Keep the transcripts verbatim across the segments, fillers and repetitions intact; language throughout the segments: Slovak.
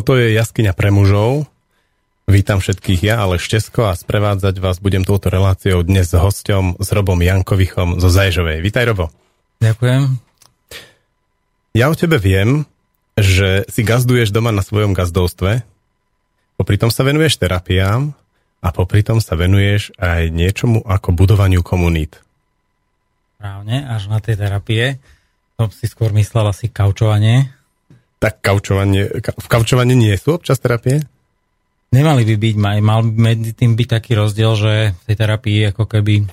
Toto je Jaskyňa pre mužov. Vítam všetkých ja, Aleš Štesko, a sprevádzať vás budem touto reláciou dnes s hosťom, s Robom Jankovichom zo Zaježovej. Vítaj, Robo. Ďakujem. Ja o tebe viem, že si gazduješ doma na svojom gazdovstve, popri tom sa venuješ terapiám a popri tom sa venuješ aj niečomu ako budovaniu komunít. Právne, až na tej terapie. Som si skôr myslel asi kaučovanie. Tak kaučovanie, v kaučovaní nie sú občas terapie? Nemali by byť, mal medzi tým byť taký rozdiel, že v tej terapii ako keby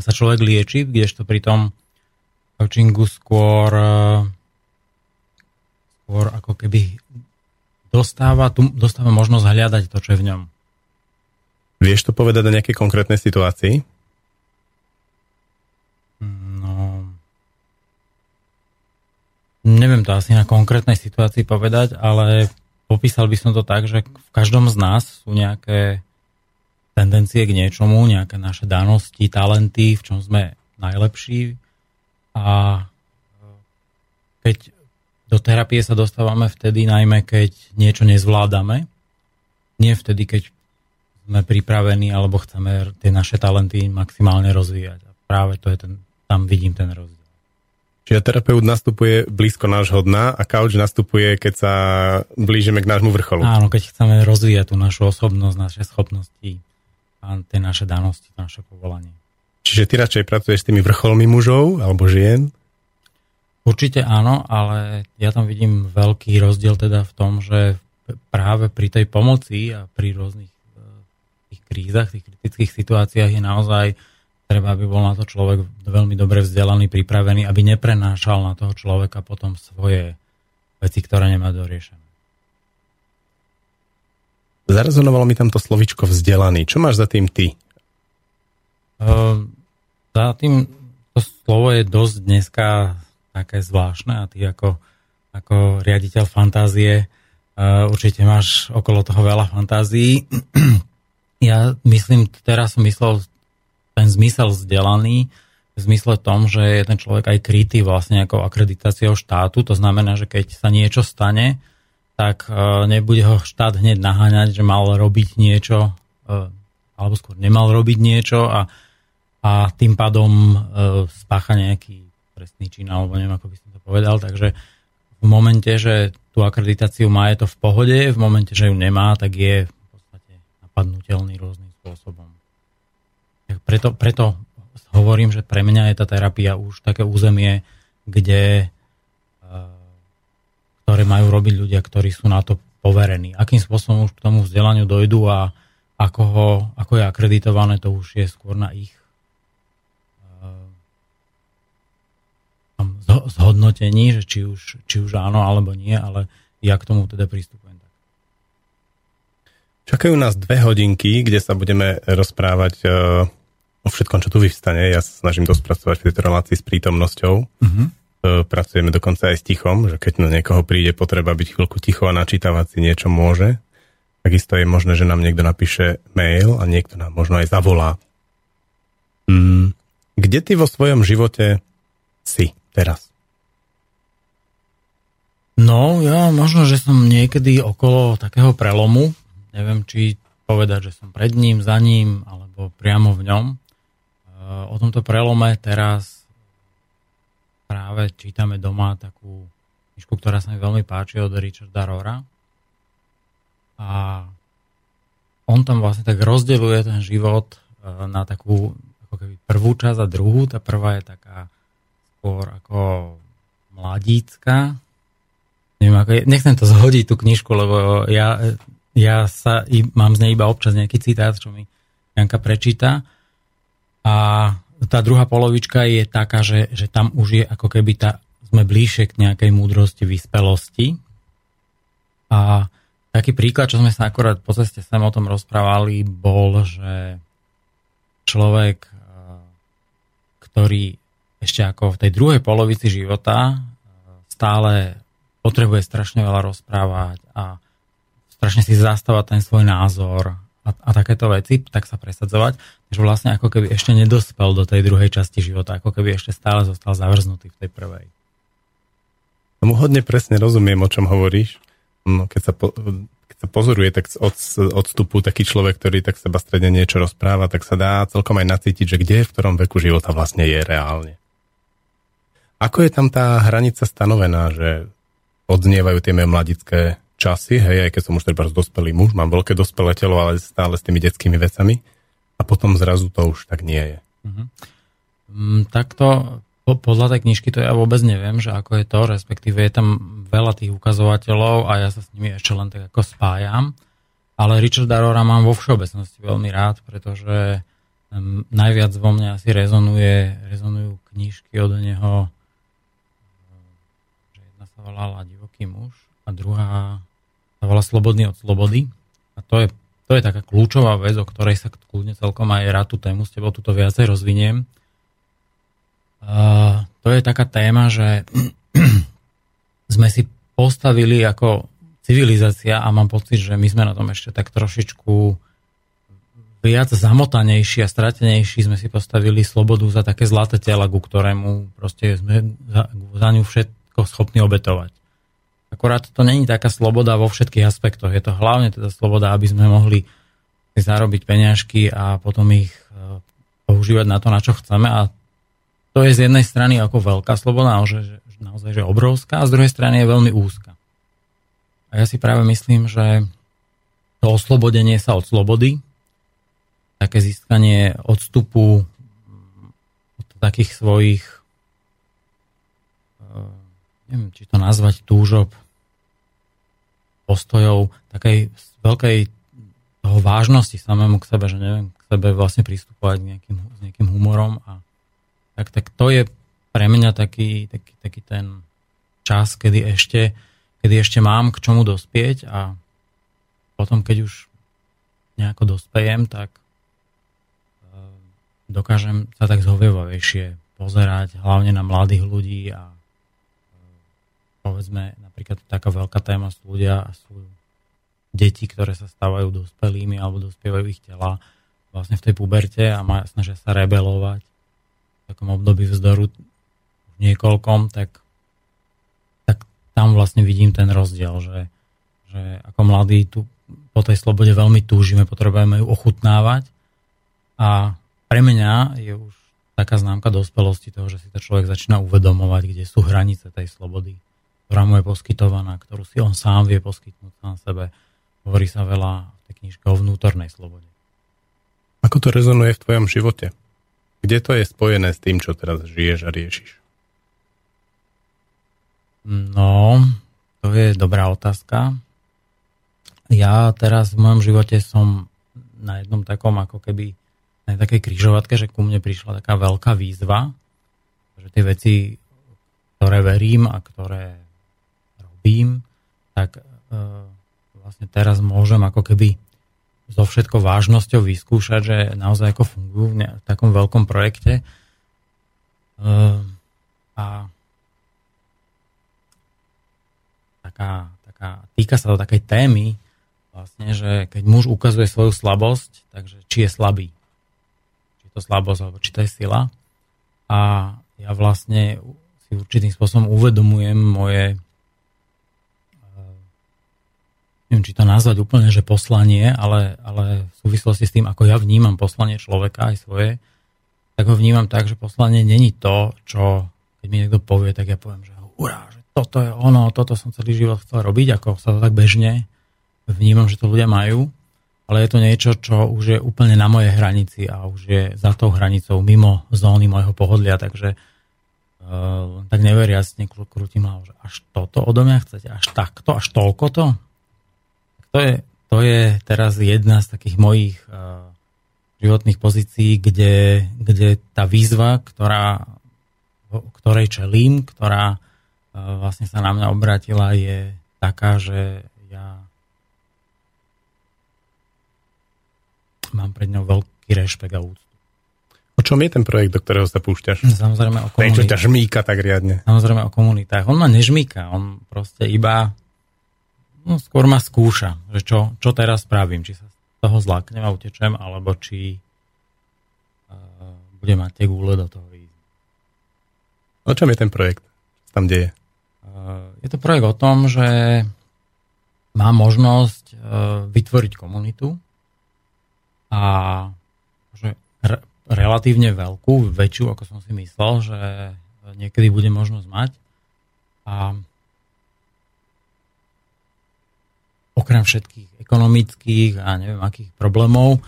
sa človek lieči, kdežto pri tom coachingu skôr, skôr ako keby dostáva, tu dostáva možnosť hľadať to, čo je v ňom. Vieš to povedať na nejakej konkrétnej situácii? No, neviem to asi na konkrétnej situácii povedať, ale popísal by som to tak, že v každom z nás sú nejaké tendencie k niečomu, nejaké naše danosti, talenty, v čom sme najlepší. A keď do terapie sa dostávame vtedy, najmä keď niečo nezvládame, nie vtedy, keď sme pripravení alebo chceme tie naše talenty maximálne rozvíjať. A práve to je ten, tam vidím ten rozdiel. Čiže terapeut nastupuje blízko nášho dna a kauč nastupuje, keď sa blížime k nášmu vrcholu. Áno, keď chceme rozvíjať tú našu osobnosť, naše schopnosti a tie naše danosti, to naše povolanie. Čiže ty radšej pracuješ s tými vrcholmi mužov alebo žien? Určite áno, ale ja tam vidím veľký rozdiel teda v tom, že práve pri tej pomoci a pri rôznych tých krízach, tých kritických situáciách je naozaj treba, aby bol na to človek veľmi dobre vzdelaný, pripravený, aby neprenášal na toho človeka potom svoje veci, ktoré nemá doriešené. Zarezonovalo mi tamto slovičko vzdelaný. Čo máš za tým ty? Uh, za tým to slovo je dosť dneska také zvláštne a ty ako, ako riaditeľ fantázie uh, určite máš okolo toho veľa fantázií. Ja myslím, teraz som myslel ten zmysel vzdelaný v zmysle tom, že je ten človek aj krytý vlastne nejakou akreditáciou štátu. To znamená, že keď sa niečo stane, tak nebude ho štát hneď naháňať, že mal robiť niečo, alebo skôr nemal robiť niečo a, a tým pádom spácha nejaký trestný čin, alebo neviem, ako by som to povedal. Takže v momente, že tú akreditáciu má, je to v pohode, v momente, že ju nemá, tak je v podstate napadnutelný rôznym spôsobom. Preto, preto hovorím, že pre mňa je tá terapia už také územie, kde, ktoré majú robiť ľudia, ktorí sú na to poverení. Akým spôsobom už k tomu vzdelaniu dojdú a ako, ho, ako je akreditované, to už je skôr na ich zhodnotení, že či už, či už áno alebo nie, ale ja k tomu teda pristupujem. Čakajú nás dve hodinky, kde sa budeme rozprávať o všetkom, čo tu vyvstane. Ja sa snažím to spracovať v tejto relácii s prítomnosťou. Mm-hmm. Pracujeme dokonca aj s tichom, že keď na niekoho príde potreba byť chvíľku ticho a načítavať si niečo môže. Takisto je možné, že nám niekto napíše mail a niekto nám možno aj zavolá. Mm. Kde ty vo svojom živote si teraz? No, ja možno, že som niekedy okolo takého prelomu. Neviem, či povedať, že som pred ním, za ním, alebo priamo v ňom. O tomto prelome teraz práve čítame doma takú knižku, ktorá sa mi veľmi páči, od Richarda Rohra. A on tam vlastne tak rozdeľuje ten život na takú ako keby prvú časť a druhú. Tá prvá je taká skôr ako mladícka. Neviem, ako je, nechcem to zhodiť, tú knižku, lebo ja... Ja sa mám z nej iba občas nejaký citát, čo mi Janka prečíta. A tá druhá polovička je taká, že, že tam už je ako keby tá, sme bližšie k nejakej múdrosti, vyspelosti. A taký príklad, čo sme sa akorát po ceste sem o tom rozprávali, bol, že človek, ktorý ešte ako v tej druhej polovici života stále potrebuje strašne veľa rozprávať a strašne si zastávať ten svoj názor a, a takéto veci, tak sa presadzovať, že vlastne ako keby ešte nedospel do tej druhej časti života, ako keby ešte stále zostal zavrznutý v tej prvej. Tomu hodne presne rozumiem, o čom hovoríš. no, keď sa po, keď sa pozoruje, tak od odstupu taký človek, ktorý tak sebastredne niečo rozpráva, tak sa dá celkom aj nacítiť, že kde v ktorom veku života vlastne je reálne. Ako je tam tá hranica stanovená, že odznievajú tie mladické časy, hej, aj keď som už treba dospelý muž, mám veľké dospelé telo, ale stále s tými detskými vecami a potom zrazu to už tak nie je. Mm-hmm. Mm, takto po, podľa tej knižky to ja vôbec neviem, že ako je to, respektíve je tam veľa tých ukazovateľov a ja sa s nimi ešte len tak ako spájam, ale Richarda Rohra mám vo všeobecnosti veľmi rád, pretože um, najviac vo mne asi rezonuje, rezonujú knižky od neho. Sa volala Divoký muž a druhá sa volala Slobodný od slobody. A to je, to je taká kľúčová vec, o ktorej sa kľudne celkom aj rád tú tému s tebou tuto viacej rozviniem. Uh, to je taká téma, že sme si postavili ako civilizácia a mám pocit, že my sme na tom ešte tak trošičku viac zamotanejší a stratenejší sme si postavili slobodu za také zlaté tela, ku ktorému proste sme za, za ňu všetko schopný obetovať. Akorát to není taká sloboda vo všetkých aspektoch. Je to hlavne teda sloboda, aby sme mohli zarobiť peniažky a potom ich používať na to, na čo chceme. A to je z jednej strany ako veľká sloboda, naozaj, naozaj že obrovská, a z druhej strany je veľmi úzka. A ja si práve myslím, že to oslobodenie sa od slobody, také získanie odstupu od takých svojich, neviem, či to nazvať túžob, postojov, takej veľkej toho vážnosti samému k sebe, že neviem, k sebe vlastne pristupovať nejakým, s nejakým humorom. A tak, tak to je pre mňa taký, taký, taký ten čas, kedy ešte, kedy ešte mám k čomu dospieť a potom, keď už nejako dospejem, tak dokážem sa tak zhovievavejšie pozerať, hlavne na mladých ľudí a povedzme, napríklad taká veľká téma sú ľudia a sú deti, ktoré sa stávajú dospelými alebo dospievajú ich tela vlastne v tej puberte a má, snažia sa rebelovať v takom období vzdoru niekoľkom, tak, tak tam vlastne vidím ten rozdiel, že, že ako mladí tu po tej slobode veľmi túžime, potrebujeme ju ochutnávať a pre mňa je už taká známka dospelosti toho, že si to človek začína uvedomovať, kde sú hranice tej slobody, ktorá mu je poskytovaná, ktorú si on sám vie poskytnúť sám sebe. Hovorí sa veľa v tej knižke o vnútornej slobode. Ako to rezonuje v tvojom živote? Kde to je spojené s tým, čo teraz žiješ a riešiš? No, to je dobrá otázka. Ja teraz v mojom živote som na jednom takom, ako keby na takej križovatke, že ku mne prišla taká veľká výzva, že tie veci, ktoré verím a ktoré robím, tak e, vlastne teraz môžem ako keby so všetkou vážnosťou vyskúšať, že naozaj ako fungujú v, ne- v takom veľkom projekte. E, a taká, taká, týka sa to takej témy, vlastne, že keď muž ukazuje svoju slabosť, takže či je slabý. Či je to slabosť, alebo či to je sila. A ja vlastne si určitým spôsobom uvedomujem moje, neviem, či to nazvať úplne, že poslanie, ale, ale v súvislosti s tým, ako ja vnímam poslanie človeka aj svoje, tak ho vnímam tak, že poslanie není to, čo keď mi niekto povie, tak ja poviem, že hurá, že toto je ono, toto som celý život chcel robiť, ako sa to tak bežne vnímam, že to ľudia majú, ale je to niečo, čo už je úplne na mojej hranici a už je za tou hranicou mimo zóny mojho pohodlia, takže uh, tak neveriacne krútim hlavu, že až toto odo mňa chcete, až takto, až toľko to? To je, to je teraz jedna z takých mojich uh, životných pozícií, kde, kde tá výzva, ktorá, ktorej čelím, ktorá uh, vlastne sa na mňa obrátila, je taká, že ja mám pred ňou veľký rešpekt a úctu. O čom je ten projekt, do ktorého sa púšťaš? Samozrejme o komunitách. Ten, čo ťa žmýka tak riadne. Samozrejme o komunitách. On ma nežmýka, on proste iba no, skôr ma skúša, že čo, čo teraz spravím, či sa z toho zláknem a utečem, alebo či uh, bude mať tie gúle do toho ísť. O čom je ten projekt? Čo tam deje? Uh, je to projekt o tom, že má možnosť vytvoriť komunitu a že re- relatívne veľkú, väčšiu, ako som si myslel, že niekedy bude možnosť mať. A okrem všetkých ekonomických a neviem akých problémov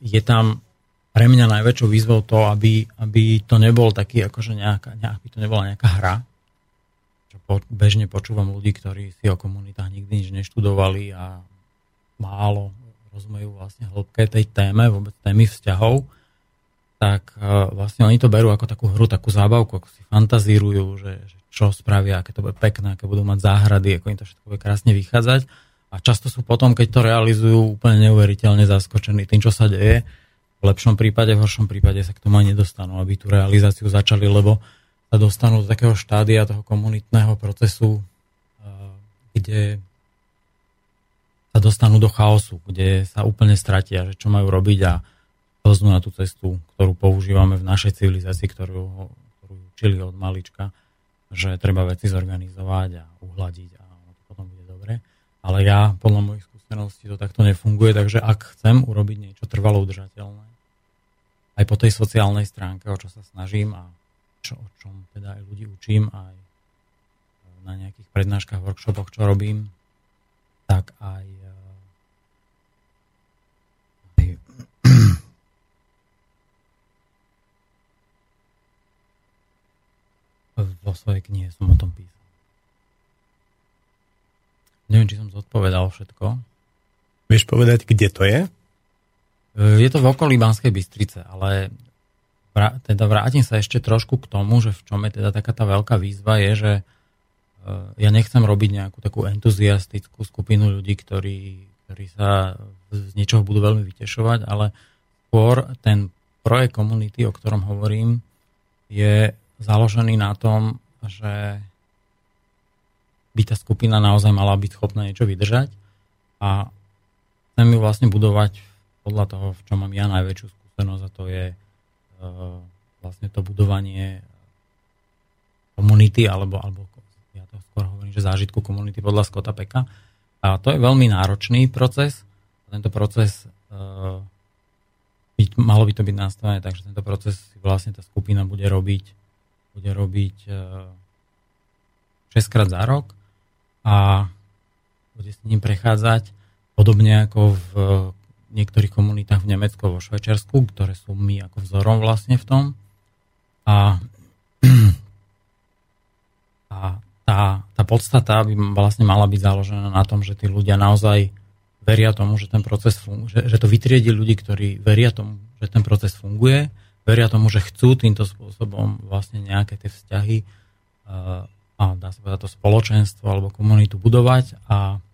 je tam pre mňa najväčšou výzvou to, aby, aby to nebol taký, akože nejaká, aby to nebola nejaká hra. Čo po, bežne počúvam ľudí, ktorí si o komunitách nikdy nič neštudovali a málo rozumejú vlastne hĺbke tej téme, vôbec témy vzťahov, tak vlastne oni to berú ako takú hru, takú zábavku, ako si fantazírujú, že, že čo spravia, aké to bude pekné, aké budú mať záhrady, ako im to všetko bude krásne vychádzať. A často sú potom, keď to realizujú, úplne neuveriteľne zaskočení tým, čo sa deje. V lepšom prípade, v horšom prípade sa k tomu aj nedostanú, aby tú realizáciu začali, lebo sa dostanú do takého štádia toho komunitného procesu, kde sa dostanú do chaosu, kde sa úplne stratia, že čo majú robiť a plznú na tú cestu, ktorú používame v našej civilizácii, ktorú, ktorú učili od malička, že treba veci zorganizovať a uhladiť a potom bude dobre. Ale ja, podľa mojich to takto nefunguje, takže ak chcem urobiť niečo trvalo udržateľné aj po tej sociálnej stránke, o čo sa snažím a čo, o čom teda aj ľudí učím aj na nejakých prednáškach, workshopoch, čo robím, tak aj, aj vo svojej knihe som o tom písal. Neviem, či som zodpovedal všetko. Vieš povedať, kde to je? Je to v okolí Banskej Bystrice, ale vrá, teda vrátim sa ešte trošku k tomu, že v čom je teda taká tá veľká výzva je, že ja nechcem robiť nejakú takú entuziastickú skupinu ľudí, ktorí, ktorí sa z niečoho budú veľmi vytešovať, ale skôr ten projekt komunity, o ktorom hovorím, je založený na tom, že by tá skupina naozaj mala byť schopná niečo vydržať a chcem ju vlastne budovať podľa toho, v čom mám ja najväčšiu skúsenosť a to je e, vlastne to budovanie komunity, alebo, alebo ja to skôr hovorím, že zážitku komunity podľa Scotta Pecka. A to je veľmi náročný proces. Tento proces e, malo by to byť nastavené, takže tento proces vlastne tá skupina bude robiť bude robiť e, šesťkrát za rok a bude s ním prechádzať podobne ako v niektorých komunitách v Nemecku, vo Švajčiarsku, ktoré sú my ako vzorom vlastne v tom. A, a tá, tá podstata by vlastne mala byť založená na tom, že tí ľudia naozaj veria tomu, že ten proces funguje, že, že to vytriedí ľudí, ktorí veria tomu, že ten proces funguje, veria tomu, že chcú týmto spôsobom vlastne nejaké tie vzťahy a dá sa povedať to spoločenstvo alebo komunitu budovať a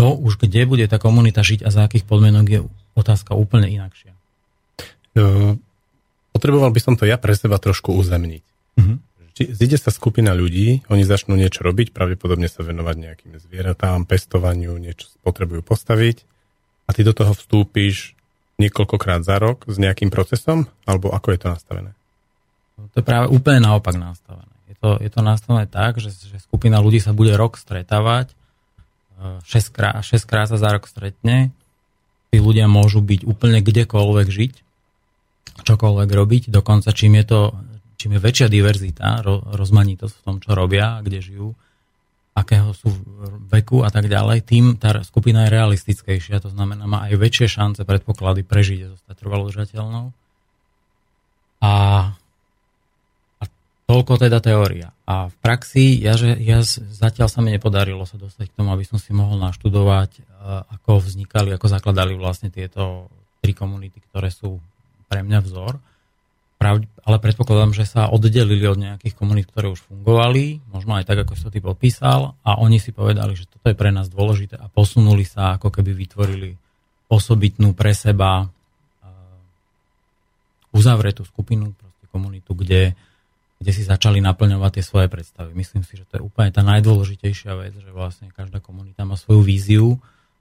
to už, kde bude tá komunita žiť a za akých podmienok je otázka úplne inakšia. Uh, potreboval by som to ja pre seba trošku uzemniť. Uh-huh. Zíde sa skupina ľudí, oni začnú niečo robiť, pravdepodobne sa venovať nejakým zvieratám, pestovaniu, niečo potrebujú postaviť a ty do toho vstúpiš niekoľkokrát za rok s nejakým procesom, alebo ako je to nastavené? To je práve úplne naopak nastavené. Je to, je to nastavené tak, že, že skupina ľudí sa bude rok stretávať šesťkrát šesťkrát sa za rok stretne. Tí ľudia môžu byť úplne kdekoľvek žiť, čokoľvek robiť. Dokonca čím je to, čím je väčšia diverzita, rozmanitosť v tom, čo robia, kde žijú, akého sú veku a tak ďalej, tým tá skupina je realistickejšia. To znamená, má aj väčšie šance, predpoklady prežiť a zostať trvalo udržateľnou. A toľko teda teória. A v praxi, ja, že, ja zatiaľ sa mi nepodarilo sa dostať k tomu, aby som si mohol naštudovať, ako vznikali, ako zakladali vlastne tieto tri komunity, ktoré sú pre mňa vzor. Pravde, ale predpokladám, že sa oddelili od nejakých komunít, ktoré už fungovali, možno aj tak, ako si to ty popísal, a oni si povedali, že toto je pre nás dôležité a posunuli sa, ako keby vytvorili osobitnú pre seba uzavretú skupinu, proste komunitu, kde kde si začali naplňovať tie svoje predstavy. Myslím si, že to je úplne tá najdôležitejšia vec, že vlastne každá komunita má svoju víziu,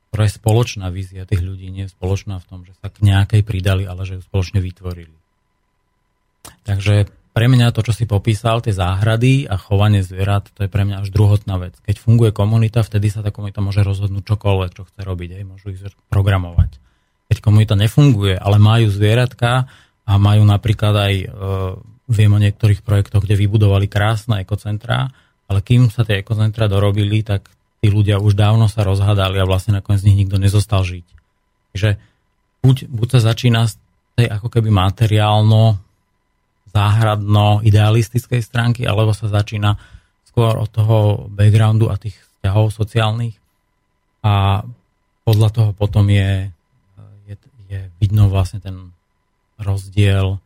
ktorá je spoločná vízia tých ľudí, nie je spoločná v tom, že sa k nejakej pridali, ale že ju spoločne vytvorili. Takže pre mňa to, čo si popísal, tie záhrady a chovanie zvierat, to je pre mňa až druhotná vec. Keď funguje komunita, vtedy sa tá komunita môže rozhodnúť čokoľvek, čo chce robiť, hej, môžu ich programovať. Keď komunita nefunguje, ale majú zvieratka a majú napríklad aj, e, viem o niektorých projektoch, kde vybudovali krásne ekocentrá, ale kým sa tie ekocentrá dorobili, tak tí ľudia už dávno sa rozhádali a vlastne nakoniec z nich nikto nezostal žiť. Takže buď, buď sa začína z tej ako keby materiálno záhradno-idealistickej stránky, alebo sa začína skôr od toho backgroundu a tých vzťahov sociálnych a podľa toho potom je, je, je vidno vlastne ten rozdiel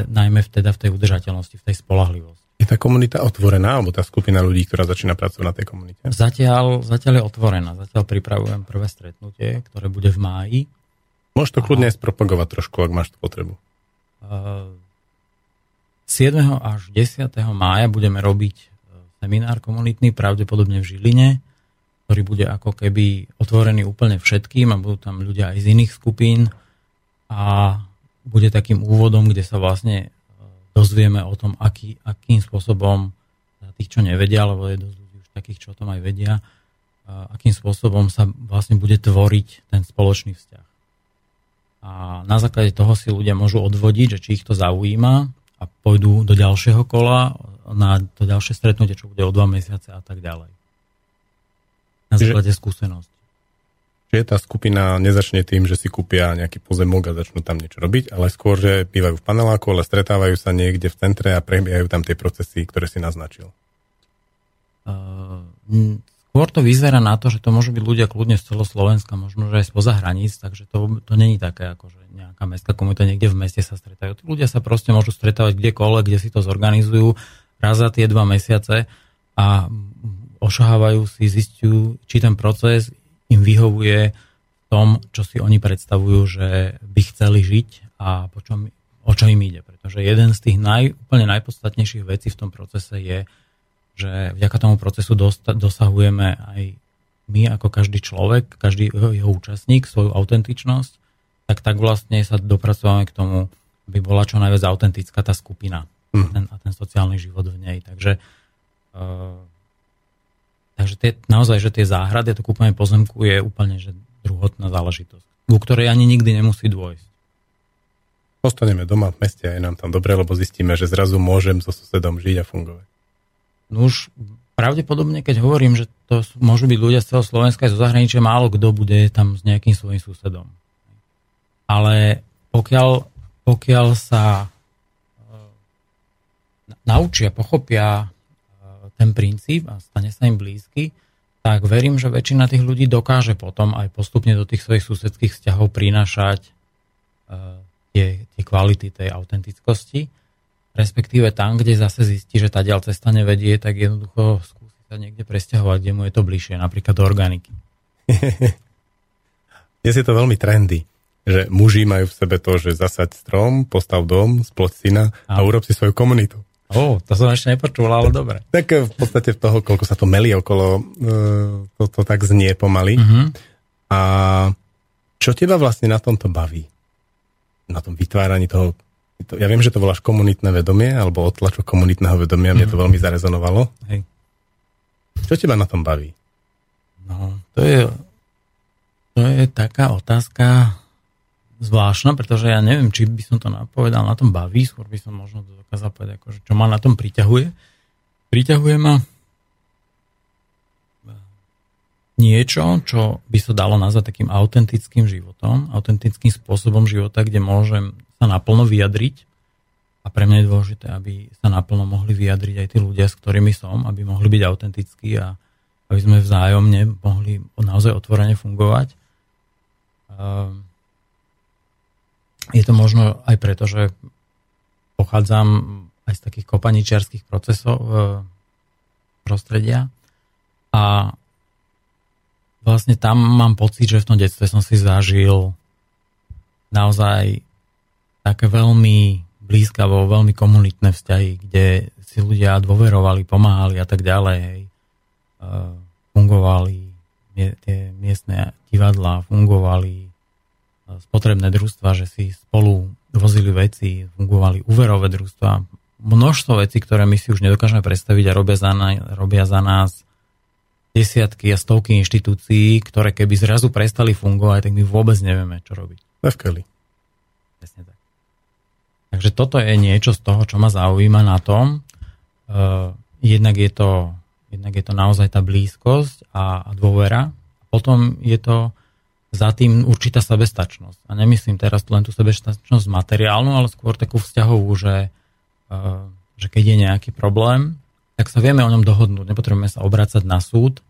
najmä teda v tej udržateľnosti, v tej spoľahlivosti. Je tá komunita otvorená, alebo tá skupina ľudí, ktorá začína pracovať na tej komunite? Zatiaľ, zatiaľ je otvorená. Zatiaľ pripravujem prvé stretnutie, ktoré bude v máji. Môžeš to a... kľudne spropagovať trošku, ak máš tú potrebu. Uh... siedmeho až desiateho mája budeme robiť seminár komunitný, pravdepodobne v Žiline, ktorý bude ako keby otvorený úplne všetkým a budú tam ľudia aj z iných skupín a bude takým úvodom, kde sa vlastne dozvieme o tom, aký, akým spôsobom za tých, čo nevedia, lebo je dosť ľudí už takých, čo o tom aj vedia, akým spôsobom sa vlastne bude tvoriť ten spoločný vzťah. A na základe toho si ľudia môžu odvodiť, že či ich to zaujíma, a pôjdu do ďalšieho kola, na to ďalšie stretnutie, čo bude o dva mesiace a tak ďalej. Na základe skúsenosti. Čiže tá skupina nezačne tým, že si kúpia nejaký pozemok a začnú tam niečo robiť, ale skôr, že bývajú v paneláku, ale stretávajú sa niekde v centre a prebiehajú tam tie procesy, ktoré si naznačil. Uh, skôr to vyzerá na to, že to môžu byť ľudia kľudne z celoslovenska, možno že aj spoza hraníc, takže to, to není také ako, že nejaká mestská komunita niekde v meste sa stretajú. Tí ľudia sa proste môžu stretávať kdekoľvek, kde si to zorganizujú raz za tie dva mesiace a ošahávajú si, zistujú, či ten proces im vyhovuje v tom, čo si oni predstavujú, že by chceli žiť a po čom, o čo im ide. Pretože jeden z tých naj, úplne najpodstatnejších vecí v tom procese je, že vďaka tomu procesu dosta, dosahujeme aj my ako každý človek, každý jeho účastník, svoju autentičnosť, tak tak vlastne sa dopracujeme k tomu, aby bola čo najviac autentická tá skupina mm. ten, a ten sociálny život v nej. Takže, e, takže tie, naozaj, že tie záhrady, to kúpanie pozemku je úplne že druhotná záležitosť, ku ktorej ani nikdy nemusí dôjsť. Ostaneme doma v meste a je nám tam dobre, lebo zistíme, že zrazu môžem so susedom žiť a fungovať. No už pravdepodobne, keď hovorím, že to môžu byť ľudia z celého Slovenska aj zo zahraničia, málo kto bude tam s nejakým svojím susedom. Ale pokiaľ, pokiaľ sa naučia, pochopia ten princíp a stane sa im blízky, tak verím, že väčšina tých ľudí dokáže potom aj postupne do tých svojich susedských vzťahov prinášať tie, tie kvality tej autentickosti. Respektíve tam, kde zase zistí, že tá ďalšia cesta nevedie, tak jednoducho skúsi sa niekde presťahovať, kde mu je to bližšie, napríklad do organiky. Dnes je to veľmi trendy, že muži majú v sebe to, že zasaď strom, postav dom, sploť syna a urob si svoju komunitu. Ó, to som ešte nepočul, ale dobre. Tak v podstate v toho, koľko sa to melí okolo, to, to tak znie pomaly. Uh-huh. A čo teba vlastne na tomto baví? Na tom vytváraní toho, to, ja viem, že to voláš komunitné vedomie, alebo odtlačok komunitného vedomia, mne to veľmi zarezonovalo. Hej. Čo teba na tom baví? No, to je, to je taká otázka zvláštna, pretože ja neviem, či by som to napovedal, na tom baví, skôr by som možno to dokázal povedať, akože čo ma na tom priťahuje. Priťahuje ma niečo, čo by sa dalo nazvať takým autentickým životom, autentickým spôsobom života, kde môžem sa naplno vyjadriť a pre mňa je dôležité, aby sa naplno mohli vyjadriť aj tí ľudia, s ktorými som, aby mohli byť autentickí a aby sme vzájomne mohli naozaj otvorene fungovať. Um, Je to možno aj preto, že pochádzam aj z takých kopaničiarských procesov e, prostredia a vlastne tam mám pocit, že v tom detstve som si zažil naozaj také veľmi blízkavo, veľmi komunitné vzťahy, kde si ľudia dôverovali, pomáhali a tak ďalej. E, fungovali mie, tie miestne divadlá, fungovali spotrebné družstva, že si spolu vozili veci, fungovali úverové družstva, množstvo vecí, ktoré my si už nedokážeme predstaviť a robia za, na, robia za nás desiatky a stovky inštitúcií, ktoré keby zrazu prestali fungovať, tak my vôbec nevieme, čo robiť. Levkeli. Presne tak. Takže toto je niečo z toho, čo ma zaujíma na tom. Uh, jednak, je to, jednak je to naozaj tá blízkosť a, a dôvera. Potom je to za tým určitá sebestačnosť. A nemyslím teraz len tú sebestačnosť materiálnu, ale skôr takú vzťahovú, že, že keď je nejaký problém, tak sa vieme o ňom dohodnúť. Nepotrebujeme sa obrácať na súd,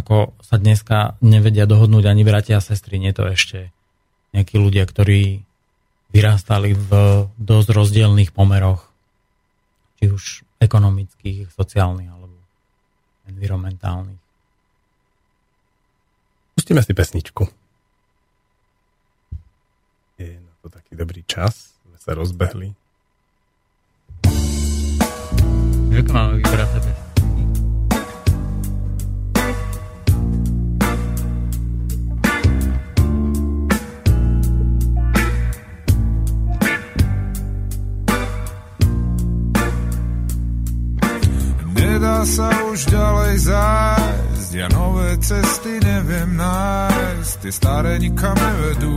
ako sa dneska nevedia dohodnúť ani bratia a sestry. Nie to ešte nejakí ľudia, ktorí vyrástali v dosť rozdielných pomeroch, či už ekonomických, sociálnych alebo environmentálnych. Pustíme si pesničku. Je na to taký dobrý čas, sme sa rozbehli. Ako máme vybrať tebe? Nedá sa už ďalej zájsť, ja nové cesty neviem nájsť, tie staré nikam nevedú.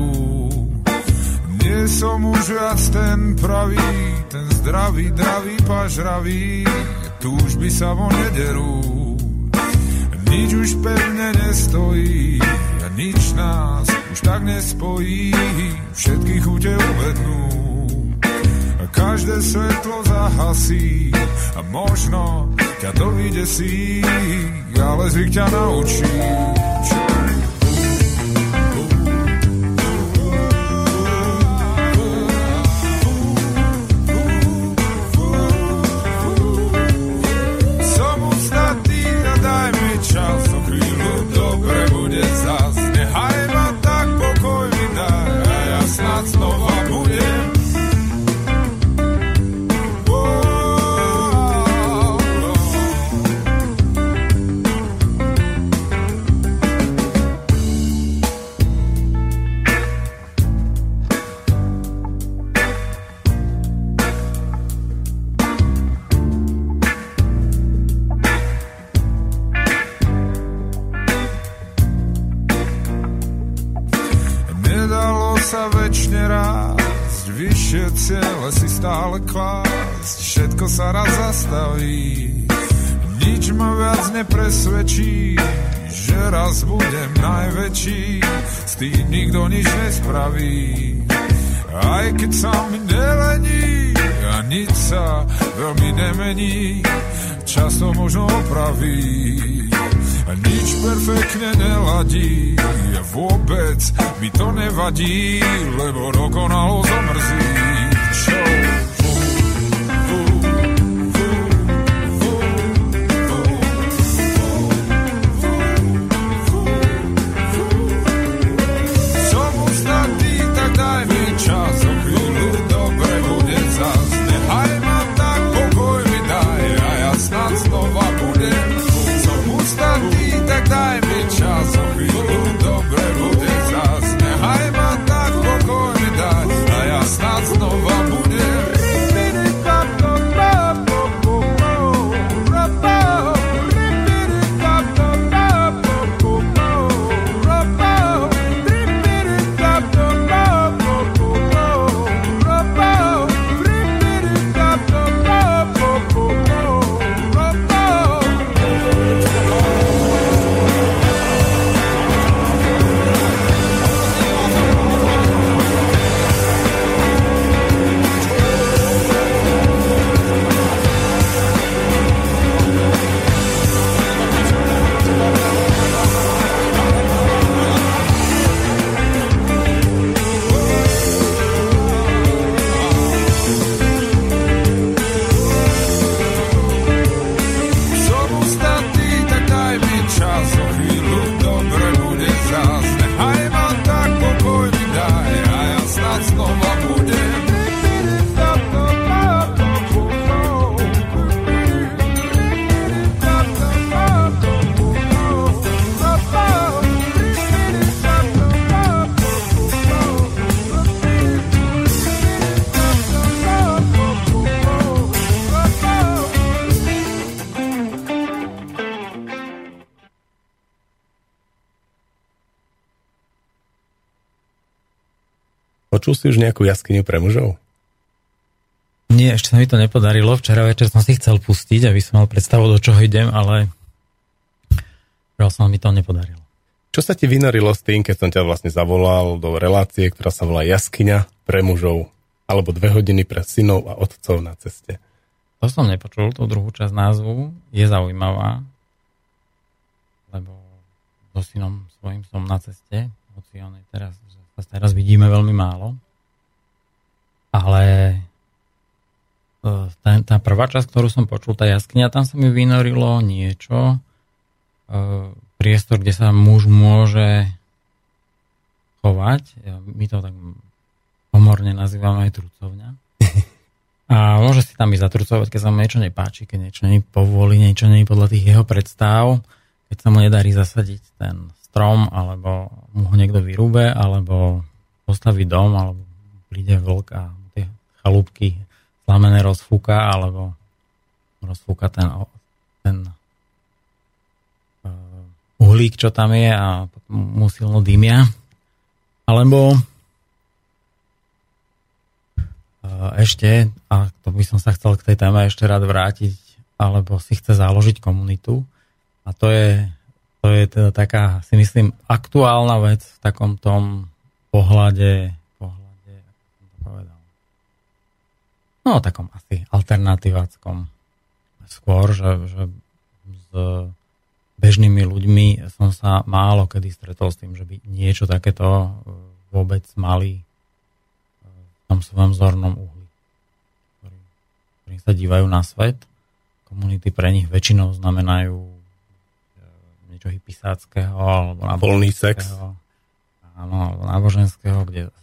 Nie som už viac ten pravý, ten zdravý, dravý, pažravý, túžby sa vo nederú. Nič už pevne nestojí a nič nás už tak nespojí, všetky chute uvednú. A každé svetlo zahasí a možno ťa to vydesí, ale zvyk ťa naučí. Čas o chvíľu dobre bude zas, nechaj ma tak pokoj mi daj a ja snad znova budem. Oh, oh, oh. Večne rásť, vyššie ciele si stále klásť, všetko sa raz zastaví. Nič ma viac nepresvedčí, že raz budem najväčší, s tým nikto nič nespraví. Aj keď sa mi nelení a nič sa veľmi nemení, často možno opraví. A nič perfektne neladí, a vôbec mi to nevadí, lebo dokonalo zamrzí. Čo? Vú, vú, vú, vú, vú, vú, vú, som ustatý, tak daj mi čas, o chvíľu dobre bude zas. Nehaj ma tak, pokoj mi daj, a ja snad znova budem. Ustatý, tak daj mi čas, o chvíľu dobre bude zas. Nehaj ma tak pokoj mi dať, a ja snad znova Počul si už nejakú jaskyňu pre mužov? Nie, ešte sa mi to nepodarilo. Včera večer som si chcel pustiť, aby som mal predstavu, do čoho idem, ale včera sa mi to nepodarilo. Čo sa ti vynorilo s tým, keď som ťa vlastne zavolal do relácie, ktorá sa volá Jaskyňa pre mužov, alebo dve hodiny pre synov a otcov na ceste? To som nepočul, tú druhú časť názvu. Je zaujímavá, lebo so synom svojím som na ceste, hoci on je teraz, teraz vidíme veľmi málo. Ale tá prvá časť, ktorú som počul, tá jaskyňa, tam sa mi vynorilo niečo. Priestor, kde sa muž môže chovať. My to tak pomorne nazývame aj trucovňa. A môže si tam ísť zatrucovať, keď sa mu niečo nepáči, keď niečo nie povolí, niečo nie podľa tých jeho predstav, keď sa mu nedarí zasadiť ten strom, alebo mu ho niekto vyrúbe, alebo postaví dom, alebo príde vlk a tie chalúbky slamené rozfúka, alebo rozfúka ten, ten uhlík, čo tam je, a mu silno dymia. Alebo ešte, a to by som sa chcel k tej téme ešte rád vrátiť, alebo si chce založiť komunitu. A to je, to je teda taká, si myslím, aktuálna vec v takom tom pohľade, pohľade, ako som to povedal. No, takom asi alternatíváckom. Skôr, že, že s bežnými ľuďmi som sa málo kedy stretol s tým, že by niečo takéto vôbec mali v tom svojom zornom uhli, ktorým sa dívajú na svet. Komunity pre nich väčšinou znamenajú niečo hypisáckého, alebo náboženského, áno, alebo náboženského, kde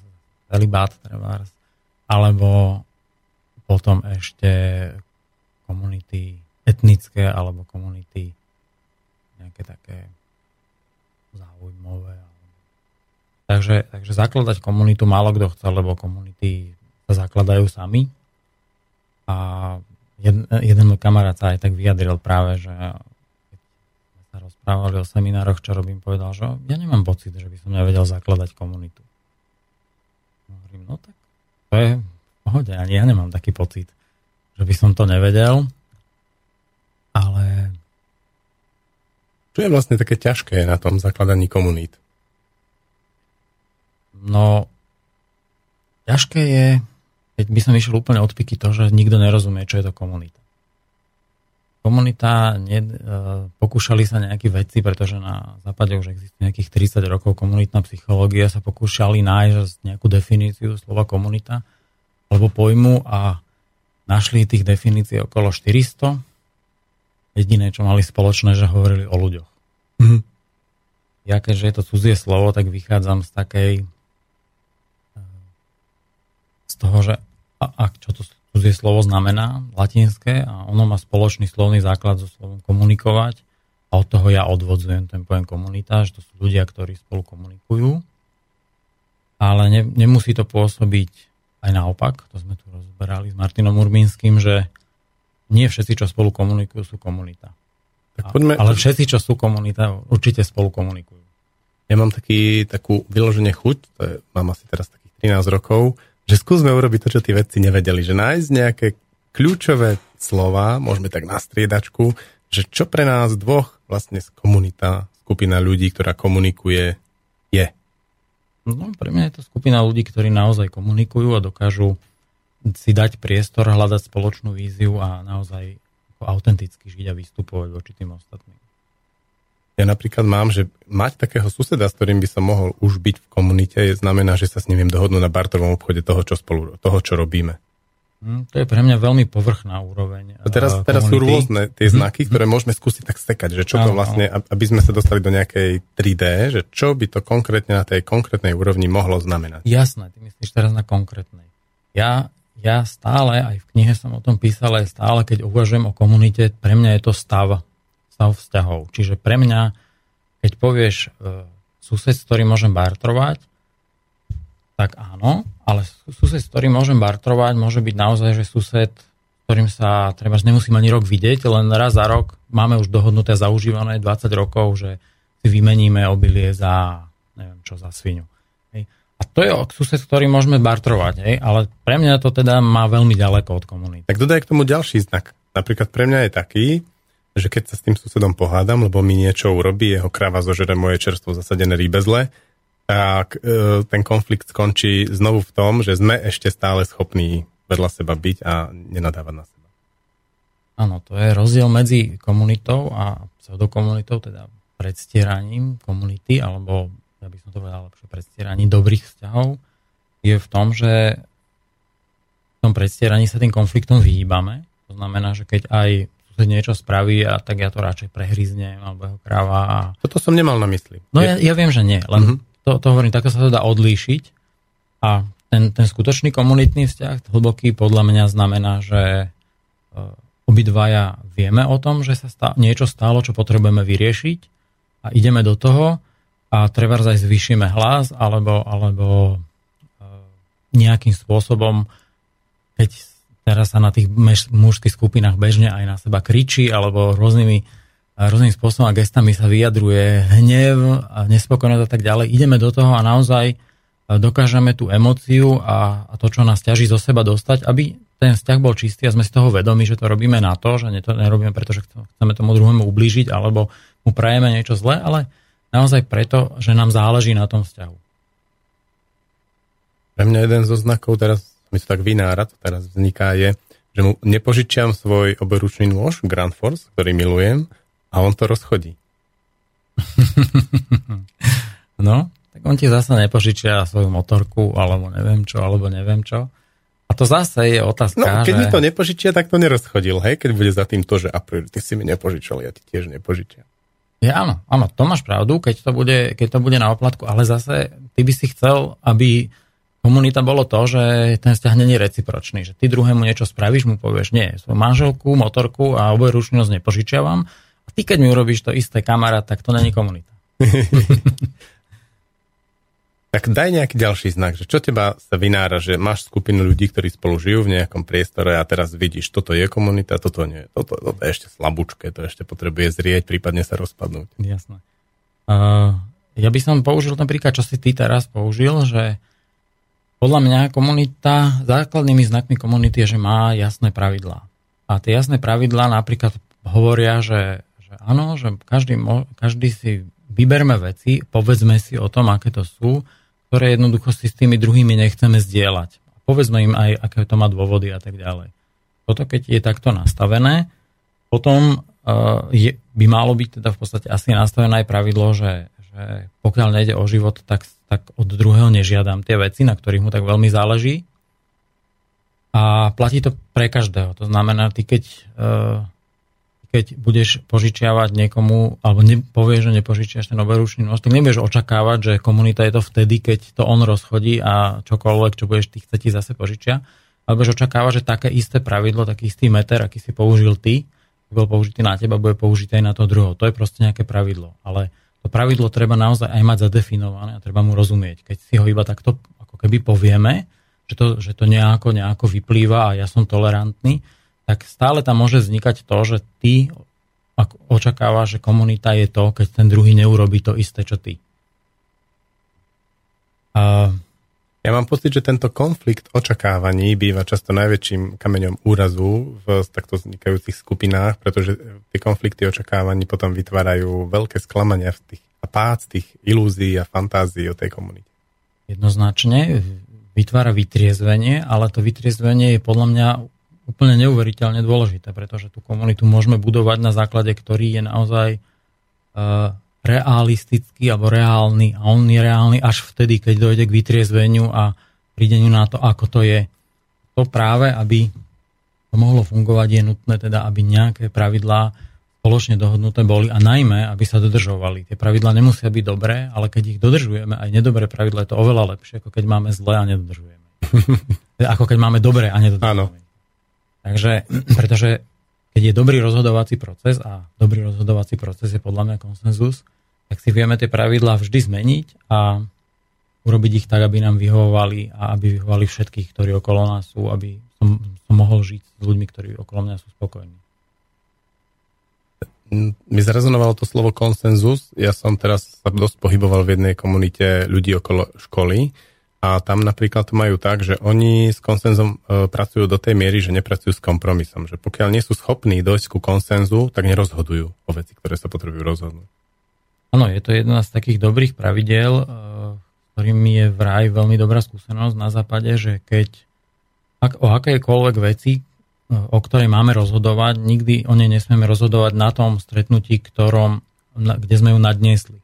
celibát trebárs, alebo potom ešte komunity etnické, alebo komunity nejaké také záujmové. Takže, takže zakladať komunitu málo kto chce, lebo komunity sa zakladajú sami. A jeden, jeden môj kamarát sa aj tak vyjadril práve, že sa rozprávali o seminároch, čo robím, povedal, že ja nemám pocit, že by som nevedel zakladať komunitu. Hovorím, no tak to je v pohode, ani ja nemám taký pocit, že by som to nevedel, ale... Čo je vlastne také ťažké na tom zakladaní komunít? No, ťažké je, keď by som išiel úplne od piky, to, že nikto nerozumie, čo je to komunita. Komunita, ne, pokúšali sa nejaké veci, pretože na západe už existuje nejakých tridsať rokov komunitná psychológia, sa pokúšali nájsť nejakú definíciu slova komunita alebo pojmu a našli tých definícií okolo štyristo. Jediné, čo mali spoločné, že hovorili o ľuďoch. Mm-hmm. Ja keďže je to cudzie slovo, tak vychádzam z takej z toho, že a, a čo to cudzie slovo znamená, latinské, a ono má spoločný slovný základ so slovom komunikovať, a od toho ja odvodzujem ten pojem komunita, že to sú ľudia, ktorí spolu komunikujú. Ale ne, nemusí to pôsobiť aj naopak, to sme tu rozberali s Martinom Urbínským, že nie všetci, čo spolu komunikujú, sú komunita. Tak poďme... Ale všetci, čo sú komunita, určite spolu komunikujú. Ja mám taký, takú vyloženie chuť, to je, mám asi teraz takých trinásť rokov, že skúsme urobiť to, čo tí vedci nevedeli, že nájsť nejaké kľúčové slova, môžeme tak na striedačku, že čo pre nás dvoch vlastne komunita, skupina ľudí, ktorá komunikuje, je. No, pre mňa je to skupina ľudí, ktorí naozaj komunikujú a dokážu si dať priestor, hľadať spoločnú víziu a naozaj autenticky žiť a vystupovať voči tým ostatným. Ja napríklad mám, že mať takého suseda, s ktorým by som mohol už byť v komunite, znamená, že sa s ním viem dohodnúť na barterovom obchode toho, čo spolu, toho, čo robíme. Mm, to je pre mňa veľmi povrchná úroveň. A teraz, teraz sú rôzne tie znaky, ktoré môžeme skúsiť tak stekať, že čo to vlastne, aby sme sa dostali do nejakej tri dé, že čo by to konkrétne na tej konkrétnej úrovni mohlo znamenať. Jasné, ty myslíš teraz na konkrétnej. Ja, ja stále, aj v knihe som o tom písal, aj stále, keď uvažujem o komunite, pre mňa je to stav. stav vzťahov. Čiže pre mňa, keď povieš e, sused, s ktorým môžem bartrovať, tak áno, ale sused, s ktorým môžem bartrovať, môže byť naozaj, že sused, s ktorým sa treba, nemusím ani rok vidieť, len raz za rok máme už dohodnuté zaužívané dvadsať rokov, že si vymeníme obilie za, neviem čo, za svinu. Hej. A A to je suset, ktorý môžeme bartrovať, hej? Ale pre mňa to teda má veľmi ďaleko od komunity. Tak dodaj k tomu ďalší znak. Napríklad pre mňa je taký, že keď sa s tým susedom pohádam, lebo mi niečo urobí, jeho kráva zožere moje čerstvo zasadené rýbezle, tak e, ten konflikt skončí znovu v tom, že sme ešte stále schopní vedľa seba byť a nenadávať na seba. Áno, to je rozdiel medzi komunitou a pseudokomunitou, teda predstieraním komunity, alebo ja by som to povedal lepšie, predstieraní dobrých vzťahov, je v tom, že v tom predstieraní sa tým konfliktom vyhýbame. To znamená, že keď aj sused niečo spraví, a tak ja to radšej prehryznem, alebo jeho kráva. A... Toto som nemal na mysli. No ja, ja viem, že nie, len mm-hmm. to, to hovorím, tak sa to dá odlíšiť. A ten, ten skutočný komunitný vzťah, hlboký, podľa mňa znamená, že obidvaja vieme o tom, že sa stá, niečo stalo, čo potrebujeme vyriešiť a ideme do toho. A trebárs aj zvýšime hlas, alebo, alebo nejakým spôsobom, keď teraz sa na tých mužských skupinách bežne aj na seba kričí, alebo rôznymi, rôznymi spôsobom a gestami sa vyjadruje hnev, nespokojnosť a tak ďalej. Ideme do toho a naozaj dokážeme tú emóciu a, a to, čo nás ťaží zo seba dostať, aby ten vzťah bol čistý a sme z toho vedomi, že to robíme na to, že to nerobíme, pretože chceme tomu druhému ublížiť, alebo mu prajeme niečo zlé, ale naozaj preto, že nám záleží na tom vzťahu. Pre mňa jeden zo znakov, teraz mi to tak vynára, to teraz vzniká, je, že mu nepožičiam svoj oboručný nôž, Grand Force, ktorý milujem, a on to rozchodí. No, tak on ti zase nepožičia svoju motorku, alebo neviem čo, alebo neviem čo. A to zase je otázka, no, keď že... mi to nepožičia, tak to nerozchodil, hej? Keď bude za tým to, že a priori, ty si mi nepožičal, ja ti tiež nepožičiam. Ja, áno, áno, to máš pravdu, keď to bude, keď to bude na oplatku, ale zase ty by si chcel, aby komunita bolo to, že ten vzťah nie je recipročný, že ty druhému niečo spravíš, mu povieš, nie, svoju manželku, motorku a obojručnosť nepožičiavam a ty, keď mi urobíš to isté, kamarát, tak to není komunita. Tak daj nejaký ďalší znak, že čo teba sa vynára, že máš skupinu ľudí, ktorí spolu žijú v nejakom priestore a teraz vidíš, toto je komunita, toto nie, toto, toto je ešte slabúčke, to ešte potrebuje zrieť, prípadne sa rozpadnúť. Jasné. Uh, ja by som použil ten príklad, čo si ty teraz použil, že podľa mňa komunita, základnými znakmi komunity je, že má jasné pravidlá. A tie jasné pravidlá napríklad hovoria, že, že áno, že každý, každý si vyberme veci, povedzme si o tom, aké to sú, ktoré jednoducho si s tými druhými nechceme zdieľať. Povedzme im aj, aké to má dôvody a tak ďalej. Toto, keď je takto nastavené, potom uh, je, by malo byť teda v podstate asi nastavené aj pravidlo, že, že pokiaľ nejde o život, tak, tak od druhého nežiadam tie veci, na ktorých mu tak veľmi záleží. A platí to pre každého. To znamená, ty keď... Uh, keď budeš požičiavať niekomu, alebo povieš, že nepožičiaš ten oberučný nôž, tak nebudeš očakávať, že komunita je to vtedy, keď to on rozchodí a čokoľvek, čo budeš ty chce, ti zase požičia. Alebo budeš očakávať, že také isté pravidlo, taký istý meter, aký si použil ty, bol použitý na teba, bude použitý aj na to druhého. To je proste nejaké pravidlo. Ale to pravidlo treba naozaj aj mať zadefinované a treba mu rozumieť. Keď si ho iba takto ako keby povieme, že to, že to nejako, nejako vyplýva a ja som tolerantný, tak stále tam môže vznikať to, že ty očakávaš, že komunita je to, keď ten druhý neurobí to isté, čo ty. A... Ja mám pocit, že tento konflikt očakávaní býva často najväčším kameňom úrazu v takto vznikajúcich skupinách, pretože tie konflikty očakávaní potom vytvárajú veľké sklamania v tých, a pác tých ilúzií a fantázií o tej komunite. Jednoznačne vytvára vytriezvenie, ale to vytriezvenie je podľa mňa úplne neuveriteľne dôležité, pretože tú komunitu môžeme budovať na základe, ktorý je naozaj uh, realistický alebo reálny a on je reálny až vtedy, keď dojde k vytriezveniu a prídeniu na to, ako to je. To práve, aby to mohlo fungovať, je nutné teda, aby nejaké pravidlá spoločne dohodnuté boli a najmä, aby sa dodržovali. Tie pravidlá nemusia byť dobré, ale keď ich dodržujeme, aj nedobré pravidlá, je to oveľa lepšie, ako keď máme zlé a nedodržujeme. Ako keď máme dobré a nedodržujeme. Áno. Takže, pretože keď je dobrý rozhodovací proces a dobrý rozhodovací proces je podľa mňa konsenzus, tak si vieme tie pravidlá vždy zmeniť a urobiť ich tak, aby nám vyhovovali a aby vyhovovali všetkých, ktorí okolo nás sú, aby som, som mohol žiť s ľuďmi, ktorí okolo mňa sú spokojní. Mi zarezonovalo to slovo konsenzus. Ja som teraz sa dosť pohyboval v jednej komunite ľudí okolo školy A tam napríklad to majú tak, že oni s konsenzom e, pracujú do tej miery, že nepracujú s kompromisom. Že pokiaľ nie sú schopní dojsť ku konsenzu, tak nerozhodujú o veci, ktoré sa potrebujú rozhodnúť. Áno, je to jedna z takých dobrých pravidiel, e, ktorým je vraj veľmi dobrá skúsenosť na západe, že keď ak, o akejkoľvek veci, e, o ktorej máme rozhodovať, nikdy o nej nesmieme rozhodovať na tom stretnutí, ktorom, na, kde sme ju nadniesli.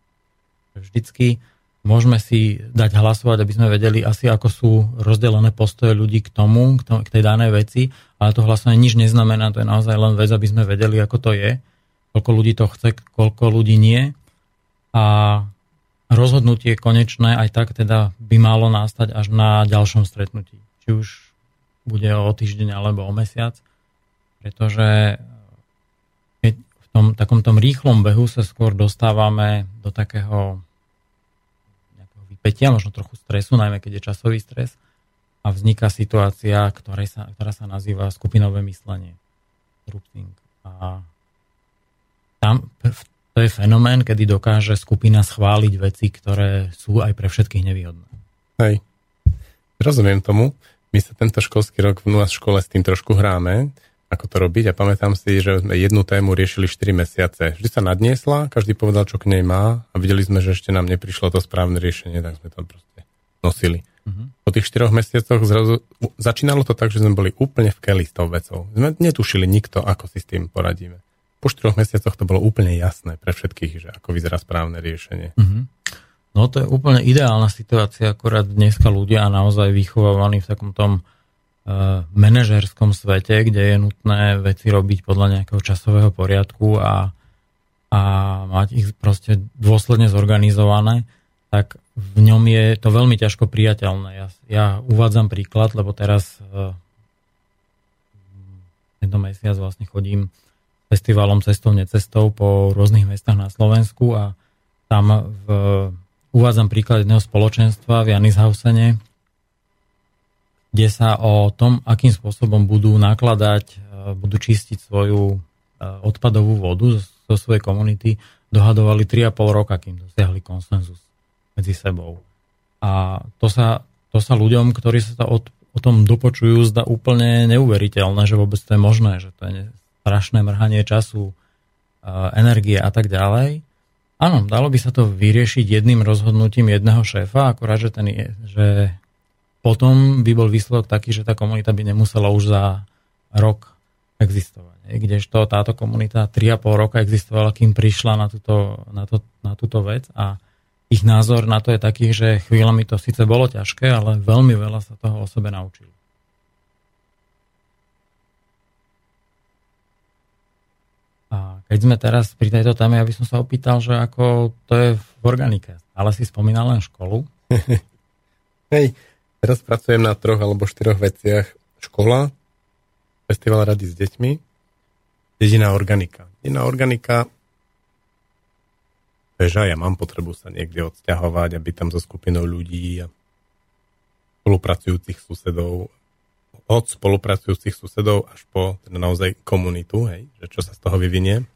Vždycky môžeme si dať hlasovať, aby sme vedeli asi, ako sú rozdelené postoje ľudí k tomu, k, tomu, k tej danej veci, ale to hlasovanie nič neznamená, to je naozaj len vec, aby sme vedeli, ako to je, koľko ľudí to chce, koľko ľudí nie. A rozhodnutie konečné aj tak teda by malo nastať až na ďalšom stretnutí. Či už bude o týždeň alebo o mesiac, pretože keď v tom takomto rýchlom behu sa skôr dostávame do takého petia, možno trochu stresu, najmä keď je časový stres a vzniká situácia, ktorej sa, ktorá sa nazýva skupinové myslenie. Grouping. A tam to je fenomén, kedy dokáže skupina schváliť veci, ktoré sú aj pre všetkých nevýhodné. Hej. Rozumiem tomu. My sa tento školský rok v nás škole s tým trošku hráme, ako to robiť, a pamätám si, že jednu tému riešili štyri mesiace. Vždy sa nadniesla, každý povedal, čo k nej má, a videli sme, že ešte nám neprišlo to správne riešenie, tak sme to proste nosili. Uh-huh. Po tých štyroch mesiacoch zrazu začínalo to tak, že sme boli úplne v keli s tou vecou. Sme netušili nikto, ako si s tým poradíme. Po štyroch mesiacoch to bolo úplne jasné pre všetkých, že ako vyzerá správne riešenie. Uh-huh. No to je úplne ideálna situácia, akorát dneska ľudia naozaj vychovávaní v takom tom manažérskom svete, kde je nutné veci robiť podľa nejakého časového poriadku a, a mať ich proste dôsledne zorganizované, tak v ňom je to veľmi ťažko prijateľné. Ja, ja uvádzam príklad, lebo teraz uh, tento mesiac vlastne chodím festivalom Cestou necestou po rôznych mestách na Slovensku a tam v, uh, uvádzam príklad jedného spoločenstva v Janishausene, kde sa o tom, akým spôsobom budú nakladať, budú čistiť svoju odpadovú vodu zo svojej komunity, dohadovali tri a pol roka, kým dosiahli konsenzus medzi sebou. A to sa, to sa ľuďom, ktorí sa to od, o tom dopočujú, zdá úplne neuveriteľné, že vôbec to je možné, že to je strašné mrhanie času, energie a tak ďalej. Áno, dalo by sa to vyriešiť jedným rozhodnutím jedného šéfa, akurát, že ten je, že potom by bol výsledok taký, že tá komunita by nemusela už za rok existovať. Kdežto táto komunita tri a pol roka existovala, kým prišla na túto, na, to, na túto vec, a ich názor na to je taký, že chvíľami to síce bolo ťažké, ale veľmi veľa sa toho o sebe naučili. A keď sme teraz pri tejto téme, ja by som sa opýtal, že ako to je v organike. Ale si spomínal len školu. Hej. Teraz pracujem na troch alebo štyroch veciach. Škola, festival rady s deťmi, dedina organika. Dedina organika, že ja mám potrebu sa niekde odsťahovať a byť tam so skupinou ľudí a spolupracujúcich susedov, od spolupracujúcich susedov až po teda naozaj komunitu, hej, že čo sa z toho vyvinie.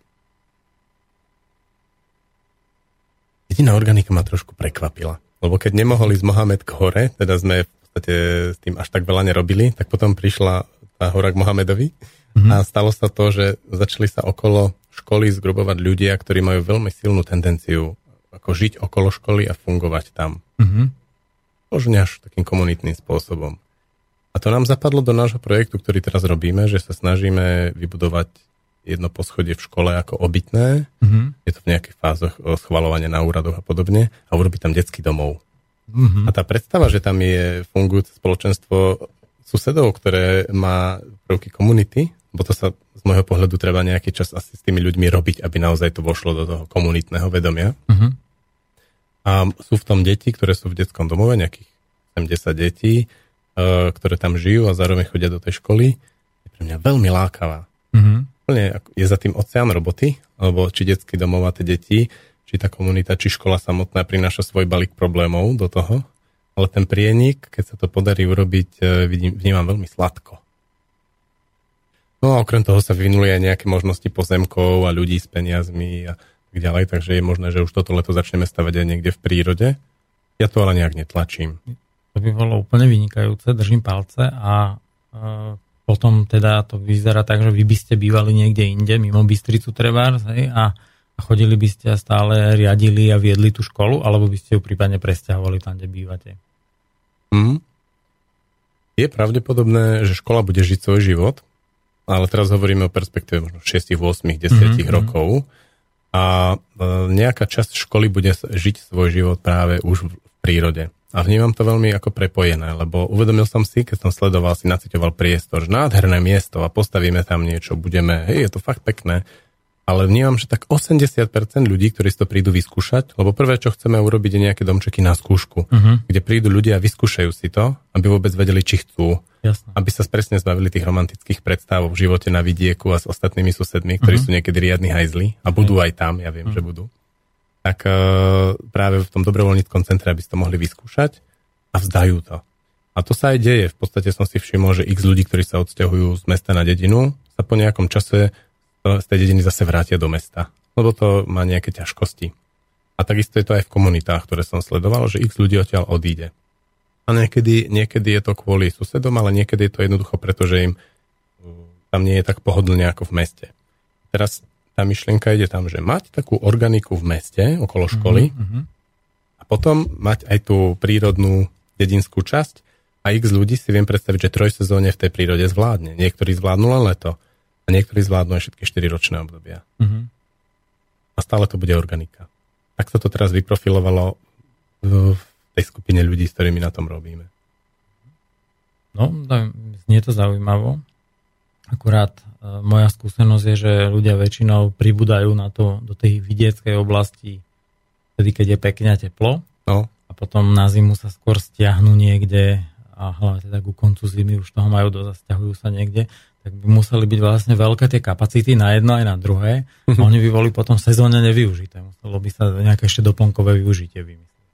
Dedina organika ma trošku prekvapila. Lebo keď nemohol ísť Mohamed k hore, teda sme v podstate s tým až tak veľa nerobili, tak potom prišla tá hora k Mohamedovi, mm-hmm, a stalo sa to, že začali sa okolo školy zgrubovať ľudia, ktorí majú veľmi silnú tendenciu ako žiť okolo školy a fungovať tam. Mm-hmm. Možno až takým komunitným spôsobom. A to nám zapadlo do nášho projektu, ktorý teraz robíme, že sa snažíme vybudovať jedno poschodie v škole ako obytné, mm-hmm, je to v nejakých fázach schvaľovania na úradoch a podobne, a urobiť tam detský domov. Mm-hmm. A tá predstava, že tam je fungujúce spoločenstvo susedov, ktoré má prvky komunity, bo to sa z môjho pohľadu treba nejaký čas asi s tými ľuďmi robiť, aby naozaj to vošlo do toho komunitného vedomia. Mm-hmm. A sú v tom deti, ktoré sú v detskom domove, nejakých sedemdesiat detí, ktoré tam žijú a zároveň chodia do tej školy. Je pre mňa veľmi lákavá. Mhm. Je za tým oceán roboty, alebo či detský domov a tie deti, či tá komunita, či škola samotná prináša svoj balík problémov do toho, ale ten prienik, keď sa to podarí urobiť, vidím, vnímam veľmi sladko. No a okrem toho sa vyvinuli aj nejaké možnosti pozemkov a ľudí s peniazmi a tak ďalej, takže je možné, že už toto leto začneme stavať aj niekde v prírode. Ja to ale nejak netlačím. To by bolo úplne vynikajúce, držím palce a e, potom teda to vyzerá tak, že vy by ste bývali niekde inde, mimo Bystricu trebárs, hej, a, a chodili by ste a stále riadili a viedli tú školu, alebo by ste ju prípadne presťahovali tam, kde bývate? Mm. Je pravdepodobné, že škola bude žiť svoj život, ale teraz hovoríme o perspektíve možno šesť, osem, desať mm-hmm. rokov a nejaká časť školy bude žiť svoj život práve už v prírode. A vnímam to veľmi ako prepojené, lebo uvedomil som si, keď som sledoval, si naciťoval priestor, že nádherné miesto a postavíme tam niečo, budeme, hej, je to fakt pekné, ale vnímam, že tak osemdesiat percent ľudí, ktorí si to prídu vyskúšať, lebo prvé, čo chceme urobiť, je nejaké domčeky na skúšku, uh-huh. kde prídu ľudia a vyskúšajú si to, aby vôbec vedeli, či chcú. Jasne. Aby sa presne zbavili tých romantických predstav v živote na vidieku a s ostatnými susedmi, ktorí uh-huh. sú niekedy riadni hajzli a budú aj tam, ja viem, uh-huh. že budú. Tak uh, práve v tom dobrovoľníckom centre, aby si to mohli vyskúšať a vzdajú to. A to sa aj deje. V podstate som si všimol, že x ľudí, ktorí sa odsťahujú z mesta na dedinu, sa po nejakom čase z tej dediny zase vrátia do mesta, lebo to má nejaké ťažkosti. A takisto je to aj v komunitách, ktoré som sledoval, že x ľudí odtiaľ odíde. A niekedy, niekedy je to kvôli susedom, ale niekedy je to jednoducho, pretože im tam nie je tak pohodlne ako v meste. Teraz tá myšlienka ide tam, že mať takú organiku v meste, okolo školy, mm-hmm. a potom mať aj tú prírodnú dedinskú časť a x ľudí si viem predstaviť, že trojsezóne v tej prírode zvládne. Niektorí zvládnu len leto, a niektorí zvládnu aj všetky štyriročné obdobia. Uh-huh. A stále to bude organika. Tak sa to teraz vyprofilovalo v tej skupine ľudí, s ktorými na tom robíme. No, znie to zaujímavo. Akurát e, moja skúsenosť je, že ľudia väčšinou pribúdajú na to, do tej vidieckej oblasti, vtedy, keď je pekne a teplo. No. A potom na zimu sa skôr stiahnu niekde a hlavne teda ku koncu zimy už toho majú dosť, stiahujú sa niekde. Tak by museli byť vlastne veľké tie kapacity na jedno aj na druhé. A oni by boli potom sezónne nevyužité. Muselo by sa nejaké ešte doplnkové využitie vymyslieť.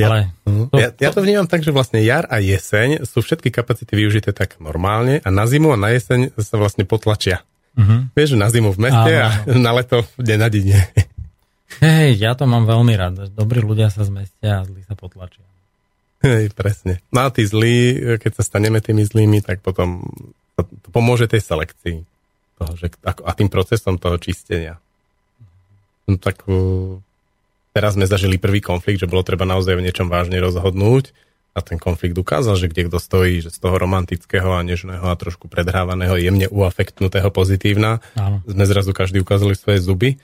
Ja, ja, ja to vnímam tak, že vlastne jar a jeseň sú všetky kapacity využité tak normálne a na zimu a na jeseň sa vlastne potlačia. Uh-huh. Vieš, že na zimu v meste a, a na leto v deň na dine. Hej, ja to mám veľmi rád. Dobrí ľudia sa zmestia a zlí sa potlačia. Hej, presne. No a tí zlí, keď sa staneme tými zlými, tak potom to pomôže tej selekcii toho, že, a tým procesom toho čistenia. No tak teraz sme zažili prvý konflikt, že bolo treba naozaj v niečom vážne rozhodnúť a ten konflikt ukázal, že kde kto stojí, že z toho romantického a nežného a trošku predhrávaného, jemne uafektnutého pozitívna, áno. sme zrazu každý ukázali svoje zuby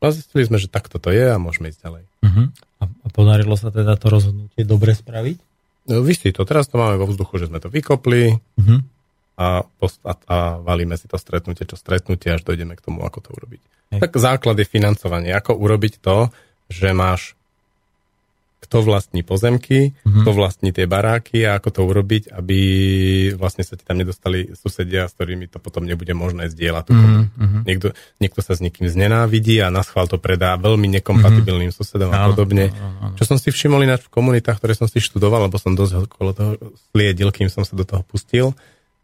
a zistili sme, že takto to je a môžeme ísť ďalej. Uh-huh. A podarilo sa teda to rozhodnutie dobre spraviť? No, vysí to, teraz to máme vo vzduchu, že sme to vykopli, uh-huh. A, post- a, a valíme si to stretnutie, čo stretnutie, až dojdeme k tomu, ako to urobiť. Hej. Tak základ je financovanie. Ako urobiť to, že máš kto vlastní pozemky, mm-hmm. kto vlastní tie baráky a ako to urobiť, aby vlastne sa ti tam nedostali susedia, s ktorými to potom nebude možné zdieľať. Mm-hmm. Niekto, niekto sa s niekým znenávidí a naschvál to predá veľmi nekompatibilným mm-hmm. susedom a podobne. Áno, áno, áno. Čo som si všimol ináč v komunitách, ktoré som si študoval, lebo som dosť okolo toho sliedil, kým som sa do toho pustil,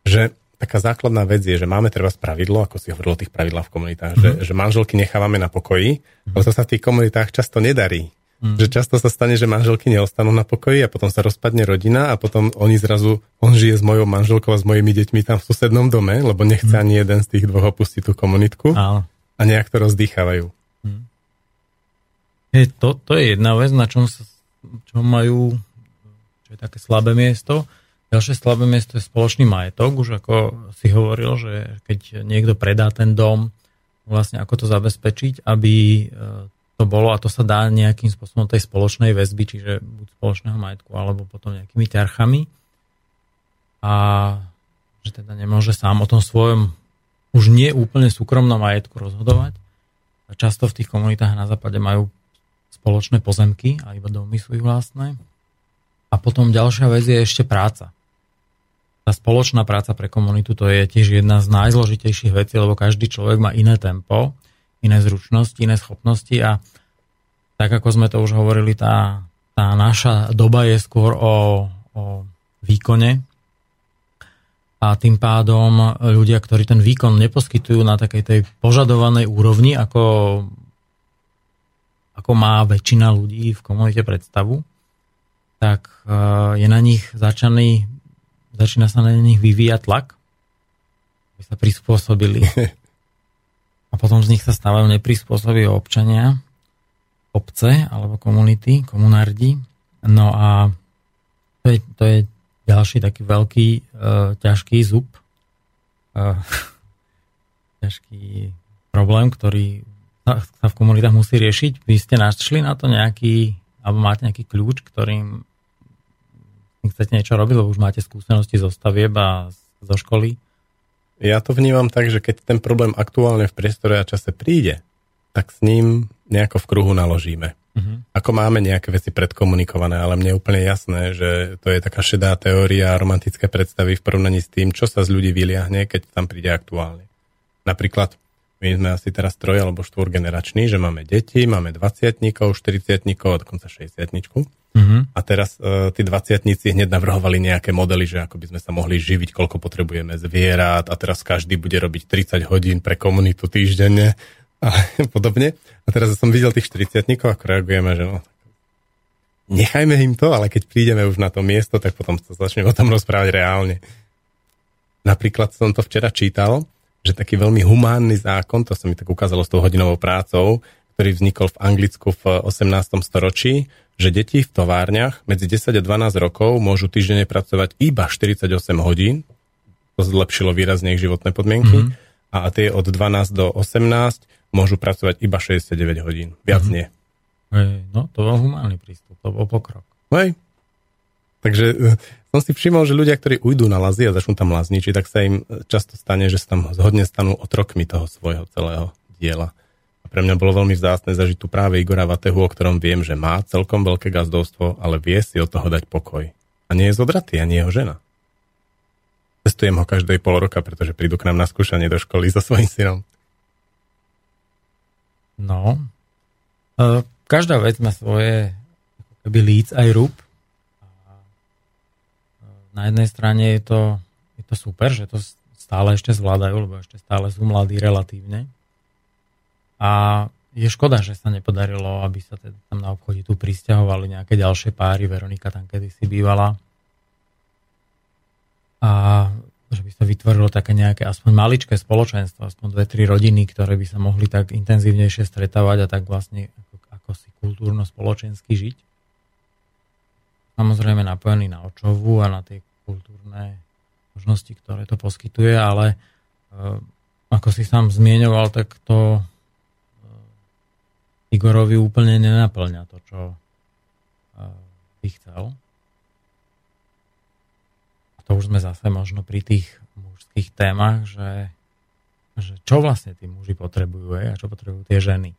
že taká základná vec je, že máme treba pravidlo, ako si hovorilo o tých pravidlách v komunitách, mm. že, že manželky nechávame na pokoji, mm. ale to sa v tých komunitách často nedarí. Mm. Že často sa stane, že manželky neostanú na pokoji a potom sa rozpadne rodina a potom oni zrazu, on žije s mojou manželkou a s mojimi deťmi tam v susednom dome, lebo nechce mm. ani jeden z tých dvoch opustiť tú komunitku Áno. a nejak to rozdýchávajú. Mm. Je to, to je jedna vec, na čom, sa, čom majú čo je také slabé miesto. Ďalšie slabé miesto je spoločný majetok, už ako si hovoril, že keď niekto predá ten dom, vlastne ako to zabezpečiť, aby to bolo, a to sa dá nejakým spôsobom tej spoločnej väzby, čiže buď spoločného majetku, alebo potom nejakými ťarchami. A že teda nemôže sám o tom svojom už nie úplne súkromnom majetku rozhodovať. A často v tých komunitách na západe majú spoločné pozemky a iba domy sú ich vlastné. A potom ďalšia vec je ešte práca. Tá spoločná práca pre komunitu, to je tiež jedna z najzložitejších vecí, lebo každý človek má iné tempo, iné zručnosti, iné schopnosti a tak ako sme to už hovorili, tá, tá naša doba je skôr o, o výkone a tým pádom ľudia, ktorí ten výkon neposkytujú na takej tej požadovanej úrovni, ako, ako má väčšina ľudí v komunite predstavu, tak je na nich začaný, začína sa na nich vyvíjať tlak, aby sa prispôsobili. A potom z nich sa stávajú neprispôsobiví občania, obce alebo komunity, komunardi. No a to je, to je ďalší taký veľký, e, ťažký zub. E, ťažký problém, ktorý sa v komunitách musí riešiť. Vy ste našli na to nejaký, alebo máte nejaký kľúč, ktorým chcete niečo robiť, lebo už máte skúsenosti zo stavieb a zo školy? Ja to vnímam tak, že keď ten problém aktuálne v priestore a čase príde, tak s ním nejako v kruhu naložíme. Uh-huh. Ako máme nejaké veci predkomunikované, ale mne je úplne jasné, že to je taká šedá teória a romantické predstavy v porovnaní s tým, čo sa z ľudí vyliahne, keď tam príde aktuálne. Napríklad my sme asi teraz troj alebo štvor generační, že máme deti, máme dvadsiatnikov, štyridsiatnikov a dokonca šesťdesiatničku. Uh-huh. A teraz uh, tí dvadsiatnici hneď navrhovali nejaké modely, že ako by sme sa mohli živiť, koľko potrebujeme zvierat a teraz každý bude robiť tridsať hodín pre komunitu týždenne a podobne. A teraz som videl tých štyridsiatnikov, ako reagujeme, že no, nechajme im to, ale keď prídeme už na to miesto, tak potom sa začneme o tom rozprávať reálne. Napríklad som to včera čítal, že taký veľmi humánny zákon, to sa mi tak ukázalo s tou hodinovou prácou, ktorý vznikol v Anglicku v osemnástom storočí, že deti v továrniach medzi desať a dvanásť rokov môžu týždenne pracovať iba štyridsaťosem hodín, to zlepšilo výrazne ich životné podmienky, mm-hmm. a tie od dvanásť do osemnástich môžu pracovať iba šesťdesiatdeväť hodín. Viac mm-hmm. nie. Hej, no, to bol humánny prístup, to bol pokrok. Hej. Takže som si všimol, že ľudia, ktorí ujdú na lazy a začnú tam lazničiť, tak sa im často stane, že sa tam zhodne stanú otrokmi toho svojho celého diela. A pre mňa bolo veľmi vzácne zažiť tu práve Igora Vatehu, o ktorom viem, že má celkom veľké gazdovstvo, ale vie si od toho dať pokoj. A nie je zodratý, ani jeho žena. Testujem ho každej pol roka, pretože prídu k nám na skúšanie do školy so svojím synom. No. Každá vec má svoje akoby líc aj rúb. Na jednej strane je to, je to super, že to stále ešte zvládajú, lebo ešte stále sú mladí relatívne. A je škoda, že sa nepodarilo, aby sa teda tam na obchode tu prisťahovali nejaké ďalšie páry. Veronika tam kedysi bývala. A že by sa vytvorilo také nejaké aspoň maličké spoločenstvo, aspoň dve, tri rodiny, ktoré by sa mohli tak intenzívnejšie stretávať a tak vlastne ako, ako si kultúrno-spoločensky žiť. Samozrejme napojený na Očovu a na tie kultúrne možnosti, ktoré to poskytuje, ale e, ako si sám zmieňoval, tak to e, Igorovi úplne nenaplňa to, čo e, by chcel. To už sme zase možno pri tých mužských témach, že, že čo vlastne tí muži potrebujú a čo potrebujú tie ženy.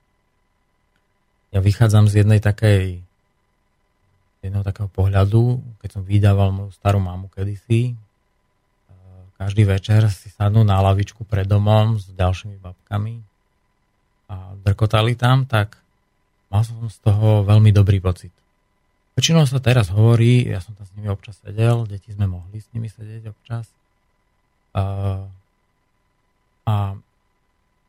Ja vychádzam z jednej takej, jedného takého pohľadu, keď som vydával moju starú mamu kedysi, každý večer si sadnú na lavičku pred domom s ďalšími babkami a drkotali tam, tak mal som z toho veľmi dobrý pocit. Väčšinou sa teraz hovorí, ja som tam s nimi občas sedel, deti sme mohli s nimi sedieť občas. A, a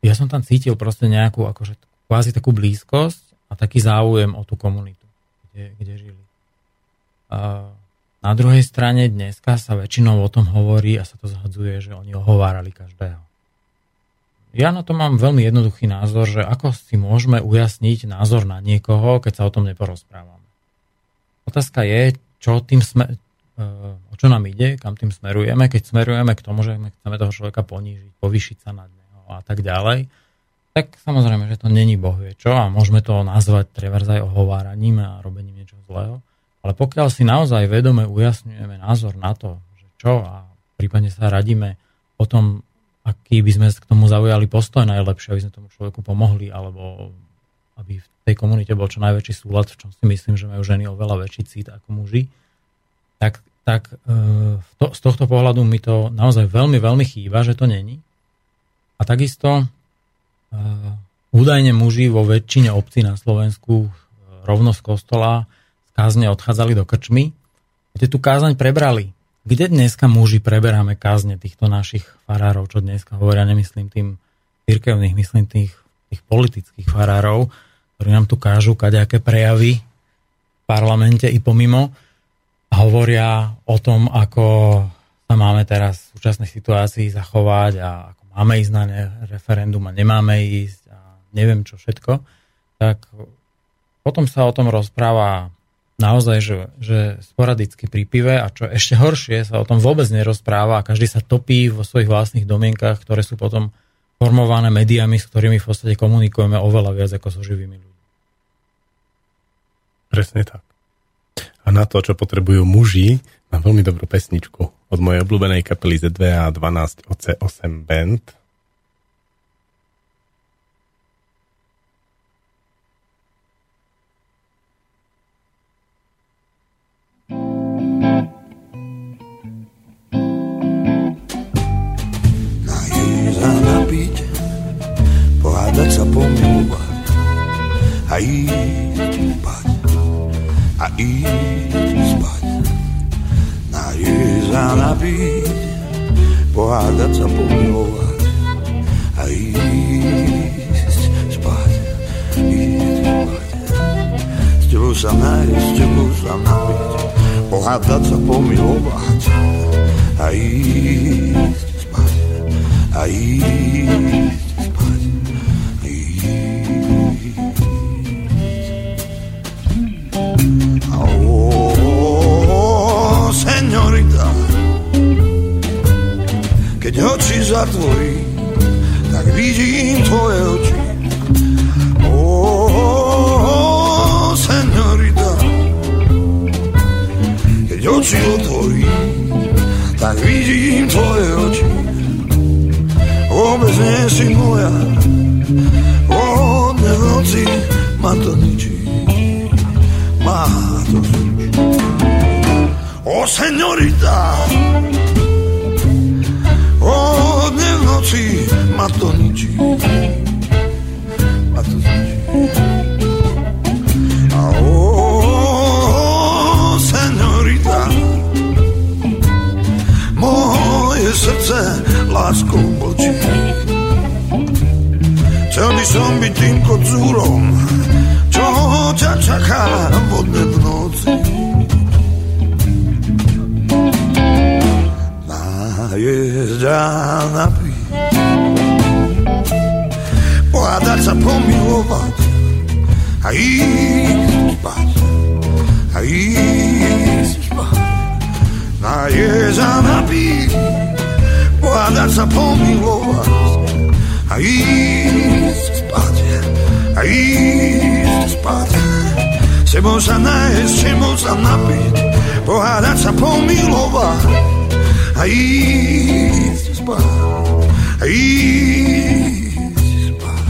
ja som tam cítil proste nejakú, akože kvázi takú blízkosť a taký záujem o tú komunitu, kde, kde žili. A na druhej strane dneska sa väčšinou o tom hovorí a sa to zhadzuje, že oni ohovárali každého. Ja na to mám veľmi jednoduchý názor, že ako si môžeme ujasniť názor na niekoho, keď sa o tom neporozprávame. Otázka je, čo tým smer- o čo nám ide, kam tým smerujeme, keď smerujeme k tomu, že chceme toho človeka ponížiť, povýšiť sa nad neho a tak ďalej, tak samozrejme, že to není bohvie čo a môžeme to nazvať trebárs aj ohováraním a robením niečoho zlého, ale pokiaľ si naozaj vedome ujasňujeme názor na to, že čo a prípadne sa radíme o tom, aký by sme k tomu zaujali postoj najlepšie, aby sme tomu človeku pomohli alebo aby v tej komunite bol čo najväčší súlad, v čom si myslím, že majú ženy oveľa väčší cít ako muži, tak, tak to, z tohto pohľadu mi to naozaj veľmi, veľmi chýba, že to není. A takisto údajne muži vo väčšine obcí na Slovensku rovno z kostola z kázne odchádzali do krčmy, kde tu kázaň prebrali. Kde dneska muži preberáme kázne týchto našich farárov, čo dneska hovoria, nemyslím tým cirkevných, myslím tých, tých politických farárov, ktorí nám tu kážu kadejaké prejavy v parlamente i pomimo. hovoria o tom, ako sa máme teraz v súčasnej situácii zachovať a ako máme ísť na referendum a nemáme ísť a neviem čo všetko, tak potom sa o tom rozpráva naozaj, že, že sporadicky pri pive, a čo ešte horšie, sa o tom vôbec nerozpráva a každý sa topí vo svojich vlastných domienkach, ktoré sú potom formované médiami, s ktorými v podstate komunikujeme oveľa viac ako so živými ľuďmi. Presne tak. A na to, čo potrebujú muži, mám veľmi dobrú pesničku od mojej obľúbenej kapely zet vé á dvanásť ó cé osem Band. Na jíza napiť, pohádať sa pomúvať a ísť spať, a ísť spať. Na jíza napiť, pohádať sa pomúvať a ísť spať, ísť spať. S tebou sa nájsť, s tebou sa napiť, pohádať sa, pomilovať a ísť spať, a ísť spať, a ísť. Oh, señorita, keď oči zatvorím, tak vidím tvoje oči. Oh, señorita, keď oči otvorím, tak vidím tvoje oči. Vôbec nie si moja, od nevoci ma to ničí, ma to ničí. O senorita, od nevoci ma to ničí, ma to ničí. A o senorita, moje srdce láskou bočí. Chcel by som byť tým kocúrom, čo ťa čaká vodne v noci. Nájsť a napiť, pohádať sa, pomilovať a ísť spať, a ísť spať. Nájsť a napiť, pohádať sa, pomilovať a ísť spať, a ísť spať. S tebou sa nájsť, s tebou sa napiť, pohádať sa, pomilovať a ísť spať, a ísť spať.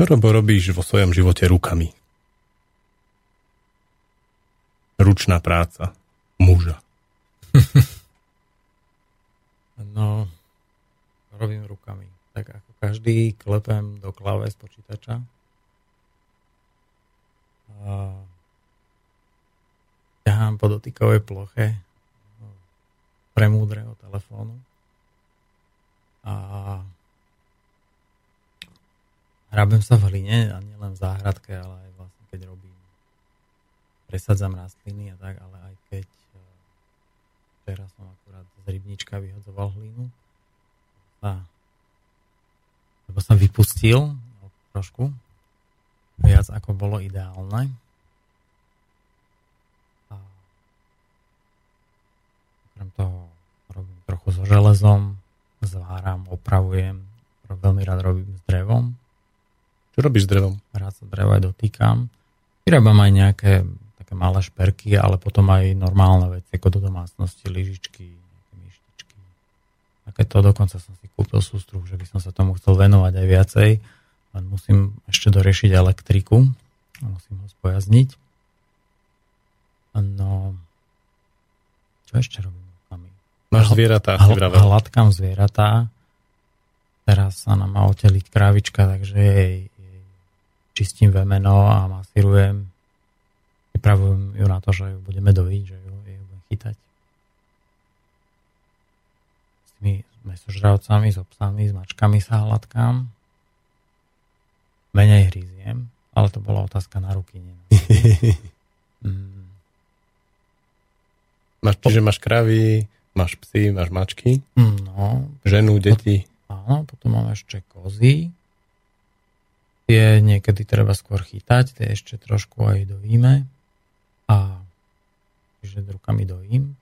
Čo robíš vo svojom živote rukami? Ručná práca muža. No, robím rukami. Tak ako každý, klepem do kláves počítača. A ťahám po dotykovej ploche premúdreho telefónu. A hrabem sa v hline, a nielen v záhradke, ale aj vlastne keď robím. Presadzam rastliny a tak, ale aj keď teraz som akurát z rybnička vyhodzoval hlinu. A lebo som vypustil trošku viac, ako bolo ideálne. A okrem toho robím trochu so železom, zváram, opravujem, veľmi rád robím s drevom. Čo robíš s drevom? Rád sa dreva aj dotýkam. Vyrábam aj nejaké také malé šperky, ale potom aj normálne veci, ako do domácnosti, lyžičky, takéto. Dokonca som si kúpil sústruh, že by som sa tomu chcel venovať aj viacej, len musím ešte doriešiť elektriku a musím ho spojazniť. No, čo ešte robím? Máš zvieratá? Hladkám zvieratá. Teraz sa nám má oteliť krávička, takže jej, jej čistím vemeno a masírujem. Pripravujem ju na to, že ju budeme dojiť, že ju, jej budem chytať. My s mesožravcami, s obsami, s mačkami sa hladkám. Menej hryziem, ale to bola otázka na ruky. Nie? mm. Máš, čiže máš kravy, máš psy, máš mačky, no, ženu, deti. Áno, potom mám ešte kozy. Tie niekedy treba skôr chytať, tie ešte trošku aj dojíme. A čiže rukami dojím.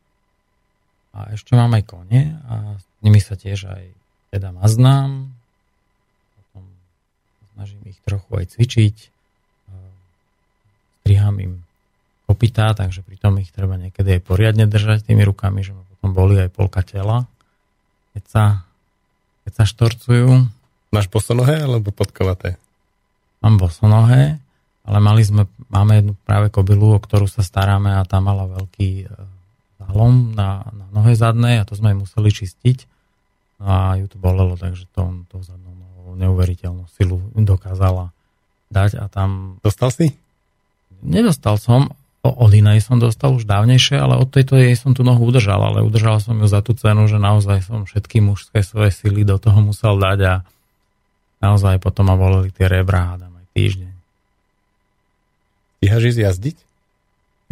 A ešte mám aj kone a s nimi sa tiež aj teda maznám. Potom snažím ich trochu aj cvičiť. Strihám im kopytá, takže pritom ich treba niekedy aj poriadne držať tými rukami, že ma potom boli aj polka tela, keď sa, keď sa štorcujú. Máš bosonohé alebo podkovaté? Mám bosonohé, ale mali sme, máme jednu práve kobylu, o ktorú sa staráme, a tá mala veľký zálom na, na nohe zadnej, a to sme museli čistiť, a ju to bolelo, takže to, to zadnou nohou neuveriteľnú silu dokázala dať. A tam... Dostal si? Nedostal som, od inej som dostal už dávnejšie, ale od tejto jej som tú nohu udržal, ale udržal som ju za tú cenu, že naozaj som všetky mužské svoje sily do toho musel dať, a naozaj potom ma boleli tie rebra, hádam aj týždeň. Stíhaš ísť jazdiť?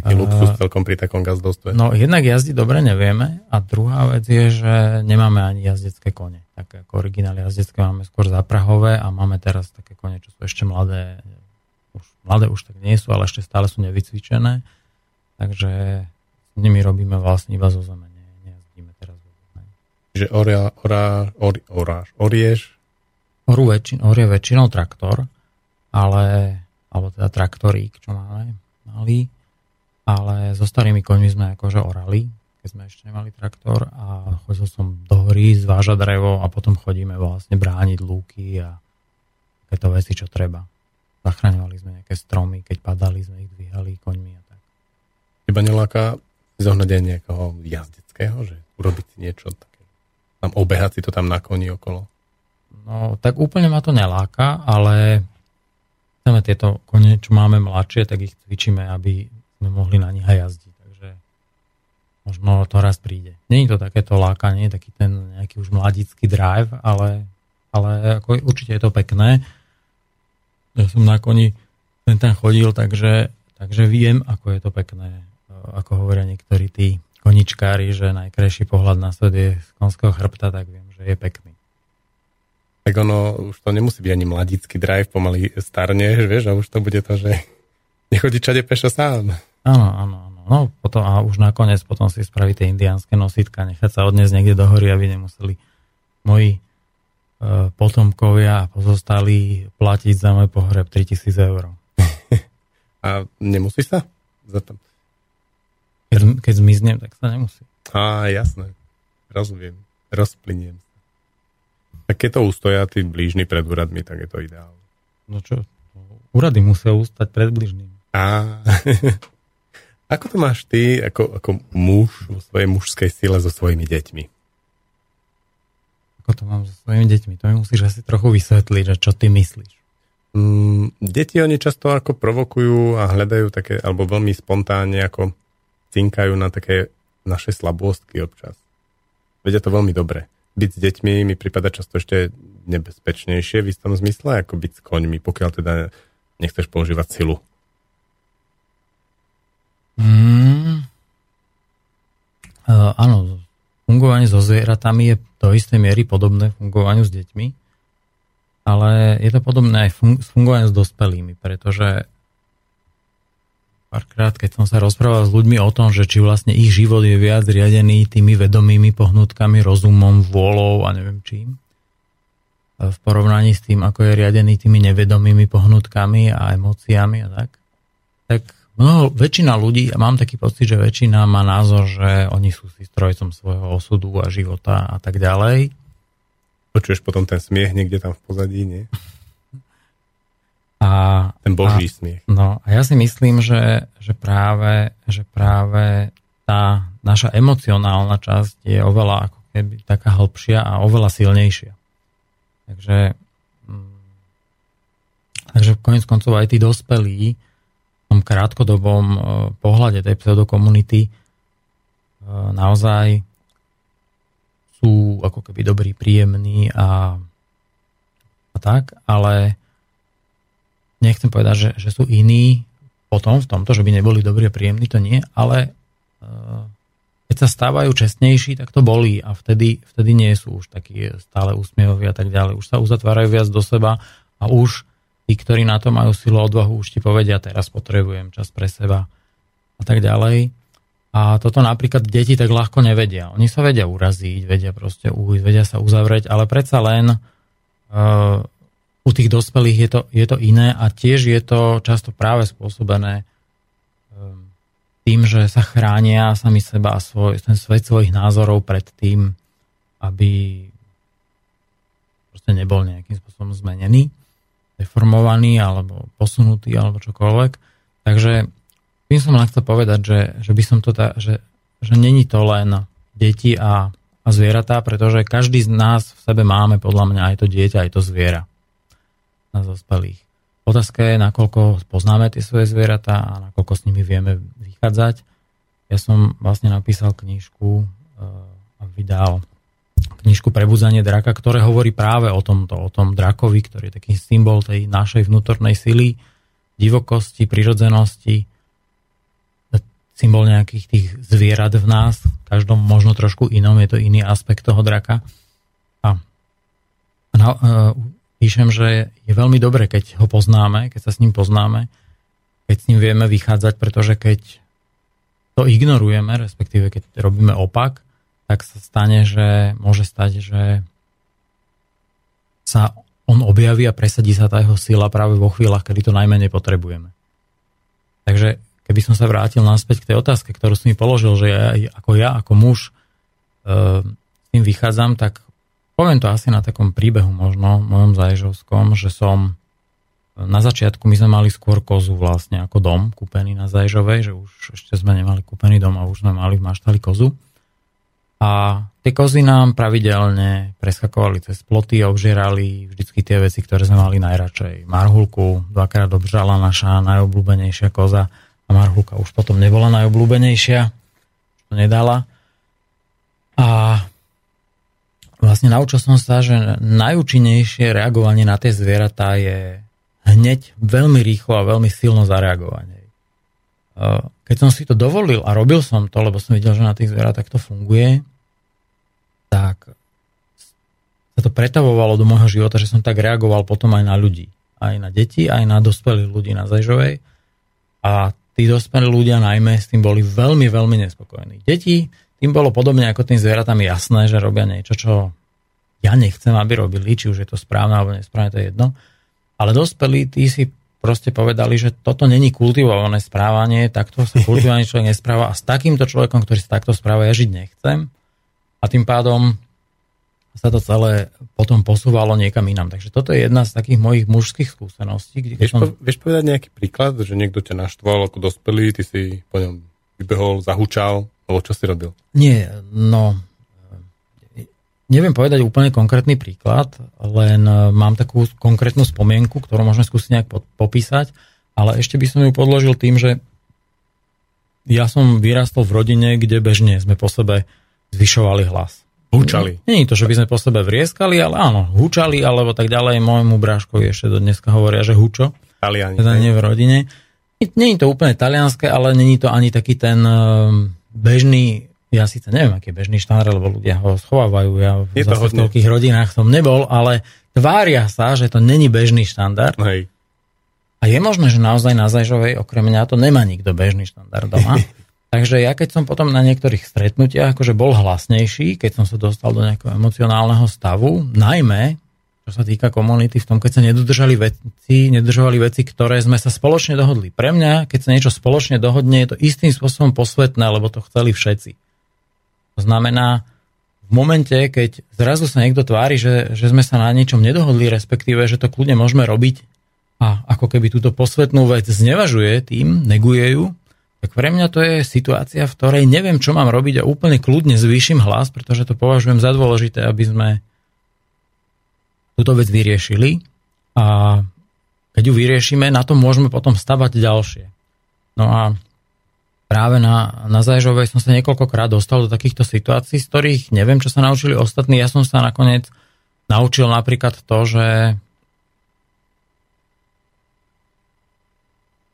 Taký luxus celkom pri takom gazdovstve. No, jednak jazdiť dobre nevieme, a druhá vec je, že nemáme ani jazdecké kone. Tak ako originál jazdecké máme skôr záprahové, a máme teraz také kone, čo sú ešte mladé. Už, mladé už tak nie sú, ale ešte stále sú nevycvičené. Takže s nimi robíme vlastne iba zo zeme. Nejazdíme teraz. Čiže oria, orá, or, oráš, orieš? Oru väčšin, orie väčšinou traktor, ale, alebo teda traktorík, čo máme, malý. Ale so starými koňmi sme akože orali, keď sme ešte nemali traktor, a chodil som do hory zvážať drevo, a potom chodíme vlastne brániť lúky a takéto veci, čo treba. Zachraňovali sme nejaké stromy, keď padali, sme ich dvíhali koňmi a tak. Iba neláka zohnať aj nejakého jazdeckého, že urobiť si niečo také, tam obehať si to tam na koni okolo? No, tak úplne ma to neláka, ale chceme tieto kone, čo máme mladšie, tak ich cvičíme, aby sme mohli na nich aj jazdiť, takže možno to raz príde. Nie je to takéto lákanie, taký ten nejaký už mladický drive, ale, ale ako určite je to pekné. Ja som na koni ten tam chodil, takže, takže viem, ako je to pekné. Ako hovoria niektorí tí koničkári, že najkrajší pohľad na svet je z konského chrbta, tak viem, že je pekný. Tak ono, už to nemusí byť ani mladický drive, pomaly starneš, vieš, a už to bude to, že... Nechodí čade pešo sám. Áno, áno, áno. No, potom, a už nakoniec potom si spravíte indiánske nosítka, nechať sa odniesť niekde do hory, aby nemuseli moji e, potomkovia a pozostali platiť za môj pohreb tritisíc eur. A nemusí sa? Za tam. Keď, keď zmiznem, tak sa nemusí. Á, jasné. Rozumiem. Rozplyniem sa. Tak keď to ustoja tí blížni pred úradmi, tak je to ideálne. No čo? Úrady musia ustať pred bližným. Á, ako to máš ty, ako, ako muž vo svojej mužskej sile so svojimi deťmi? Ako to mám so svojimi deťmi? To mi musíš asi trochu vysvetliť, čo ty myslíš. Mm, deti oni často ako provokujú a hľadajú také, alebo veľmi spontánne ako cinkajú na také naše slabostky občas. Vedia to veľmi dobre. Byť s deťmi mi prípada často ešte nebezpečnejšie v istom zmysle, ako byť s koňmi, pokiaľ teda nechceš používať silu. Mm. Uh, áno, fungovanie so zvieratami je do istej miery podobné fungovaniu s deťmi, ale je to podobné aj fun- s fungovaním s dospelými, pretože párkrát, keď som sa rozprával s ľuďmi o tom, že či vlastne ich život je viac riadený tými vedomými pohnutkami, rozumom, vôľou a neviem čím, v porovnaní s tým, ako je riadený tými nevedomými pohnutkami a emóciami a tak, tak mnoho, väčšina ľudí, a mám taký pocit, že väčšina má názor, že oni sú si strojcom svojho osudu a života a tak ďalej. Počuješ potom ten smiech niekde tam v pozadí, nie? A, ten boží a, smiech. No a ja si myslím, že, že, práve, že práve tá naša emocionálna časť je oveľa ako keby taká hlbšia a oveľa silnejšia. Takže, takže koniec koncov aj tí dospelí v tom krátkodobom pohľade tej pseudokomunity naozaj sú ako keby dobrý, príjemný a, a tak, ale nechcem povedať, že, že sú iní potom v tomto, že by neboli dobrí a príjemní, to nie, ale keď sa stávajú čestnejší, tak to bolí a vtedy, vtedy nie sú už takí stále úsmievoví a tak ďalej. Už sa uzatvárajú viac do seba a už tí, ktorí na to majú silu a odvahu, už ti povedia, teraz potrebujem čas pre seba a tak ďalej. A toto napríklad deti tak ľahko nevedia. Oni sa vedia uraziť, vedia proste ujsť, vedia sa uzavrieť, ale predsa len uh, u tých dospelých je to, je to iné a tiež je to často práve spôsobené um, tým, že sa chránia sami seba a svoj, ten svet svojich názorov pred tým, aby proste nebol nejakým spôsobom zmenený, deformovaný alebo posunutý alebo čokoľvek. Takže tým som len chcel povedať, že, že by som to tá, že, že není to len deti a, a zvieratá, pretože každý z nás v sebe máme podľa mňa aj to dieťa, aj to zviera. Na zospelých. Otázka je, nakoľko poznáme tie svoje zvieratá a nakoľko s nimi vieme vychádzať. Ja som vlastne napísal knižku a vydal knižku Prebudzanie draka, ktoré hovorí práve o tomto, o tom drakovi, ktorý je taký symbol tej našej vnútornej sily, divokosti, prirodzenosti, symbol nejakých tých zvierat v nás, každom možno trošku inom, je to iný aspekt toho draka. A no, píšem, že je veľmi dobre, keď ho poznáme, keď sa s ním poznáme, keď s ním vieme vychádzať, pretože keď to ignorujeme, respektíve keď robíme opak, tak sa stane, že môže stať, že sa on objaví a presadí sa tá jeho sila práve vo chvíľach, kedy to najmenej potrebujeme. Takže keby som sa vrátil naspäť k tej otázke, ktorú si mi položil, že ja, ako ja, ako muž e, s tým vychádzam, tak poviem to asi na takom príbehu možno, mojom zaježovskom, že som na začiatku, my sme mali skôr kozu vlastne ako dom, kúpený na Zaježovej, že už ešte sme nemali kúpený dom a už sme mali v maštali kozu. A tie kozy nám pravidelne preskakovali cez ploty a obžierali vždycky tie veci, ktoré sme mali najradšej. Marhulku dvakrát obžrala naša najobľúbenejšia koza. A marhulka už potom nebola najobľúbenejšia, to nedala. A vlastne naučil som sa, že najúčinnejšie reagovanie na tie zvieratá je hneď veľmi rýchlo a veľmi silno zareagovanie. Keď som si to dovolil a robil som to, lebo som videl, že na tých zvieratách to funguje, tak sa to pretavovalo do môjho života, že som tak reagoval potom aj na ľudí. Aj na deti, aj na dospelých ľudí na Zaježovej. A tí dospelí ľudia najmä s tým boli veľmi, veľmi nespokojní. Deti, tým bolo podobne ako tým zvieratám jasné, že robia niečo, čo ja nechcem, aby robili, či už je to správne alebo nesprávne, to je jedno. Ale dospelí, tí si proste povedali, že toto není kultivované správanie, takto sa kultivovaný človek nespráva a s takýmto človekom, ktorý sa takto správa, ja žiť nechcem. A tým pádom sa to celé potom posúvalo niekam inám. Takže toto je jedna z takých mojich mužských skúseností. Kde vieš, som... po, vieš povedať nejaký príklad, že niekto ťa naštval ako dospelý, ty si po ňom vybehol, zahučal, alebo čo si robil? Nie, no... Neviem povedať úplne konkrétny príklad, len mám takú konkrétnu spomienku, ktorú môžeme skúsiť nejak popísať, ale ešte by som ju podložil tým, že ja som vyrastol v rodine, kde bežne sme po sebe zvyšovali hlas. Húčali. Nie je to, že by sme po sebe vrieskali, ale áno, húčali, alebo tak ďalej. Môjmu bráškovi ešte do dneska hovoria, že hučo. Taliani. Teda nie v rodine. Nie je to úplne talianské, ale nie je to ani taký ten bežný. Ja síce neviem, aký je bežný štandard, lebo ľudia ho schovávajú. Ja v toľkých rodinách som nebol, ale tvária sa, že to není bežný štandard. Hej. A je možné, že naozaj na Zaježovej okrem mňa to nemá nikto bežný štandard doma. Takže ja keď som potom na niektorých stretnutiach akože bol hlasnejší, keď som sa dostal do nejakého emocionálneho stavu, najmä, čo sa týka komunity, v tom, keď sa nedodržali veci, nedržovali veci, ktoré sme sa spoločne dohodli. Pre mňa, keď sa niečo spoločne dohodne, je to istým spôsobom posvetné, lebo to chceli všetci. To znamená, v momente, keď zrazu sa niekto tvári, že, že sme sa na niečom nedohodli, respektíve, že to kľudne môžeme robiť a ako keby túto posvetnú vec znevažuje tým, neguje ju, tak pre mňa to je situácia, v ktorej neviem, čo mám robiť a úplne kľudne zvýšim hlas, pretože to považujem za dôležité, aby sme túto vec vyriešili a keď ju vyriešime, na tom môžeme potom stavať ďalšie. No a práve na, na Zaježovej som sa niekoľkokrát dostal do takýchto situácií, z ktorých neviem, čo sa naučili ostatní. Ja som sa nakoniec naučil napríklad to, že,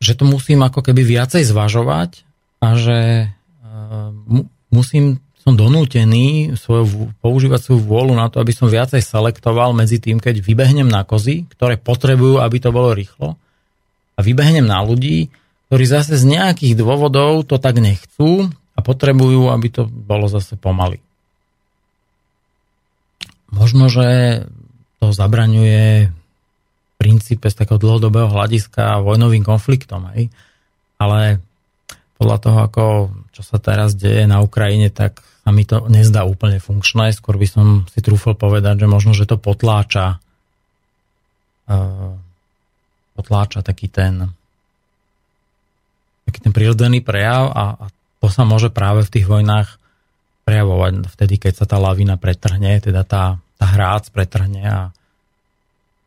že to musím ako keby viacej zvažovať a že uh, musím, som donútený svoju, používať svoju vôľu na to, aby som viacej selektoval medzi tým, keď vybehnem na kozy, ktoré potrebujú, aby to bolo rýchlo, a vybehnem na ľudí, ktorí zase z nejakých dôvodov to tak nechcú a potrebujú, aby to bolo zase pomaly. Možno, že to zabraňuje v princípe z takého dlhodobého hľadiska vojnovým konfliktom, hej? Ale podľa toho, ako, čo sa teraz deje na Ukrajine, tak sa mi to nezdá úplne funkčné. Skôr by som si trúfal povedať, že možno, že to potláča uh, potláča taký ten taký ten prírodzený prejav a, a to sa môže práve v tých vojnách prejavovať vtedy, keď sa tá lavina pretrhne, teda tá, tá hrác pretrhne a,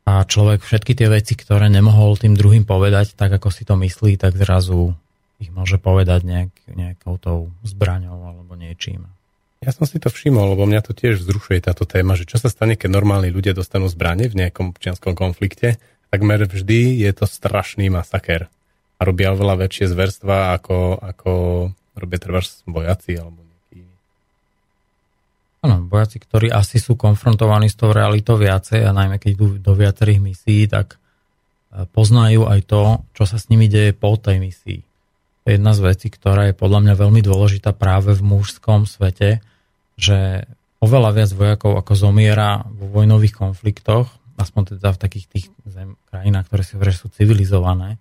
a človek všetky tie veci, ktoré nemohol tým druhým povedať, tak ako si to myslí, tak zrazu ich môže povedať nejak, nejakou tou zbraňou alebo niečím. Ja som si to všimol, lebo mňa to tiež vzrušuje táto téma, že čo sa stane, keď normálni ľudia dostanú zbrane v nejakom občianskom konflikte, takmer vždy je to strašný masaker. A robia veľa väčšie zverstva, ako, ako robia trebárs vojaci alebo nejaký. Áno, vojaci, ktorí asi sú konfrontovaní s tou realitou viacej a najmä keď idú do viacerých misií, tak poznajú aj to, čo sa s nimi deje po tej misii. To je jedna z vecí, ktorá je podľa mňa veľmi dôležitá práve v mužskom svete, že oveľa viac vojakov ako zomiera vo vojnových konfliktoch, aspoň teda v takých tých zem, krajinách, ktoré si hovorí, sú civilizované,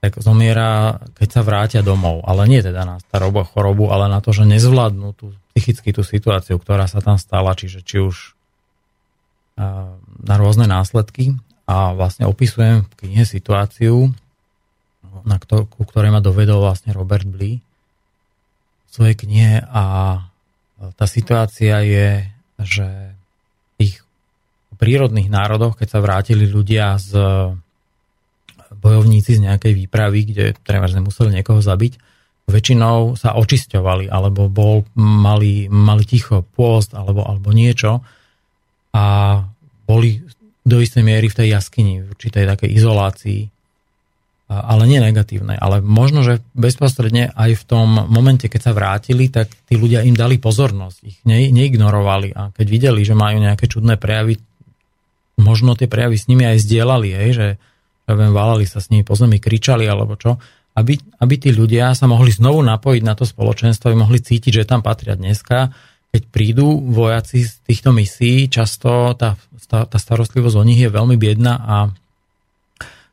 tak zomiera, keď sa vrátia domov. Ale nie teda na starobu a chorobu, ale na to, že nezvládnu tú, psychicky tú situáciu, ktorá sa tam stala, čiže či už na rôzne následky. A vlastne opisujem v knihe situáciu, na ktor- ku ktorej ma dovedol vlastne Robert Bly v svojej knihe. A tá situácia je, že v tých prírodných národoch, keď sa vrátili ľudia z bojovníci z nejakej výpravy, kde treba nemuseli niekoho zabiť, väčšinou sa očisťovali, alebo bol, mali, mali ticho pôst, alebo, alebo niečo a boli do istej miery v tej jaskyni, v určitej takej izolácii, ale nie negatívnej. Ale možno, že bezprostredne aj v tom momente, keď sa vrátili, tak tí ľudia im dali pozornosť, ich ne, neignorovali a keď videli, že majú nejaké čudné prejavy, možno tie prejavy s nimi aj zdieľali, hej, že válali sa s nimi po zemi, kričali alebo čo, aby, aby tí ľudia sa mohli znovu napojiť na to spoločenstvo, aby mohli cítiť, že tam patria dneska. Keď prídu vojaci z týchto misií, často tá, tá starostlivosť o nich je veľmi biedna a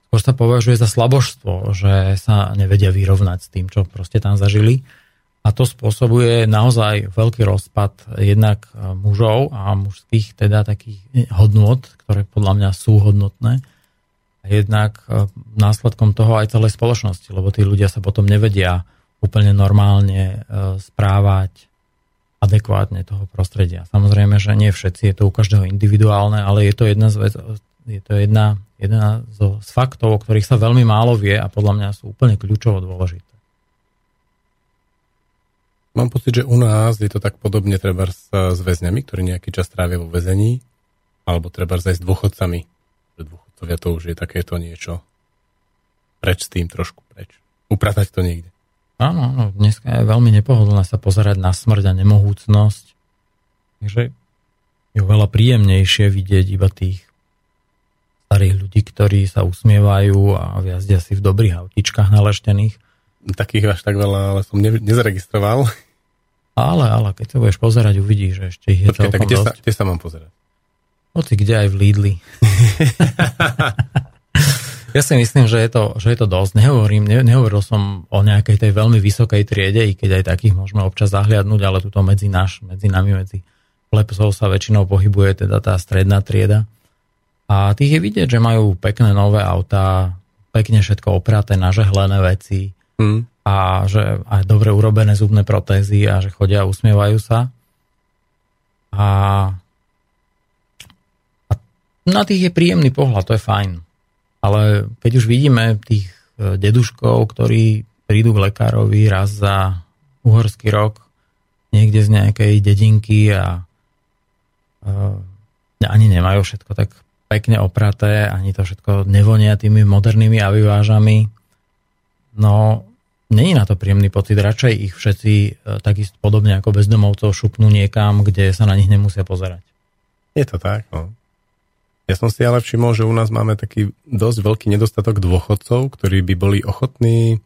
skôr sa považuje za slabožstvo, že sa nevedia vyrovnať s tým, čo proste tam zažili. A A to spôsobuje naozaj veľký rozpad jednak mužov a mužských teda takých hodnôt, ktoré podľa mňa sú hodnotné. A jednak následkom toho aj celej spoločnosti, lebo tí ľudia sa potom nevedia úplne normálne správať adekvátne toho prostredia. Samozrejme, že nie všetci, je to u každého individuálne, ale je to jedna z, je to jedna, jedna zo, z faktov, o ktorých sa veľmi málo vie a podľa mňa sú úplne kľúčovo dôležité. Mám pocit, že u nás je to tak podobne treba s, s väzňami, ktorí nejaký čas trávia vo väzení, alebo treba aj s dôchodcami. Dôchodcovia to už je takéto niečo preč s tým, trošku preč. Upratať to niekde. Áno, no, dneska je veľmi nepohodlné sa pozerať na smrť a nemohúcnosť. Takže je veľa príjemnejšie vidieť iba tých starých ľudí, ktorí sa usmievajú a jazdia si v dobrých autičkách naleštených. Takých až tak veľa, ale som ne- nezaregistroval. Ale, ale, keď sa budeš pozerať, uvidíš, že ešte ich je celkom dosť. Kde sa, kde sa mám pozerať? Hoci kde, aj v Lidli. Ja si myslím, že je to, že je to dosť. Nehovorím, ne, nehovoril som o nejakej tej veľmi vysokej triede, i keď aj takých môžeme občas zahliadnúť, ale tuto medzi, naš, medzi nami, medzi plebsov sa väčšinou pohybuje teda tá stredná trieda. A tých je vidieť, že majú pekné nové autá, pekne všetko opraté, nažehlené veci, Hmm. a že aj dobre urobené zubné protézy a že chodia a usmievajú sa. A, a na tých je príjemný pohľad, to je fajn. Ale keď už vidíme tých deduškov, ktorí prídu k lekárovi raz za uhorský rok niekde z nejakej dedinky a e, ani nemajú všetko tak pekne opraté, ani to všetko nevonia tými modernými avivážami. No, není na to príjemný pocit, radšej ich všetci takisto podobne ako bezdomovcov šupnú niekam, kde sa na nich nemusia pozerať. Je to tak, no. Ja som si ale všimol, že u nás máme taký dosť veľký nedostatok dôchodcov, ktorí by boli ochotní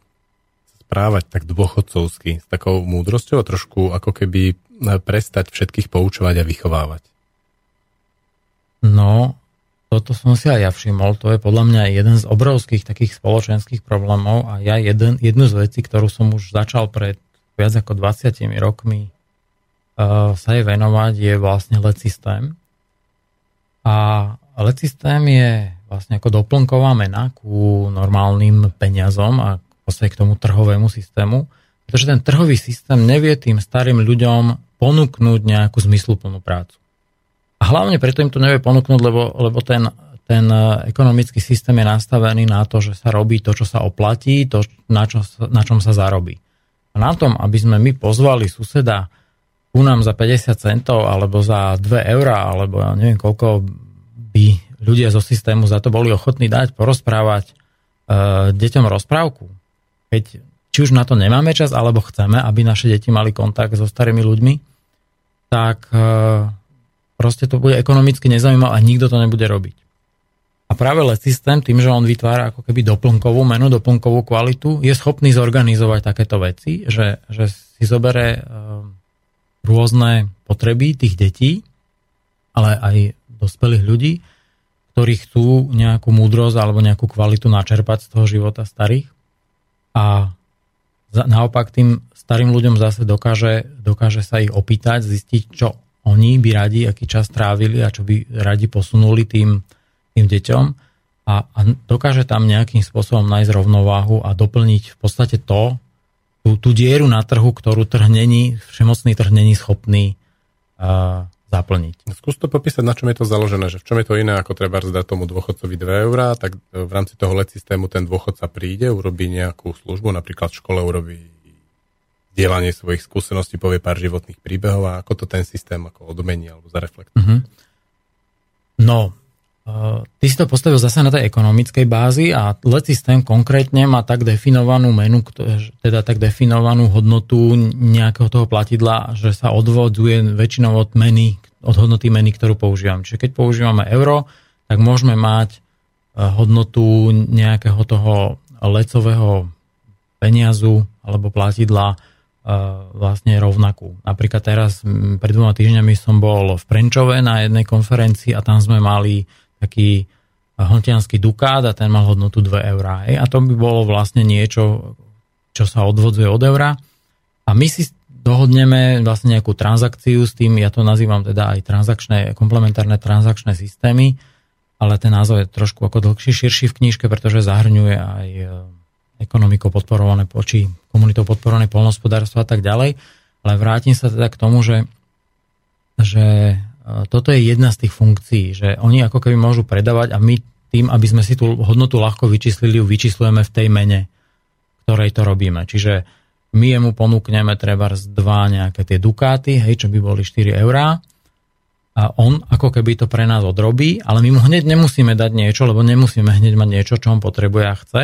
správať tak dôchodcovsky, s takou múdrosťou a trošku ako keby prestať všetkých poučovať a vychovávať. No, toto som si aj ja všimol, to je podľa mňa jeden z obrovských takých spoločenských problémov a ja jeden, jednu z vecí, ktorú som už začal pred viac ako dvadsiatimi rokmi uh, sa jej venovať, je vlastne el é té systém. A el é té systém je vlastne ako doplnková mena ku normálnym peniazom a vlastne k tomu trhovému systému, pretože ten trhový systém nevie tým starým ľuďom ponúknuť nejakú zmysluplnú prácu. A hlavne preto im to nevie ponúknuť, lebo, lebo ten, ten ekonomický systém je nastavený na to, že sa robí to, čo sa oplatí, to, na, čo, na čom sa zarobí. A na tom, aby sme my pozvali suseda ku nám za päťdesiat centov, alebo za dve eurá, alebo ja neviem, koľko by ľudia zo systému za to boli ochotní dať, porozprávať e, deťom rozprávku. Keď, či už na to nemáme čas, alebo chceme, aby naše deti mali kontakt so starými ľuďmi, tak... E, proste to bude ekonomicky nezaujímavé a nikto to nebude robiť. A práve el é té systém, tým, že on vytvára ako keby doplnkovú menu, doplnkovú kvalitu, je schopný zorganizovať takéto veci, že, že si zobere rôzne potreby tých detí, ale aj dospelých ľudí, ktorí chcú nejakú múdrosť alebo nejakú kvalitu načerpať z toho života starých. A naopak tým starým ľuďom zase dokáže, dokáže sa ich opýtať, zistiť, čo oni by radi, aký čas trávili a čo by radi posunuli tým, tým deťom a, a dokáže tam nejakým spôsobom nájsť rovnováhu a doplniť v podstate to, tú, tú dieru na trhu, ktorú trh není, všemocný trh není schopný uh, zaplniť. Skús to popísať, na čom je to založené, že v čom je to iné, ako treba zdať tomu dôchodcovi dve eurá, tak v rámci toho el é té systému ten dôchodca príde, urobí nejakú službu, napríklad v škole urobí dielanie svojich skúseností, povie pár životných príbehov a ako to ten systém ako odmení alebo zareflektuje. Mm-hmm. No, uh, ty si to postavil zase na tej ekonomickej bázi a el é té systém konkrétne má tak definovanú menu, teda tak definovanú hodnotu nejakého toho platidla, že sa odvodzuje väčšinou od meny, od hodnoty meny, ktorú používam. Čiže keď používame euro, tak môžeme mať hodnotu nejakého toho el é té-ového peniazu alebo platidla vlastne rovnakú. Napríklad teraz pred dvoma týždňami som bol v Prenčove na jednej konferencii a tam sme mali taký hontianský dukát a ten mal hodnotu dve eurá. A to by bolo vlastne niečo, čo sa odvodzuje od eura a A my si dohodneme vlastne nejakú transakciu s tým, ja to nazývam teda aj transakčné, komplementárne transakčné systémy, ale ten názov je trošku ako dlhší, širší v knižke, pretože zahrňuje aj ekonomikou podporované či komunitou podporované poľnohospodárstvo a tak ďalej. Ale vrátim sa teda k tomu, že, že toto je jedna z tých funkcií, že oni ako keby môžu predávať a my tým, aby sme si tú hodnotu ľahko vyčíslili, ju vyčíslujeme v tej mene, ktorej to robíme. Čiže my jemu ponúkneme trebárs dva nejaké tie dukáty, hej, čo by boli štyri eurá a on ako keby to pre nás odrobí, ale my mu hneď nemusíme dať niečo, lebo nemusíme hneď mať niečo, čo on potrebuje a chce,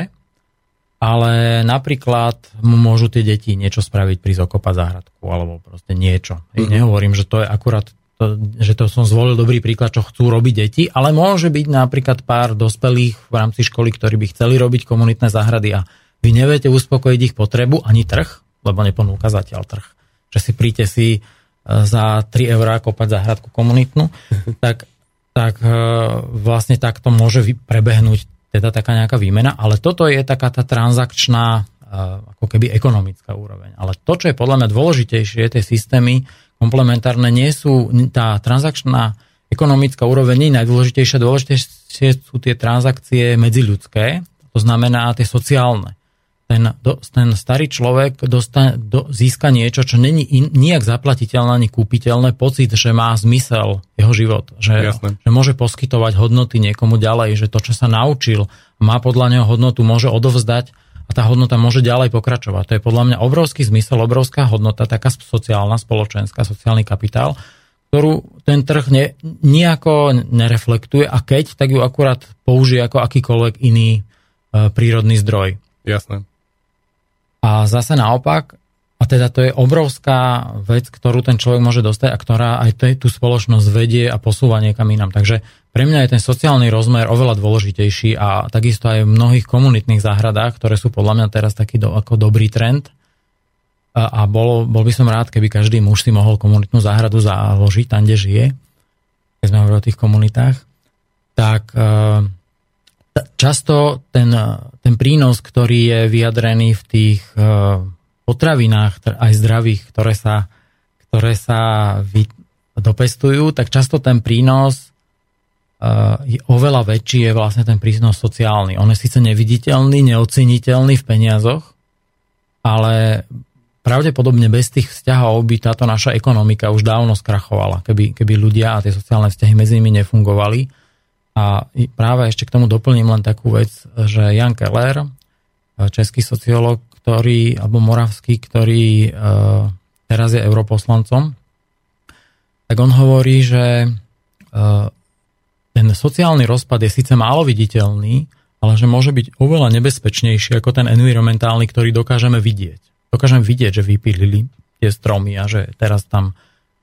ale napríklad mu môžu tie deti niečo spraviť, prísť okopať záhradku alebo proste niečo. Hej, nehovorím, že to je akurát, to, že to som zvolil dobrý príklad, čo chcú robiť deti, ale môže byť napríklad pár dospelých v rámci školy, ktorí by chceli robiť komunitné záhrady a vy neviete uspokojiť ich potrebu ani trh, lebo neponúka zatiaľ trh. Že si príďte si za tri eurá kopať záhradku komunitnú, tak, tak vlastne takto môže prebehnúť teda taká nejaká výmena, ale toto je taká tá transakčná ako keby ekonomická úroveň. Ale to, čo je podľa mňa dôležitejšie, tie systémy komplementárne nie sú, tá transakčná ekonomická úroveň nie je najdôležitejšia, dôležitejšie sú tie transakcie medziľudské, to znamená tie sociálne. Ten, ten starý človek dostane, do, získa niečo, čo není in, nijak zaplatiteľné ani kúpiteľné, pocit, že má zmysel jeho život, že, že môže poskytovať hodnoty niekomu ďalej, že to, čo sa naučil, má podľa neho hodnotu, môže odovzdať a tá hodnota môže ďalej pokračovať. To je podľa mňa obrovský zmysel, obrovská hodnota, taká sociálna, spoločenská, sociálny kapitál, ktorú ten trh ne, nejako nereflektuje a keď, tak ju akurát použije ako akýkoľvek iný e, prírodný zdroj. Jasné. A zase naopak, a teda to je obrovská vec, ktorú ten človek môže dostať a ktorá aj tú spoločnosť vedie a posúva niekam inám. Takže pre mňa je ten sociálny rozmer oveľa dôležitejší a takisto aj v mnohých komunitných záhradách, ktoré sú podľa mňa teraz taký do, ako dobrý trend. A, a bol, bol by som rád, keby každý muž si mohol komunitnú záhradu založiť tam, kde žije, keď sme hovorili o tých komunitách, tak... E- Často ten, ten prínos, ktorý je vyjadrený v tých potravinách, aj zdravých, ktoré sa, ktoré sa vy, dopestujú, tak často ten prínos je oveľa väčší, je vlastne ten prínos sociálny. On je síce neviditeľný, neoceniteľný v peniazoch, ale pravdepodobne bez tých vzťahov by táto naša ekonomika už dávno skrachovala, keby, keby ľudia a tie sociálne vzťahy medzi nimi nefungovali. A práve ešte k tomu doplním len takú vec, že Jan Keller, český sociológ, ktorý, alebo moravský, ktorý teraz je europoslancom, tak on hovorí, že ten sociálny rozpad je síce málo viditeľný, ale že môže byť oveľa nebezpečnejší ako ten environmentálny, ktorý dokážeme vidieť. Dokážeme vidieť, že vypílili tie stromy a že teraz tam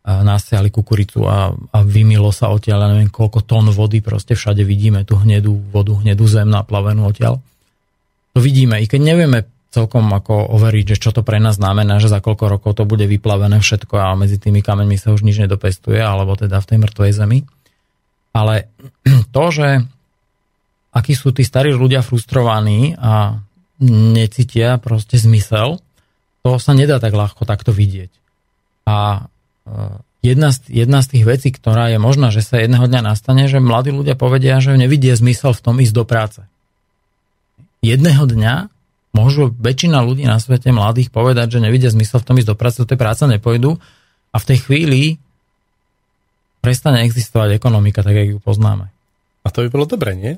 nasiali kukuricu a, a vymilo sa odtiaľ, ja neviem koľko tón vody, proste všade vidíme tú hnedú vodu, hnedú zem naplavenú odtiaľ. To vidíme, i keď nevieme celkom ako overiť, že čo to pre nás znamená, že za koľko rokov to bude vyplavené všetko a medzi tými kameňmi sa už nič nedopestuje, alebo teda v tej mŕtvej zemi. Ale to, že akí sú tí starí ľudia frustrovaní a necítia proste zmysel, to sa nedá tak ľahko takto vidieť. A Jedna z, jedna z tých vecí, ktorá je možná, že sa jedného dňa nastane, že mladí ľudia povedia, že nevidia zmysel v tom ísť do práce. Jedného dňa môžu väčšina ľudí na svete mladých povedať, že nevidia zmysel v tom ísť do práce, do tej práce nepôjdu a v tej chvíli prestane existovať ekonomika, tak jak ju poznáme. A to by bolo dobré, nie?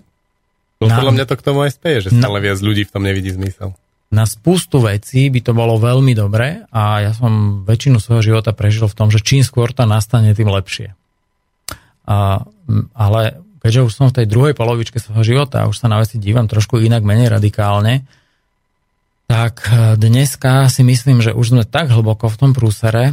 No podľa mňa to k tomu aj speje, že stále viac ľudí v tom nevidí zmysel. Na spustu vecí by to bolo veľmi dobre a ja som väčšinu svojho života prežil v tom, že čím skôr to nastane, tým lepšie. A, ale keďže už som v tej druhej polovičke svojho života a už sa na veci dívam trošku inak, menej radikálne, tak dneska si myslím, že už sme tak hlboko v tom prúsere,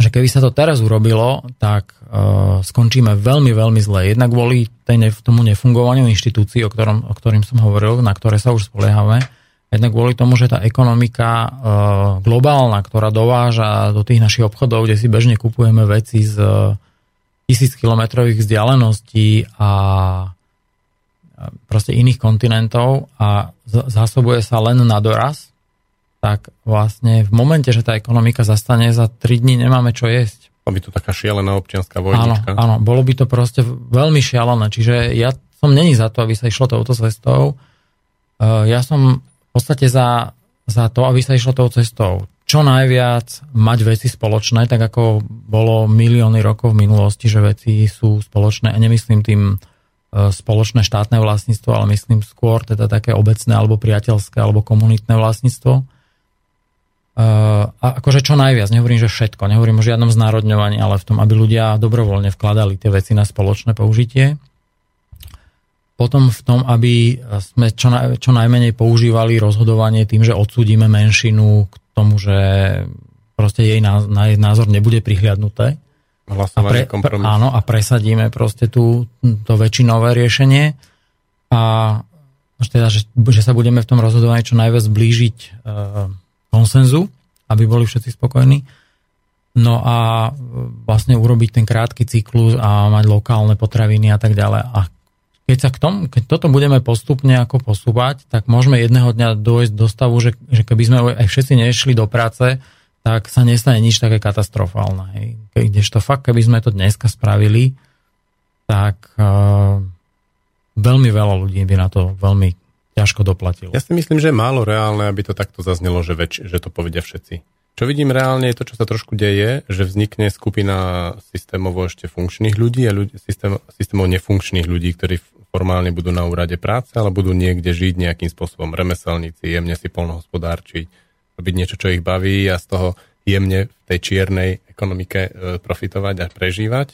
že keby sa to teraz urobilo, tak uh, skončíme veľmi, veľmi zle. Jednak kvôli tej, tomu nefungovaniu inštitúcií, o ktorom, o ktorým som hovoril, na ktoré sa už spoliehame, jednak kvôli tomu, že tá ekonomika globálna, ktorá dováža do tých našich obchodov, kde si bežne kupujeme veci z tisíckilometrových vzdialeností a proste iných kontinentov a zásobuje sa len na doraz, tak vlastne v momente, že tá ekonomika zastane, za tri dni nemáme čo jesť. Bolo by to taká šialená občianská vojnička. Áno, áno, bolo by to proste veľmi šialené. Čiže ja som není za to, aby sa išlo touto cestou. Ja som v podstate za, za to, aby sa išlo tou cestou. Čo najviac mať veci spoločné, tak ako bolo milióny rokov v minulosti, že veci sú spoločné. A nemyslím tým spoločné štátne vlastníctvo, ale myslím skôr teda také obecné, alebo priateľské, alebo komunitné vlastníctvo. A akože čo najviac, nehovorím, že všetko, nehovorím o žiadnom znárodňovaní, ale v tom, aby ľudia dobrovoľne vkladali tie veci na spoločné použitie. Potom v tom, aby sme čo, naj, čo najmenej používali rozhodovanie tým, že odsúdime menšinu k tomu, že proste jej názor nebude prihliadnuté. Hlasovanie kompromis. Áno, a presadíme proste tú, to väčšinové riešenie a teda, že, že sa budeme v tom rozhodovaní čo najviac blížiť e, konsenzu, aby boli všetci spokojní. No a vlastne urobiť ten krátky cyklus a mať lokálne potraviny a tak ďalej. A keď sa k tomu, keď toto budeme postupne ako posúvať, tak môžeme jedného dňa dôjsť do stavu, že, že keby sme aj všetci nešli do práce, tak sa nestane nič také katastrofálne. Kdežto fakt, keby sme to dneska spravili, tak e, veľmi veľa ľudí by na to veľmi ťažko doplatilo. Ja si myslím, že je málo reálne, aby to takto zaznelo, že, väč- že to povedia všetci. Čo vidím reálne je to, čo sa trošku deje, že vznikne skupina systémovo ešte funkčných ľudí a ľudí, systém, systémov nefunkčných ľudí, ktorí formálne budú na úrade práce, ale budú niekde žiť nejakým spôsobom. Remeselníci, jemne si poľnohospodárčiť, robiť niečo, čo ich baví a z toho jemne v tej čiernej ekonomike profitovať a prežívať.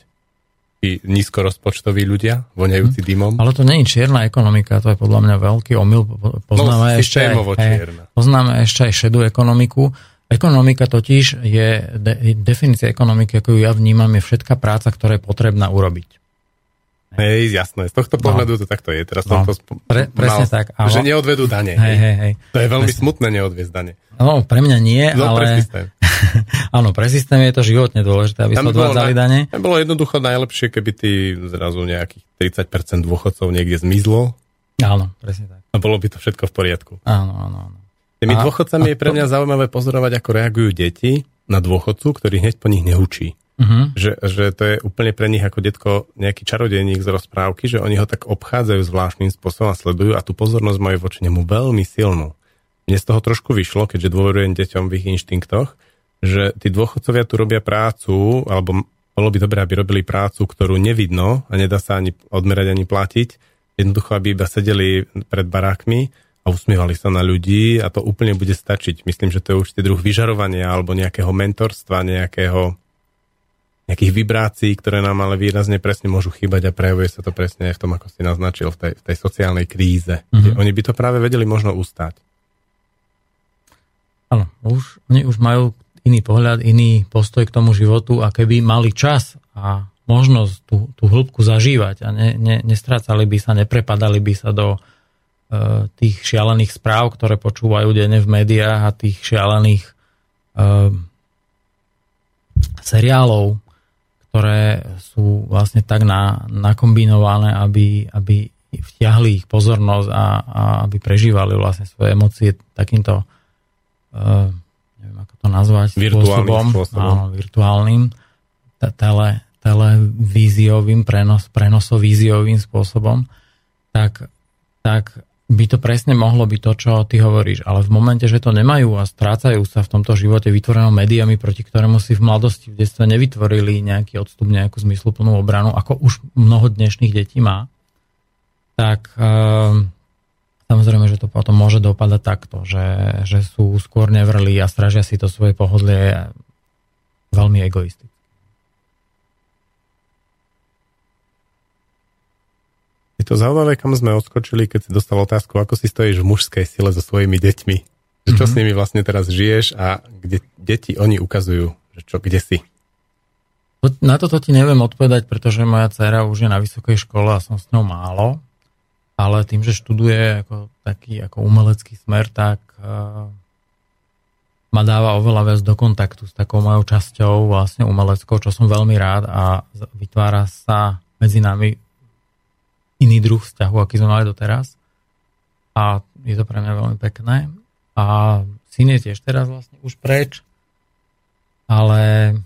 Nízkorozpočtoví ľudia, voňajúci dymom. Ale to nie je čierna ekonomika, to je podľa mňa veľký omyl. Poznáme, no, ešte, aj, poznáme ešte aj šedú ekonomiku. Ekonomika totiž je, de, definícia ekonomiky, ako ju ja vnímam, je všetká práca, ktorá je potrebná urobiť. Hej, jasné, z tohto pohľadu no. to takto je. Teraz no. to sp- pre, presne mal, tak. Ale... Že neodvedú dane. Hej, hej, hej. To je veľmi presne. Smutné neodviesť dane. No, pre mňa nie, no, ale... Áno, pre systém je to životne dôležité, aby sa odvádzali dane. Bolo jednoducho najlepšie, keby ty zrazu nejakých tridsať percent dôchodcov niekde zmizlo. Áno, presne tak. A bolo by to všetko v poriadku. Áno, áno, áno. Tými a, dôchodcami a je pre mňa to... zaujímavé pozorovať, ako reagujú deti na dôchodcu, ktorý hneď po nich neučí. Uh-huh. Že, že to je úplne pre nich ako detko nejaký čarodejník z rozprávky, že oni ho tak obchádzajú zvláštnym spôsobom a sledujú a tú pozornosť majú voči nemu veľmi silnú. Mne z toho trošku vyšlo, keďže dôverujem deťom v ich inštinktoch, že tí dôchodcovia tu robia prácu, alebo bolo by dobré, aby robili prácu, ktorú nevidno a nedá sa ani odmerať, ani platiť. Jednoducho, aby iba sedeli pred barákmi a usmievali sa na ľudí a to úplne bude stačiť. Myslím, že to je určitý druh vyžarovania alebo nejakého mentorstva, nejakého, nejakých vibrácií, ktoré nám ale výrazne presne môžu chýbať a prejavuje sa to presne v tom, ako si naznačil, v tej, v tej sociálnej kríze. Mm-hmm. Oni by to práve vedeli možno ustáť. Áno, už, oni už majú iný pohľad, iný postoj k tomu životu a keby mali čas a možnosť tú, tú hĺbku zažívať a ne, ne, nestrácali by sa, neprepadali by sa do e, tých šialených správ, ktoré počúvajú denne v médiách a tých šialených e, seriálov, ktoré sú vlastne tak na, nakombinované, aby, aby vtiahli ich pozornosť a, a aby prežívali vlastne svoje emócie takýmto e, neviem, ako to nazvať, virtuálnym spôsobom, spôsobom. Áno, virtuálnym, tele, televíziovým, prenos, prenosovíziovým spôsobom, tak, tak by to presne mohlo byť to, čo ty hovoríš. Ale v momente, že to nemajú a strácajú sa v tomto živote vytvorenom médiami, proti ktorému si v mladosti, v detstve nevytvorili nejaký odstup, nejakú zmysluplnú obranu, ako už mnoho dnešných detí má, tak... E- Samozrejme, že to potom môže dopadať takto, že, že sú skôr nevrlí a stražia si to svoje pohodlie veľmi egoisticky. Je to zaujímavé, kam sme odskočili, keď si dostal otázku, ako si stojíš v mužskej sile so svojimi deťmi. Čo mm-hmm. s nimi vlastne teraz žiješ a kde deti oni ukazujú, že čo, kde si? Na toto ti neviem odpovedať, pretože moja dcéra už je na vysokej škole a som s ňou málo. Ale tým, že študuje ako taký ako umelecký smer, tak uh, ma dáva oveľa viac do kontaktu s takou mojou časťou vlastne umeleckou, čo som veľmi rád a vytvára sa medzi nami iný druh vzťahu, aký sme mali doteraz. A je to pre mňa veľmi pekné. A syn je tiež teraz vlastne už preč, ale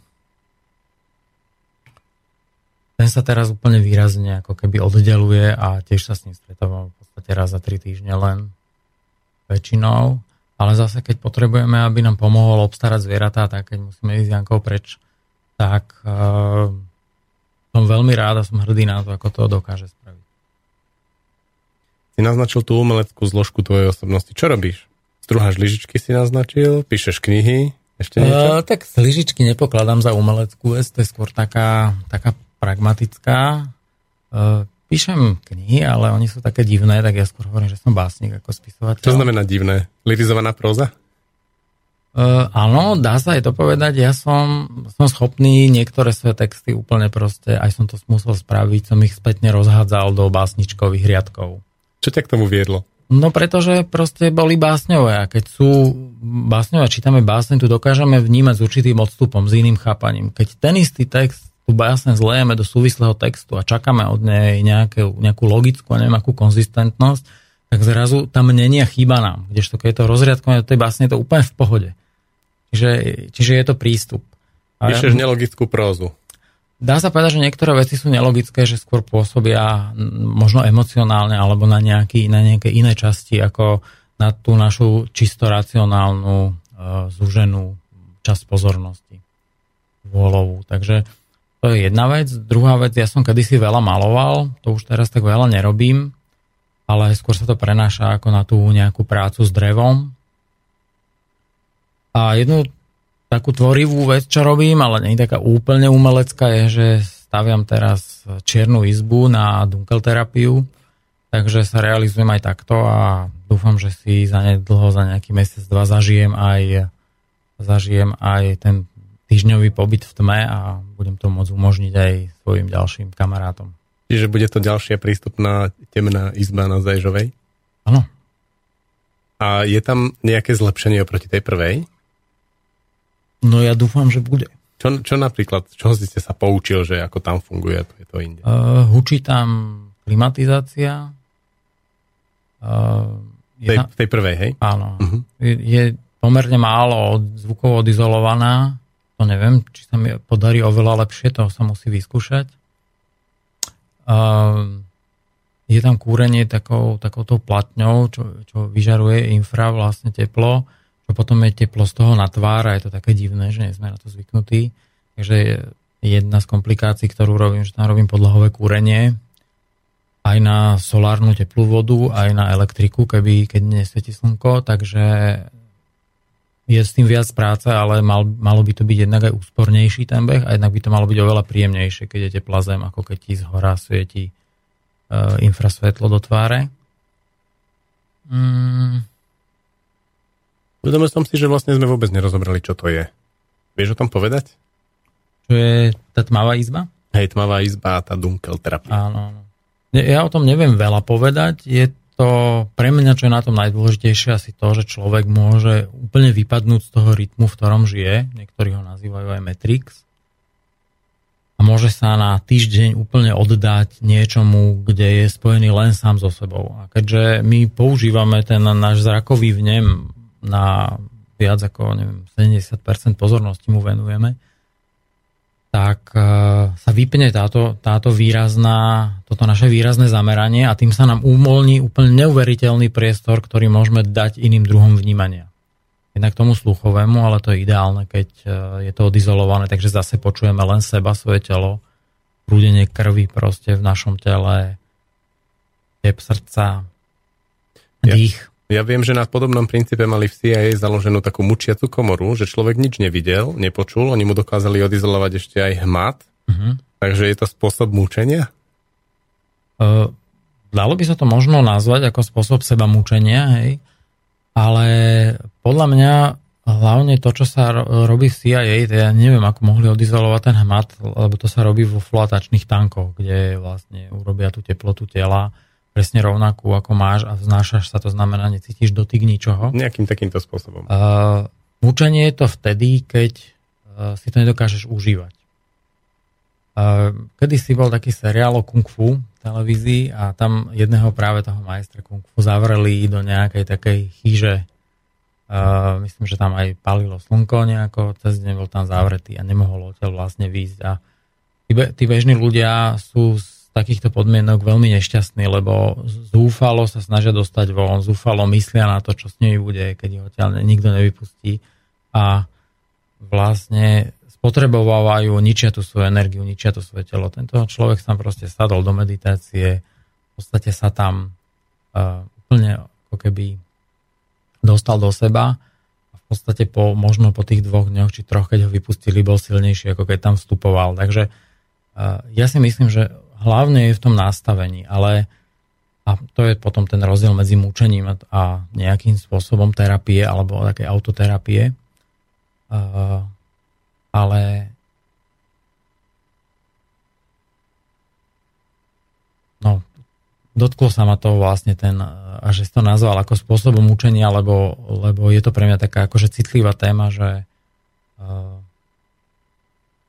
ten sa teraz úplne výrazne ako keby oddeluje a tiež sa s ním stretávam v podstate raz za tri týždne len väčšinou, ale zase keď potrebujeme, aby nám pomohol obstarať zvieratá, tak keď musíme ísť s Jankou preč, tak uh, som veľmi rád a som hrdý na to, ako to dokáže spraviť. Si naznačil tú umeleckú zložku tvojej osobnosti. Čo robíš? Strúhaš lyžičky si naznačil, píšeš knihy, ešte niečo? Uh, tak lyžičky nepokladám za umeleckú vec, to je skôr taká, taká pragmatická. Píšem knihy, ale oni sú také divné, tak ja skôr hovorím, že som básnik ako spisovateľ. Čo znamená divné? Lyrizovaná próza? Uh, áno, dá sa aj to povedať. Ja som, som schopný niektoré svoje texty úplne proste, aj som to musel spraviť, som ich spätne rozhádzal do básničkových riadkov. Čo ťa k tomu viedlo? No pretože proste boli básňové a keď sú básňové, čítame básne, tu dokážeme vnímať s určitým odstupom, s iným chápaním. Keď ten istý text tu básne zlejeme do súvislého textu a čakáme od nej nejakú, nejakú logickú, neviem, akú konzistentnosť, tak zrazu tam nenia chýba nám. Kdežto keď je to rozriadkované do tej básne, je to úplne v pohode. Čiže, čiže je to prístup. Píšeš nelogickú prózu. Dá sa povedať, že niektoré veci sú nelogické, že skôr pôsobia možno emocionálne alebo na, nejaký, na nejaké iné časti ako na tú našu čisto racionálnu, zúženú časť pozornosti vôľovú. Takže to je jedna vec. Druhá vec, ja som kedysi veľa maloval, to už teraz tak veľa nerobím, ale skôr sa to prenáša ako na tú nejakú prácu s drevom. A jednu takú tvorivú vec, čo robím, ale nie je taká úplne umelecká, je, že staviam teraz čiernu izbu na dunkelterapiu, takže sa realizujem aj takto a dúfam, že si za nedlho, za nejaký mesiac, dva zažijem aj, zažijem aj ten týždňový pobyt v tme a budem to môcť umožniť aj svojim ďalším kamarátom. Čiže bude to ďalšia prístupná temná izba na Zaježovej? Áno. A je tam nejaké zlepšenie oproti tej prvej? No ja dúfam, že bude. Čo, čo napríklad, čoho ste sa poučil, že ako tam funguje, to je to inde? Uh, hučí tam klimatizácia. Uh, tej, na... tej prvej, hej? Áno. Uh-huh. Je, je pomerne málo od, zvukovo odizolovaná. To neviem, či sa mi podarí oveľa lepšie, to sa musí vyskúšať. Uh, je tam kúrenie takou, takouto platňou, čo, čo vyžaruje infra vlastne teplo, čo potom je teplo z toho na tvár a je to také divné, že nie sme na to zvyknutí. Takže jedna z komplikácií, ktorú robím, že tam robím podlahové kúrenie, aj na solárnu teplú vodu, aj na elektriku, keby, keď nesvieti slnko, takže je s tým viac práce, ale mal, malo by to byť jednak aj úspornejší ten beh a jednak by to malo byť oveľa príjemnejšie, keď je teplá zem, ako keď ti z hora svieti e, infrasvetlo do tváre. Mm. Uvedomil som si, že vlastne sme vôbec nerozobrali, čo to je. Vieš o tom povedať? Čo je tá tmavá izba? Hej, tmavá izba a tá dunkelterapia. Áno, áno. Ja o tom neviem veľa povedať, je to pre mňa, čo je na tom najdôležitejšie, asi to, že človek môže úplne vypadnúť z toho rytmu, v ktorom žije. Niektorí ho nazývajú aj Matrix. A môže sa na týždeň úplne oddať niečomu, kde je spojený len sám so sebou. A keďže my používame ten náš zrakový vnem na viac ako neviem, sedemdesiat percent pozornosti mu venujeme, tak sa vypne táto, táto výrazná, toto naše výrazné zameranie a tým sa nám umoľní úplne neuveriteľný priestor, ktorý môžeme dať iným druhom vnímania. Jednak tomu sluchovému, ale to je ideálne, keď je to odizolované, takže zase počujeme len seba, svoje telo, prúdenie krvi proste v našom tele, tep srdca, dých. Ja, ja viem, že na podobnom princípe mali v C I A založenú takú mučiacu komoru, že človek nič nevidel, nepočul, oni mu dokázali odizolovať ešte aj hmat, uh-huh. Takže je to spôsob mučenia? Dalo by sa to možno nazvať ako spôsob seba mučenia, hej? Ale podľa mňa hlavne to, čo sa robí v C I A, ja neviem, ako mohli odizolovať ten hmat, lebo to sa robí vo floatačných tankoch, kde vlastne urobia tú teplotu tela presne rovnakú, ako máš a vznášaš sa, to znamená, necítiš dotyk ničoho. Nejakým takýmto spôsobom. Uh, mučenie je to vtedy, keď uh, si to nedokážeš užívať. Uh, kedysi bol taký seriál o kung fu, televízii a tam jedného práve toho majstra kung fu zavreli do nejakej takej chyže Uh, myslím, že tam aj palilo slnko nejako, cez deň bol tam zavretý a nemohol odtiaľ vlastne výjsť. A tí, be, tí bežní ľudia sú z takýchto podmienok veľmi nešťastní, lebo zúfalo sa snažia dostať von, zúfalo myslia na to, čo s nimi bude, keď ich odtiaľ nikto nevypustí. A vlastne spotrebovávajú, ničia tú svoju energiu, ničia tú svoje telo. Tento človek sa tam proste sadol do meditácie, v podstate sa tam uh, úplne ako keby dostal do seba a v podstate po, možno po tých dvoch dňoch či troch, keď ho vypustili, bol silnejší, ako keď tam vstupoval. Takže uh, ja si myslím, že hlavne je v tom nastavení, ale a to je potom ten rozdiel medzi mučením a, a nejakým spôsobom terapie alebo také autoterapie. Uh, ale no, dotklo sa ma to vlastne ten, až si to nazval ako spôsobom učenia, lebo, lebo je to pre mňa taká akože citlivá téma, že uh,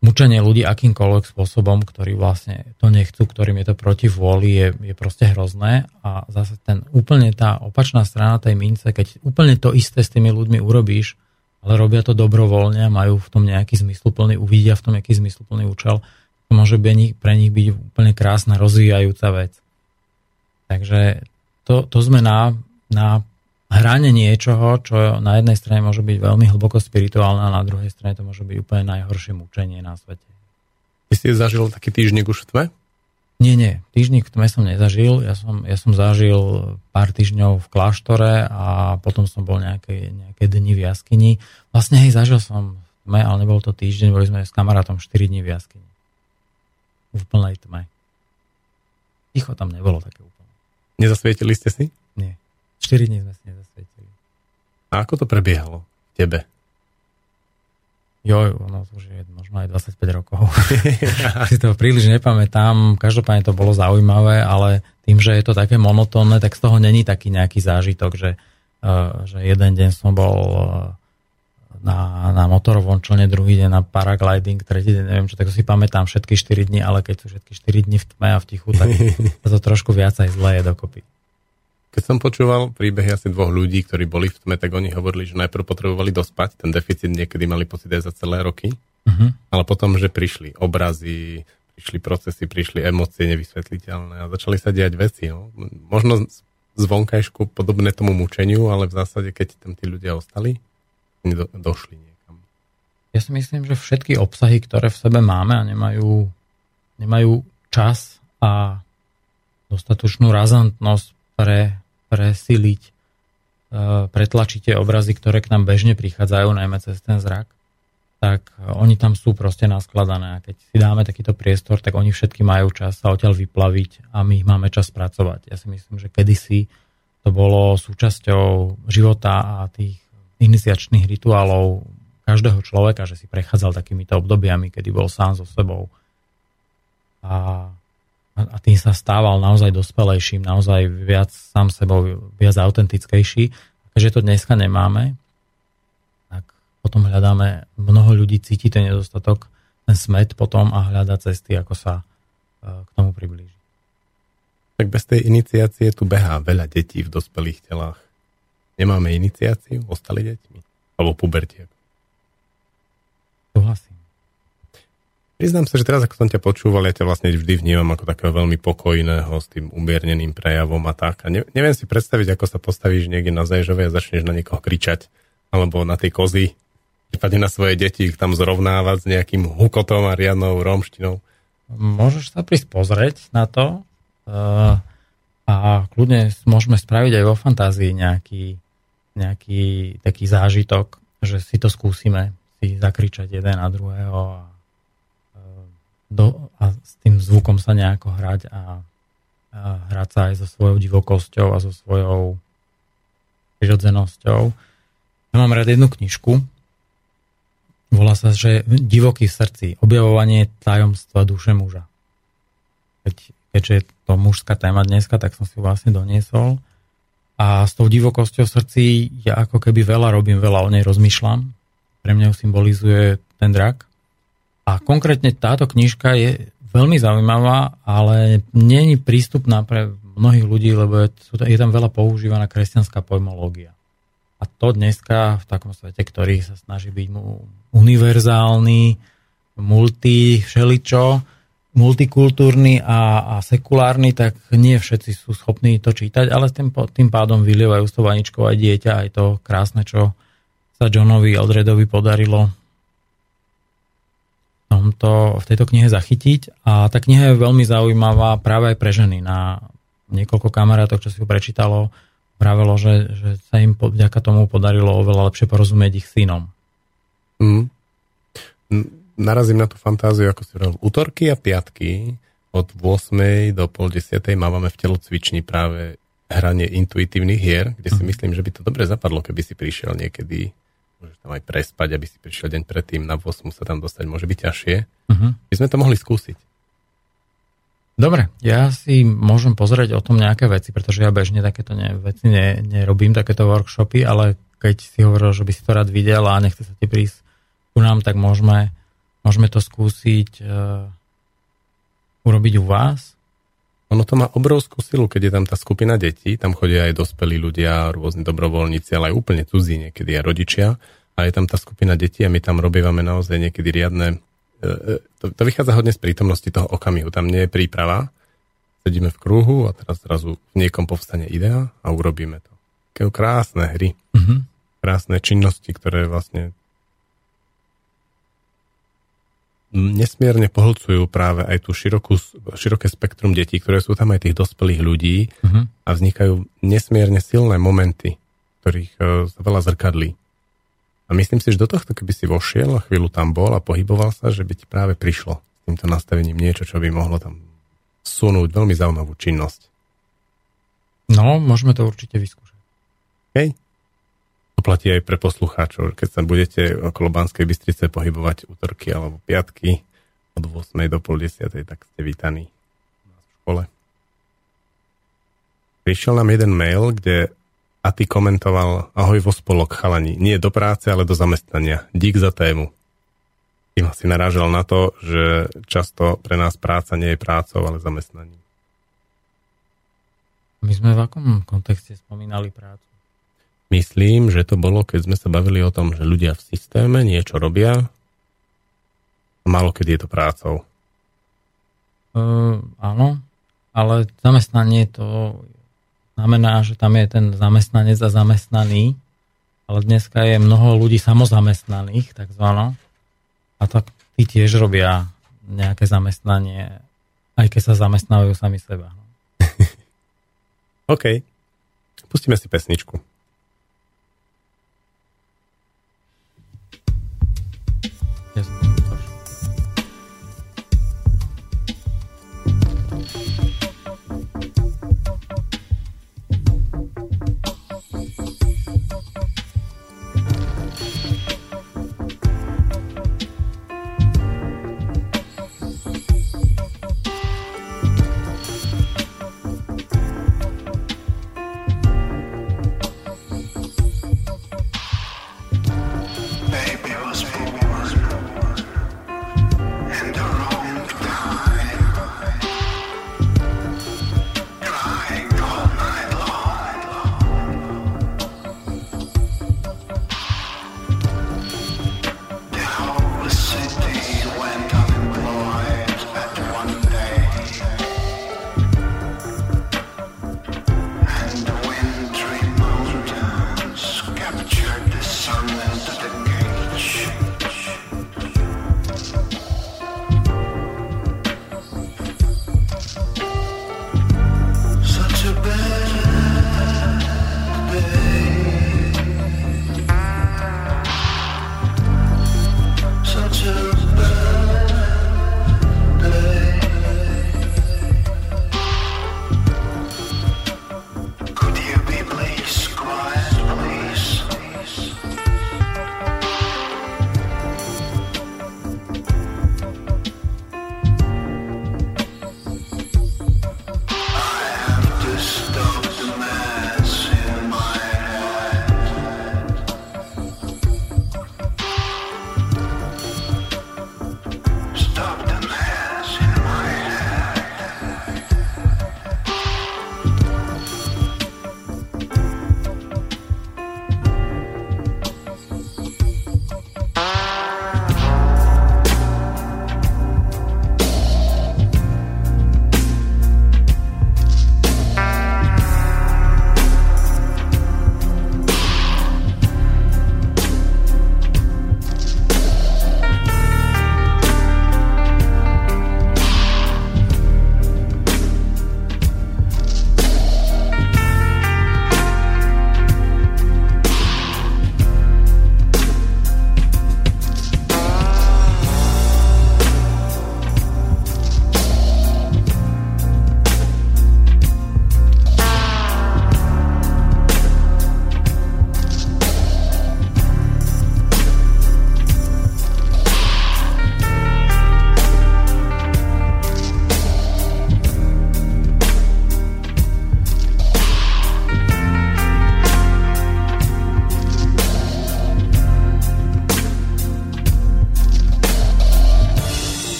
mučenie ľudí akýmkoľvek spôsobom, ktorí vlastne to nechcú, ktorým je to proti vôli, je, je proste hrozné. A zase ten úplne tá opačná strana tej mince, keď úplne to isté s tými ľuďmi urobíš, ale robia to dobrovoľne a majú v tom nejaký zmysluplný, uvidia v tom nejaký zmysluplný účel, to môže pre nich byť úplne krásna, rozvíjajúca vec. Takže to, to sme na, na hrane niečoho, čo na jednej strane môže byť veľmi hlboko spirituálne a na druhej strane to môže byť úplne najhoršie mučenie na svete. Vy ste zažil taký týždnik už v tme? Nie, nie. Týždnik v tme som nezažil. Ja som, ja som zažil pár týždňov v kláštore a potom som bol nejaké, nejaké dni v jaskyni. Vlastne hej, zažil som v tme, ale nebol to týždeň, boli sme s kamarátom štyri dni v jaskyni. V úplnej tme. Ticho tam nebolo také úplne. Nezasvietili ste si? Nie. štyri dni sme si nezasvietili. A ako to prebiehalo v tebe? Joj, ono už je možno aj dvadsaťpäť rokov. Si to príliš nepamätám. Každopádne to bolo zaujímavé, ale tým, že je to také monotónne, tak z toho není taký nejaký zážitok, že, že jeden deň som bol na, na motorovom člne, druhý deň na paragliding, tretí deň, neviem čo, tak si pamätám všetky štyri dni, ale keď sú všetky štyri dni v tme a v tichu, tak to trošku viac aj zle je dokopy. Keď som počúval príbehy asi dvoch ľudí, ktorí boli v tme, tak oni hovorili, že najprv potrebovali dospať, ten deficit niekedy mali pocit aj za celé roky, uh-huh. ale potom, že prišli obrazy, prišli procesy, prišli emócie nevysvetliteľné a začali sa diať veci. No. Možno z vonkajšku podobné tomu mučeniu, ale v zásade, keď tam tí ľudia ostali, do, došli niekam. Ja si myslím, že všetky obsahy, ktoré v sebe máme a nemajú, nemajú čas a dostatočnú razantnosť pre presiliť, pretlačíte obrazy, ktoré k nám bežne prichádzajú, najmä cez ten zrak, tak oni tam sú proste naskladané. A keď si dáme takýto priestor, tak oni všetky majú čas sa odtiaľ vyplaviť a my ich máme čas pracovať. Ja si myslím, že kedysi to bolo súčasťou života a tých iniciačných rituálov každého človeka, že si prechádzal takýmito obdobiami, kedy bol sám so sebou. A a tým sa stával naozaj dospelejším, naozaj viac sám sebou, viac autentickejší. Keďže to dneska nemáme, tak potom hľadáme, mnoho ľudí cíti ten nedostatok, ten smet potom a hľadá cesty, ako sa k tomu priblíži. Tak bez tej iniciácie tu behá veľa detí v dospelých telách. Nemáme iniciáciu, ostali deťmi alebo pubertiek. Súhlasím. Priznám sa, že teraz, ako som ťa počúval, ja ťa vlastne vždy vnímam ako takého veľmi pokojného s tým umierneným prejavom a tak. A ne, neviem si predstaviť, ako sa postavíš niekde na Zaježovej a začneš na niekoho kričať. Alebo na tej kozy, prípadne na svoje deti, ich tam zrovnávať s nejakým hukotom a riadnou romštinou. Môžeš sa prísť pozrieť na to uh, a kľudne môžeme spraviť aj vo fantázii nejaký, nejaký taký zážitok, že si to skúsime si zakričať jeden na druhého a Do, a s tým zvukom sa nejako hrať a, a hrať sa aj so svojou divokosťou a so svojou prirodzenosťou. Ja mám rád jednu knižku, volá sa, že Divoký v srdci, objavovanie tajomstva duše muža. Keď, keďže je to mužská téma dneska, tak som si ju vlastne doniesol. A s tou divokosťou v srdci ja ako keby veľa robím, veľa o nej rozmýšľam. Pre mňa ju symbolizuje ten drak. A konkrétne táto knižka je veľmi zaujímavá, ale nie je prístupná pre mnohých ľudí, lebo je tam veľa používaná kresťanská pojmológia. A to dneska v takom svete, ktorý sa snaží byť univerzálny, multi, všeličo, multikultúrny a, a sekulárny, tak nie všetci sú schopní to čítať, ale tým, tým pádom vylievajú s tou vaničkou aj dieťa, aj to krásne, čo sa Johnovi Eldredgeovi podarilo tomto, v tejto knihe zachytiť. A tá kniha je veľmi zaujímavá práve aj pre ženy. Na niekoľko kamarátok, čo si ju prečítalo, pravilo, že, že sa im po, vďaka tomu podarilo oveľa lepšie porozumieť ich synom. Mm. Narazím na tú fantáziu, ako si hovoril, útorky a piatky od ôsmej do pol desiatej máme v telocvični práve hranie intuitívnych hier, kde si myslím, že by to dobre zapadlo, keby si prišiel niekedy, môžeš tam aj prespať, aby si prišiel deň predtým, na ôsmu sa tam dostať môže byť ťažšie. Mm-hmm. My sme to mohli skúsiť. Dobre, ja si môžem pozrieť o tom nejaké veci, pretože ja bežne takéto ne, veci ne, nerobím, takéto workshopy, ale keď si hovoril, že by si to rád videl a nechce sa ti prísť ku nám, tak môžeme Môžeme to skúsiť e, urobiť u vás? Ono to má obrovskú silu, keď je tam tá skupina detí, tam chodia aj dospelí ľudia, rôzne dobrovoľníci, ale aj úplne cudzí niekedy aj rodičia. A je tam tá skupina detí a my tam robívame naozaj niekedy riadne. E, to, to vychádza hodne z prítomnosti toho okamihu, tam nie je príprava. Sedíme v kruhu a teraz zrazu v niekom povstane idea a urobíme to. Také krásne hry, mm-hmm. krásne činnosti, ktoré vlastne nesmierne pohlcujú práve aj tú širokú, široké spektrum detí, ktoré sú tam aj tých dospelých ľudí uh-huh. a vznikajú nesmierne silné momenty, ktorých uh, veľa zrkadlí. A myslím si, že do tohto, keby si vošiel a chvíľu tam bol a pohyboval sa, že by ti práve prišlo s týmto nastavením niečo, čo by mohlo tam sunúť veľmi zaujímavú činnosť. No, môžeme to určite vyskúšať. Hej. Okay. Platí aj pre poslucháčov, keď sa budete okolo Banskej Bystrice pohybovať útorky alebo piatky od ôsmej do pol desiatej, tak ste vítaní v škole. Prišiel nám jeden mail, kde Ati komentoval: ahoj vo spolok chalani, nie do práce, ale do zamestnania. Dík za tému. Tým asi narážal na to, že často pre nás práca nie je prácou, ale zamestnaním. My sme v akom kontexte spomínali prácu? Myslím, že to bolo, keď sme sa bavili o tom, že ľudia v systéme niečo robia. Málokedy je to prácou. Uh, áno, ale zamestnanie to znamená, že tam je ten zamestnanec a zamestnaný, ale dneska je mnoho ľudí samozamestnaných, takzvano. A tak tí tiež robia nejaké zamestnanie, aj keď sa zamestnávajú sami seba. OK. Pustíme si pesničku.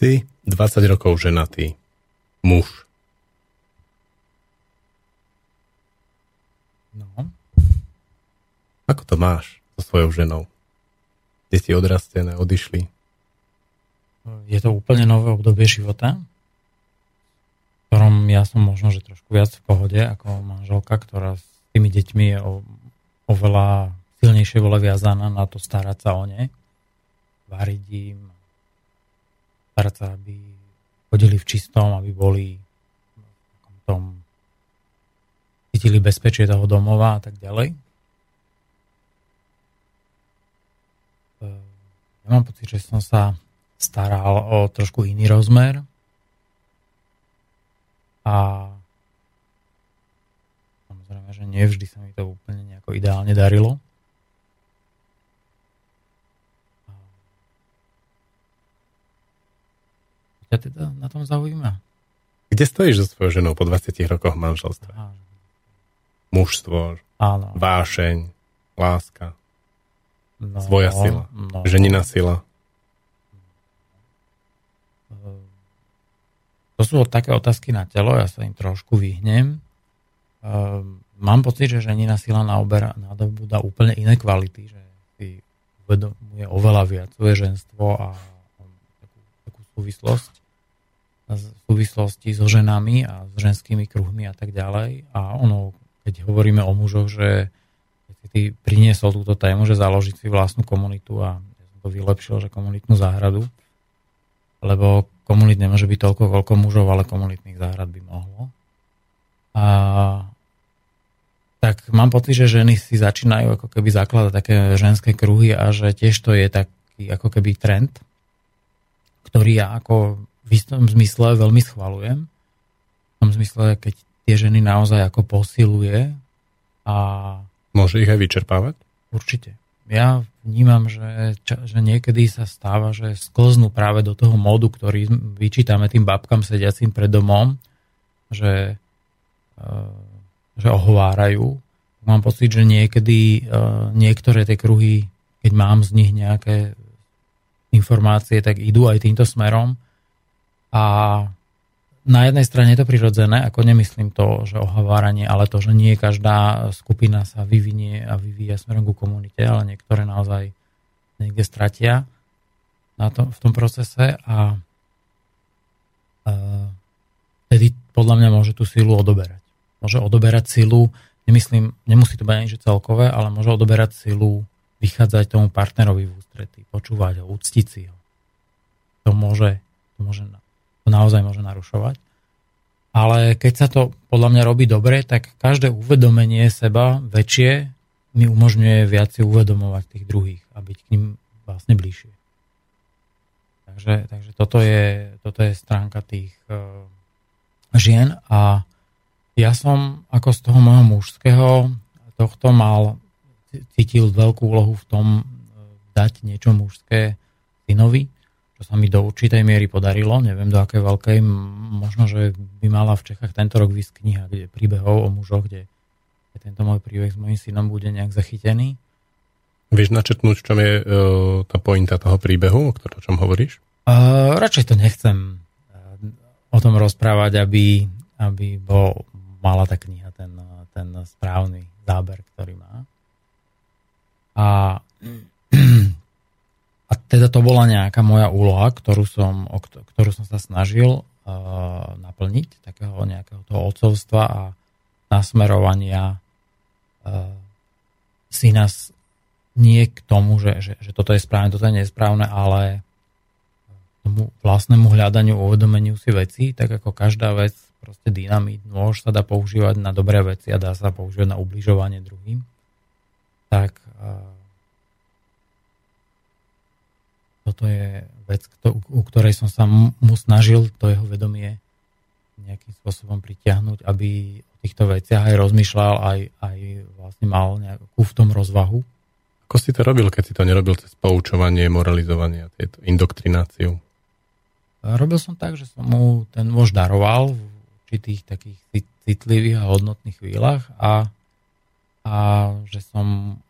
Si dvadsať rokov ženatý. Muž. No. Ako to máš so svojou ženou? Deti odrastené, odišli. Je to úplne nové obdobie života, v ktorom ja som možno, že trošku viac v pohode ako manželka, ktorá s tými deťmi je o, oveľa silnejšie bola viazaná na to starať sa o ne. Variť im, starať sa, aby chodili v čistom, aby boli v tom, cítili bezpečie toho domova a tak ďalej. Ja mám pocit, že som sa staral o trošku iný rozmer a samozrejme, že nie vždy sa mi to úplne nejako ideálne darilo. Čo ťa teda na tom zaujíma? Kde stojíš so svojou ženou po dvadsiatich rokoch manželstva? Aha. Mužstvo, áno. Vášeň, láska, no, svoja sila, no. Ženina sila. To sú také otázky na telo, ja sa im trošku vyhnem. Ehm, mám pocit, že ženina sila naoberá, nadobúda úplne iné kvality, že si uvedomuje oveľa viac svoje ženstvo a takú, takú súvislosť súvislosti so ženami a s ženskými kruhmi a tak ďalej. A ono, keď hovoríme o mužoch, že si ty priniesol túto tému, že založiť si vlastnú komunitu a ja som to vylepšil, že komunitnú záhradu, lebo komunit nemôže byť toľko, koľko mužov, ale komunitných záhrad by mohlo. A tak mám pocit, že ženy si začínajú ako keby zakladať také ženské kruhy a že tiež to je taký ako keby trend, ktorý ja ako v istom zmysle veľmi schvaľujem. V tom zmysle, keď tie ženy naozaj ako posiluje a... Môže ich aj vyčerpávať? Určite. Ja vnímam, že, že niekedy sa stáva, že sklznú práve do toho módu, ktorý vyčítame tým babkám sediacím pred domom, že, že ohovárajú. Mám pocit, že niekedy niektoré tie kruhy, keď mám z nich nejaké informácie, tak idú aj týmto smerom. A na jednej strane je to prirodzené, ako nemyslím to, že ohováranie, ale to, že nie každá skupina sa vyvinie a vyvíja smerom ku komunite, ale niektoré naozaj niekde stratia na to, v tom procese a vtedy podľa mňa môže tú silu odoberať. Môže odoberať silu, nemyslím, nemusí to byť ani že celkové, ale môže odoberať silu vychádzať tomu partnerovi v ústretí, počúvať ho, úctiť si ho. To môže, to môže to naozaj môže narušovať. Ale keď sa to podľa mňa robí dobre, tak každé uvedomenie seba väčšie mi umožňuje viac si uvedomovať tých druhých a byť k ním vlastne bližšie. Takže, takže toto, je, toto je stránka tých uh, žien a ja som ako z toho môjho mužského tohto mal, cítil veľkú úlohu v tom uh, dať niečo mužské synovi, čo sa mi do určitej miery podarilo, neviem do akej veľkej, možno, že by mala v Čechách tento rok výsť kniha, kde príbehov o mužoch, kde tento môj príbeh s mojím synom bude nejak zachytený. Vieš načetnúť, v čom je uh, tá pointa toho príbehu, o ktorom hovoríš? Uh, radšej to nechcem o tom rozprávať, aby, aby bol, mala tá kniha ten, ten správny záber, ktorý má. A A teda to bola nejaká moja úloha, ktorú som, ktorú som sa snažil e, naplniť, takého nejakého toho otcovstva a nasmerovania e, syna nie k tomu, že, že, že toto je správne, toto je nesprávne, ale tomu vlastnému hľadaniu, uvedomeniu si veci, tak ako každá vec, proste dynamit, nôž sa dá používať na dobré veci a dá sa používať na ubližovanie druhým. Tak... E, toto je vec, u ktorej som sa mu snažil to jeho vedomie nejakým spôsobom pritiahnuť, aby o týchto veciach aj rozmýšľal, aj, aj vlastne mal nejakú v tom rozvahu. Ako si to robil, keď si to nerobil cez poučovanie, moralizovanie a tieto indoktrináciu? Robil som tak, že som mu ten môž daroval v určitých takých citlivých a hodnotných chvíľach a, a že som...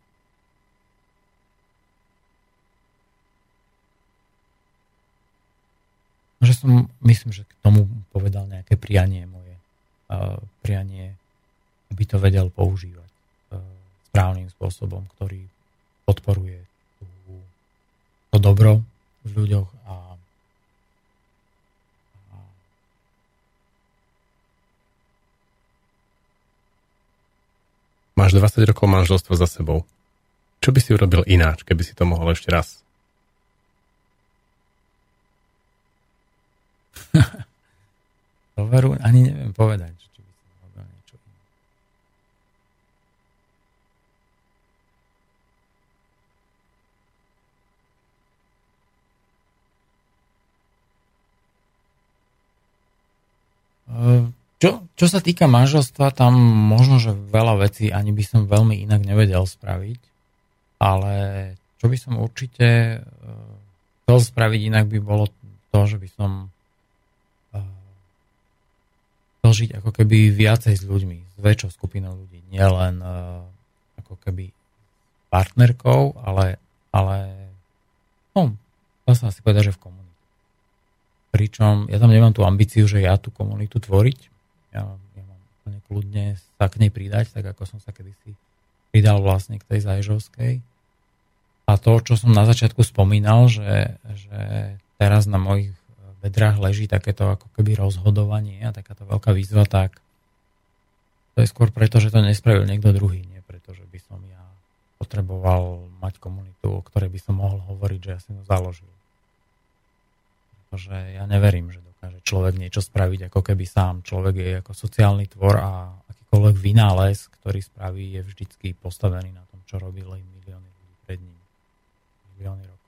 že že som, myslím, že k tomu povedal nejaké prianie moje. Prianie, aby to vedel používať správnym spôsobom, ktorý podporuje to dobro v ľuďoch a máš dvadsať rokov manželstva za sebou. Čo by si urobil ináč, keby si to mohol ešte raz? To veru, ani neviem povedať, či by som mohol niečo. Čo, čo sa týka manželstva, tam možno, že veľa vecí ani by som veľmi inak nevedel spraviť. Ale čo by som určite chcel spraviť inak, by bolo to, že by som chcel žiť ako keby viacej s ľuďmi, s väčšou skupinou ľudí. Nielen ako keby partnerkou, ale, ale no, dá sa asi povedať, že v komunite. Pričom ja tam nemám tú ambíciu, že ja tú komunitu tvoriť. Ja, ja mám úplne kľudne sa k nej pridať, tak ako som sa kedysi pridal vlastne k tej Zaježovskej. A to, čo som na začiatku spomínal, že, že teraz na mojich bedrách leží takéto ako keby rozhodovanie a takáto veľká výzva, tak to je skôr preto, že to nespravil niekto druhý, nie preto, že by som ja potreboval mať komunitu, o ktorej by som mohol hovoriť, že ja si ju založil. Pretože ja neverím, že dokáže človek niečo spraviť ako keby sám. Človek je ako sociálny tvor a akýkoľvek vynález, ktorý spraví, je vždycky postavený na tom, čo robili milióny ľudí pred ním. Milióny rokov.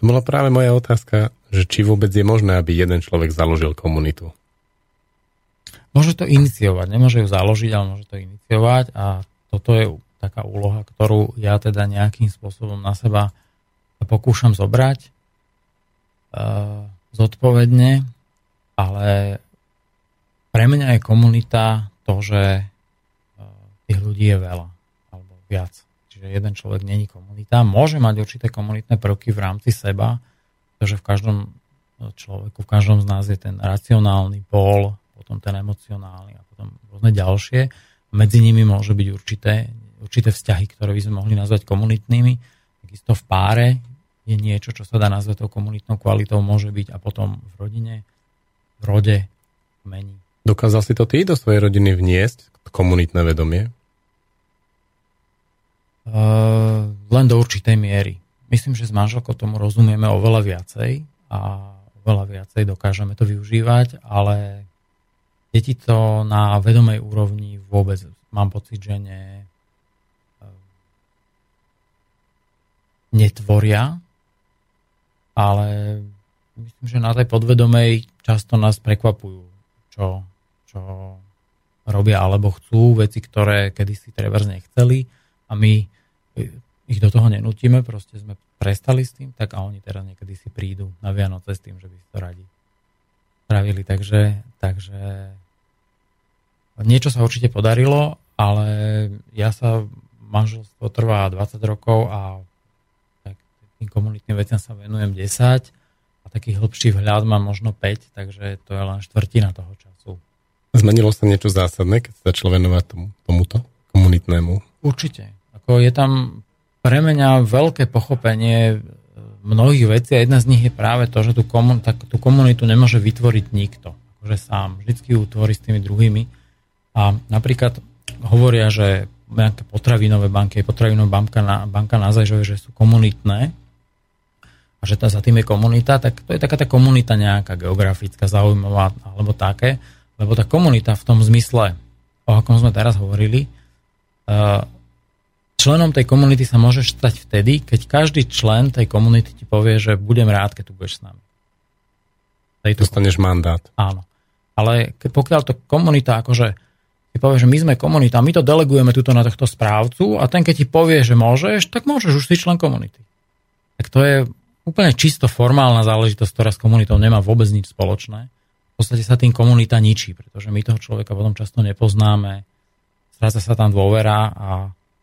To bola práve moja otázka, že či vôbec je možné, aby jeden človek založil komunitu. Môže to iniciovať, nemôže ju založiť, ale môže to iniciovať a toto je taká úloha, ktorú ja teda nejakým spôsobom na seba pokúšam zobrať e, zodpovedne, ale pre mňa je komunita to, že e, tých ľudí je veľa alebo viac. Čiže jeden človek není komunita. Môže mať určité komunitné prvky v rámci seba, pretože v každom človeku, v každom z nás je ten racionálny pól, potom ten emocionálny a potom rôzne ďalšie. Medzi nimi môže byť určité, určité vzťahy, ktoré by sme mohli nazvať komunitnými. Takisto v páre je niečo, čo sa dá nazvať tou komunitnou kvalitou, môže byť a potom v rodine, v rode, v meni. Dokázal si to ty do svojej rodiny vniesť komunitné vedomie? Uh, len do určitej miery. Myslím, že s manželkou tomu rozumieme oveľa viacej a oveľa viacej dokážeme to využívať, ale deti to na vedomej úrovni vôbec, mám pocit, že ne, netvoria, ale myslím, že na tej podvedomej často nás prekvapujú, čo, čo robia alebo chcú, veci, ktoré kedysi trebárs nechceli a my ich do toho nenútime, proste sme prestali s tým, tak a oni teraz niekedy si prídu na Vianoce s tým, že by si to radi spravili. Takže, takže niečo sa určite podarilo, ale ja sa, manželstvo trvá dvadsať rokov a tak tým komunitným veciam sa venujem desať a taký hĺbší vhľad mám možno päť, takže to je len štvrtina toho času. Zmenilo sa niečo zásadné, keď sa začal venovať tomu, tomuto komunitnému? Určite. Ako je tam pre mňa veľké pochopenie mnohých vecí a jedna z nich je práve to, že tú, komun- tá, tú komunitu nemôže vytvoriť nikto. Akože sám. Vždycky ju tvorí s tými druhými. A napríklad hovoria, že nejaké potravinové banky, potravinová banka na, banka na Zaježove, že sú komunitné a že tá, za tým je komunita, tak to je taká tá komunita nejaká geografická, zaujímavá alebo také, lebo tá komunita v tom zmysle, o akom sme teraz hovorili, členom tej komunity sa môžeš stať vtedy, keď každý člen tej komunity ti povie, že budem rád, keď tu budeš s nami. Dostaneš mandát. Áno. Ale pokiaľ to komunita akože ti povie, že my sme komunita, my to delegujeme tuto na tohto správcu a ten keď ti povie, že môžeš, tak môžeš, už si člen komunity. Tak to je úplne čisto formálna záležitosť, ktorá s komunitou nemá vôbec nič spoločné. V podstate sa tým komunita ničí, pretože my toho človeka potom často nepoznáme, stráca sa tam dôvera a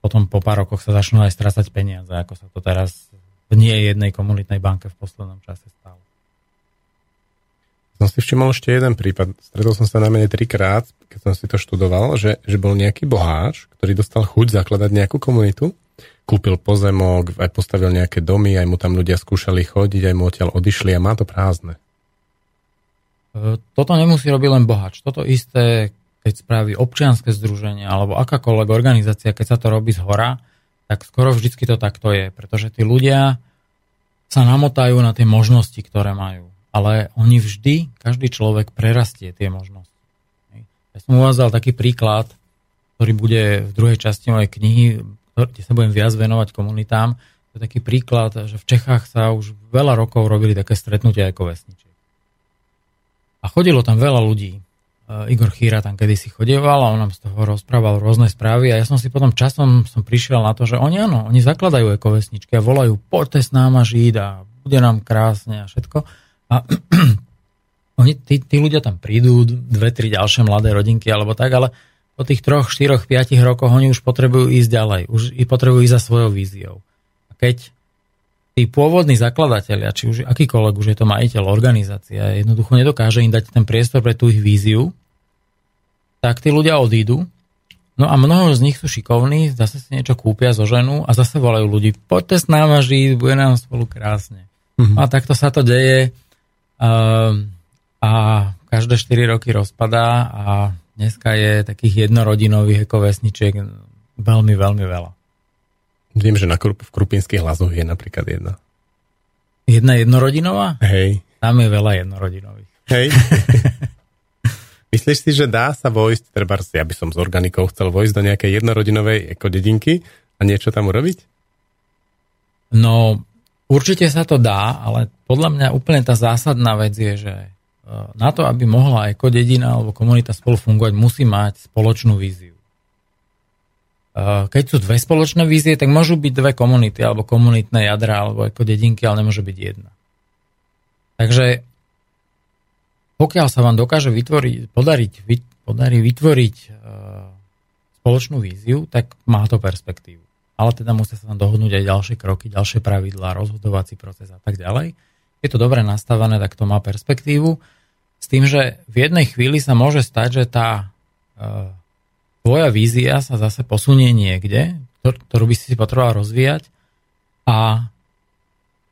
potom po pár rokoch sa začnú aj strácať peniaze, ako sa to teraz v v nie jednej komunitnej banke v poslednom čase stalo. Som si všimol ešte jeden prípad. Stretol som sa najmenej trikrát, keď som si to študoval, že, že bol nejaký boháč, ktorý dostal chuť zakladať nejakú komunitu, kúpil pozemok, aj postavil nejaké domy, aj mu tam ľudia skúšali chodiť, aj mu odtiaľ odišli a má to prázdne. Toto nemusí robiť len boháč. Toto isté, keď spraví občianske združenie alebo akákoľvek organizácia, keď sa to robí zhora, tak skoro vždycky to takto je, pretože tí ľudia sa namotajú na tie možnosti, ktoré majú. Ale oni vždy, každý človek prerastie tie možnosti. Ja som uvádzal taký príklad, ktorý bude v druhej časti mojej knihy, kde sa budem viac venovať komunitám. To je taký príklad, že v Čechách sa už veľa rokov robili také stretnutia ako vesničiek. A chodilo tam veľa ľudí. Igor Chýra tam kedysi chodieval a on nám z toho rozprával rôzne správy a ja som si potom časom som prišiel na to, že oni áno, oni zakladajú ekovesničky a volajú, poďte s náma žiť a bude nám krásne a všetko. A oni, tí, tí ľudia tam prídu, dve, tri ďalšie mladé rodinky alebo tak, ale po tých troch, štyroch, piatich rokoch oni už potrebujú ísť ďalej, už i potrebujú ísť za svojou víziou. A keď tí pôvodní zakladatelia, či už akýkoľvek, už je to majiteľ, organizácia, jednoducho nedokáže im dať ten priestor pre tú ich víziu, tak tí ľudia odídu, no a mnoho z nich sú šikovní, zase si niečo kúpia, zoženú a zase volajú ľudí, poďte s náma žiť, bude nám spolu krásne. Mm-hmm. A takto sa to deje. A každé štyri roky rozpadá a dneska je takých jednorodinových ekovesničiek veľmi, veľmi veľa. Viem, že na Krup, v Krupinských Lazoch je napríklad jedna. Jedna jednorodinová? Hej. Tam je veľa jednorodinových. Hej. Myslíš si, že dá sa vojsť, treba si, aby som s organikou chcel vojsť do nejakej jednorodinovej ekodedinky a niečo tam urobiť? No... Určite sa to dá, ale podľa mňa úplne tá zásadná vec je, že na to, aby mohla eko dedina alebo komunita spolu fungovať, musí mať spoločnú víziu. Keď sú dve spoločné vízie, tak môžu byť dve komunity, alebo komunitné jadra, alebo eko dedinky, ale nemôže byť jedna. Takže pokiaľ sa vám dokáže vytvoriť, podariť, podarí vytvoriť spoločnú víziu, tak má to perspektívu. Ale teda musia sa tam dohodnúť aj ďalšie kroky, ďalšie pravidlá, rozhodovací proces a tak ďalej. Je to dobre nastavené, tak to má perspektívu. S tým, že v jednej chvíli sa môže stať, že tá e, tvoja vízia sa zase posunie niekde, ktorú by si potreboval rozvíjať a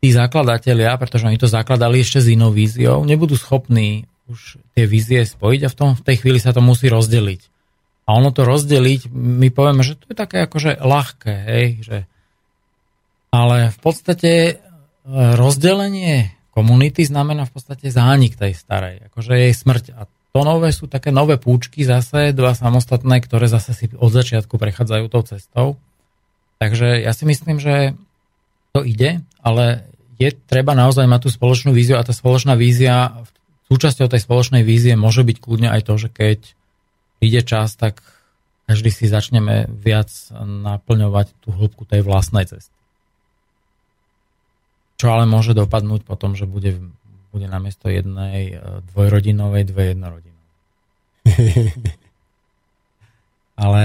tí zakladatelia, pretože oni to zakladali ešte s inou víziou, nebudú schopní už tie vízie spojiť a v, tom, v tej chvíli sa to musí rozdeliť. A ono to rozdeliť, my povieme, že to je také akože ľahké, hej, že... ale v podstate rozdelenie komunity znamená v podstate zánik tej starej, akože jej smrť. A to nové sú také nové púčky zase, dva samostatné, ktoré zase si od začiatku prechádzajú tou cestou. Takže ja si myslím, že to ide, ale je treba naozaj mať tú spoločnú víziu a tá spoločná vízia, súčasťou tej spoločnej vízie môže byť kľudne aj to, že keď ide čas, tak každý si začneme viac naplňovať tú hĺbku tej vlastnej cesty. Čo ale môže dopadnúť potom, že bude, bude namiesto jednej dvojrodinovej, dve jednorodinové. Ale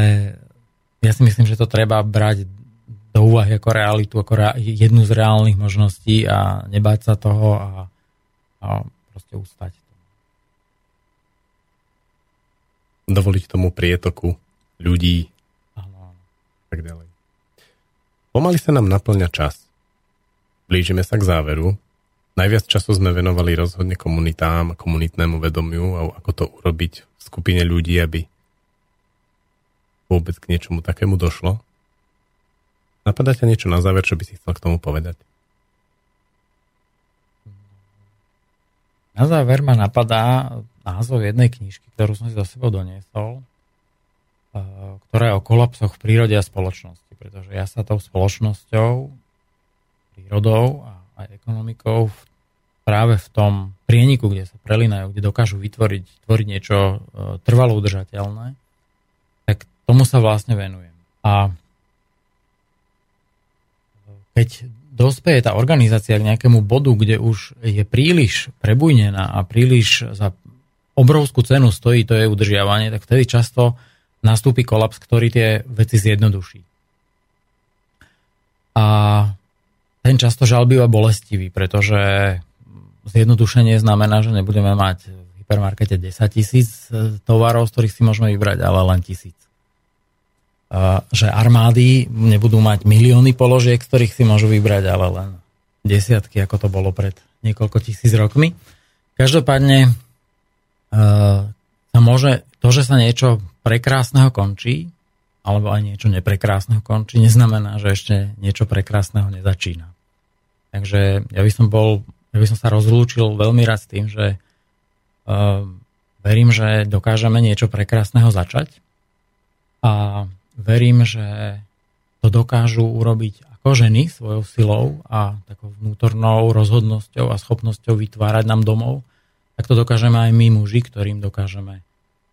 ja si myslím, že to treba brať do úvahy ako realitu, ako rea- jednu z reálnych možností a nebáť sa toho a, a proste ustať. Dovoliť tomu prietoku ľudí a tak ďalej. Pomaly sa nám naplňa čas. Blížime sa k záveru. Najviac času sme venovali rozhodne komunitám a komunitnému vedomiu a ako to urobiť v skupine ľudí, aby vôbec k niečomu takému došlo. Napadá ťa niečo na záver, čo by si chcel k tomu povedať? Na záver ma napadá názov jednej knižky, ktorú som si do sebou doniesol, ktorá je o kolapsoch v prírode a spoločnosti, pretože ja sa tou spoločnosťou, prírodou a aj ekonomikou práve v tom prieniku, kde sa prelínajú, kde dokážu vytvoriť tvoriť niečo trvalo udržateľné, tak tomu sa vlastne venujem. A keď dospeje tá organizácia k nejakému bodu, kde už je príliš prebujnená a príliš za obrovskú cenu stojí, to je udržiavanie, tak vtedy často nastúpi kolaps, ktorý tie veci zjednoduší. A ten často žalbivý a bolestivý, pretože zjednodušenie znamená, že nebudeme mať v hypermarkete desaťtisíc tovarov, z ktorých si môžeme vybrať, ale len tisíc. Že armády nebudú mať milióny položiek, z ktorých si môžu vybrať, ale len desiatky, ako to bolo pred niekoľko tisíc rokmi. Každopádne sa môže to, že sa niečo prekrásneho končí, alebo aj niečo neprekrásneho končí, neznamená, že ešte niečo prekrásneho nezačína. Takže ja by som bol, ja by som sa rozlúčil veľmi rád s tým, že uh, verím, že dokážeme niečo prekrásneho začať a verím, že to dokážu urobiť ako ženy svojou silou a takou vnútornou rozhodnosťou a schopnosťou vytvárať nám domov, tak to dokážeme aj my muži, ktorým dokážeme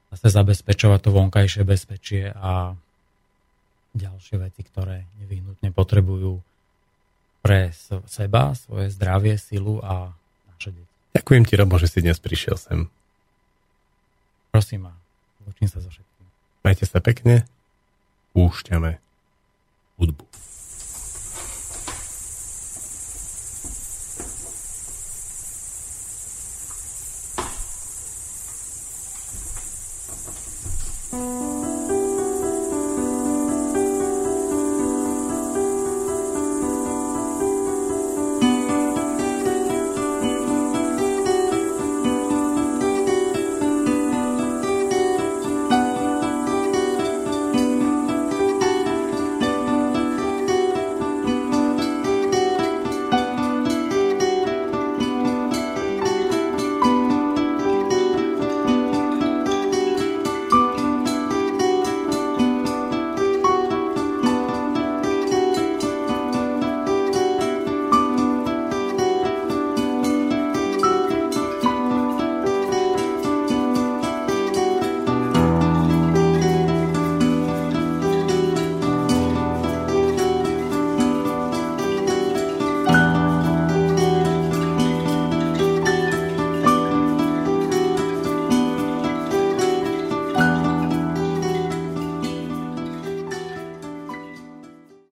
zase zabezpečovať to vonkajšie bezpečie a ďalšie veci, ktoré nevyhnutne potrebujú pre seba, svoje zdravie, silu a naše deti. Ďakujem ti, Robo, že si dnes prišiel sem. Prosím ma, učím sa so všetkým. Majte sa pekne, púšťame.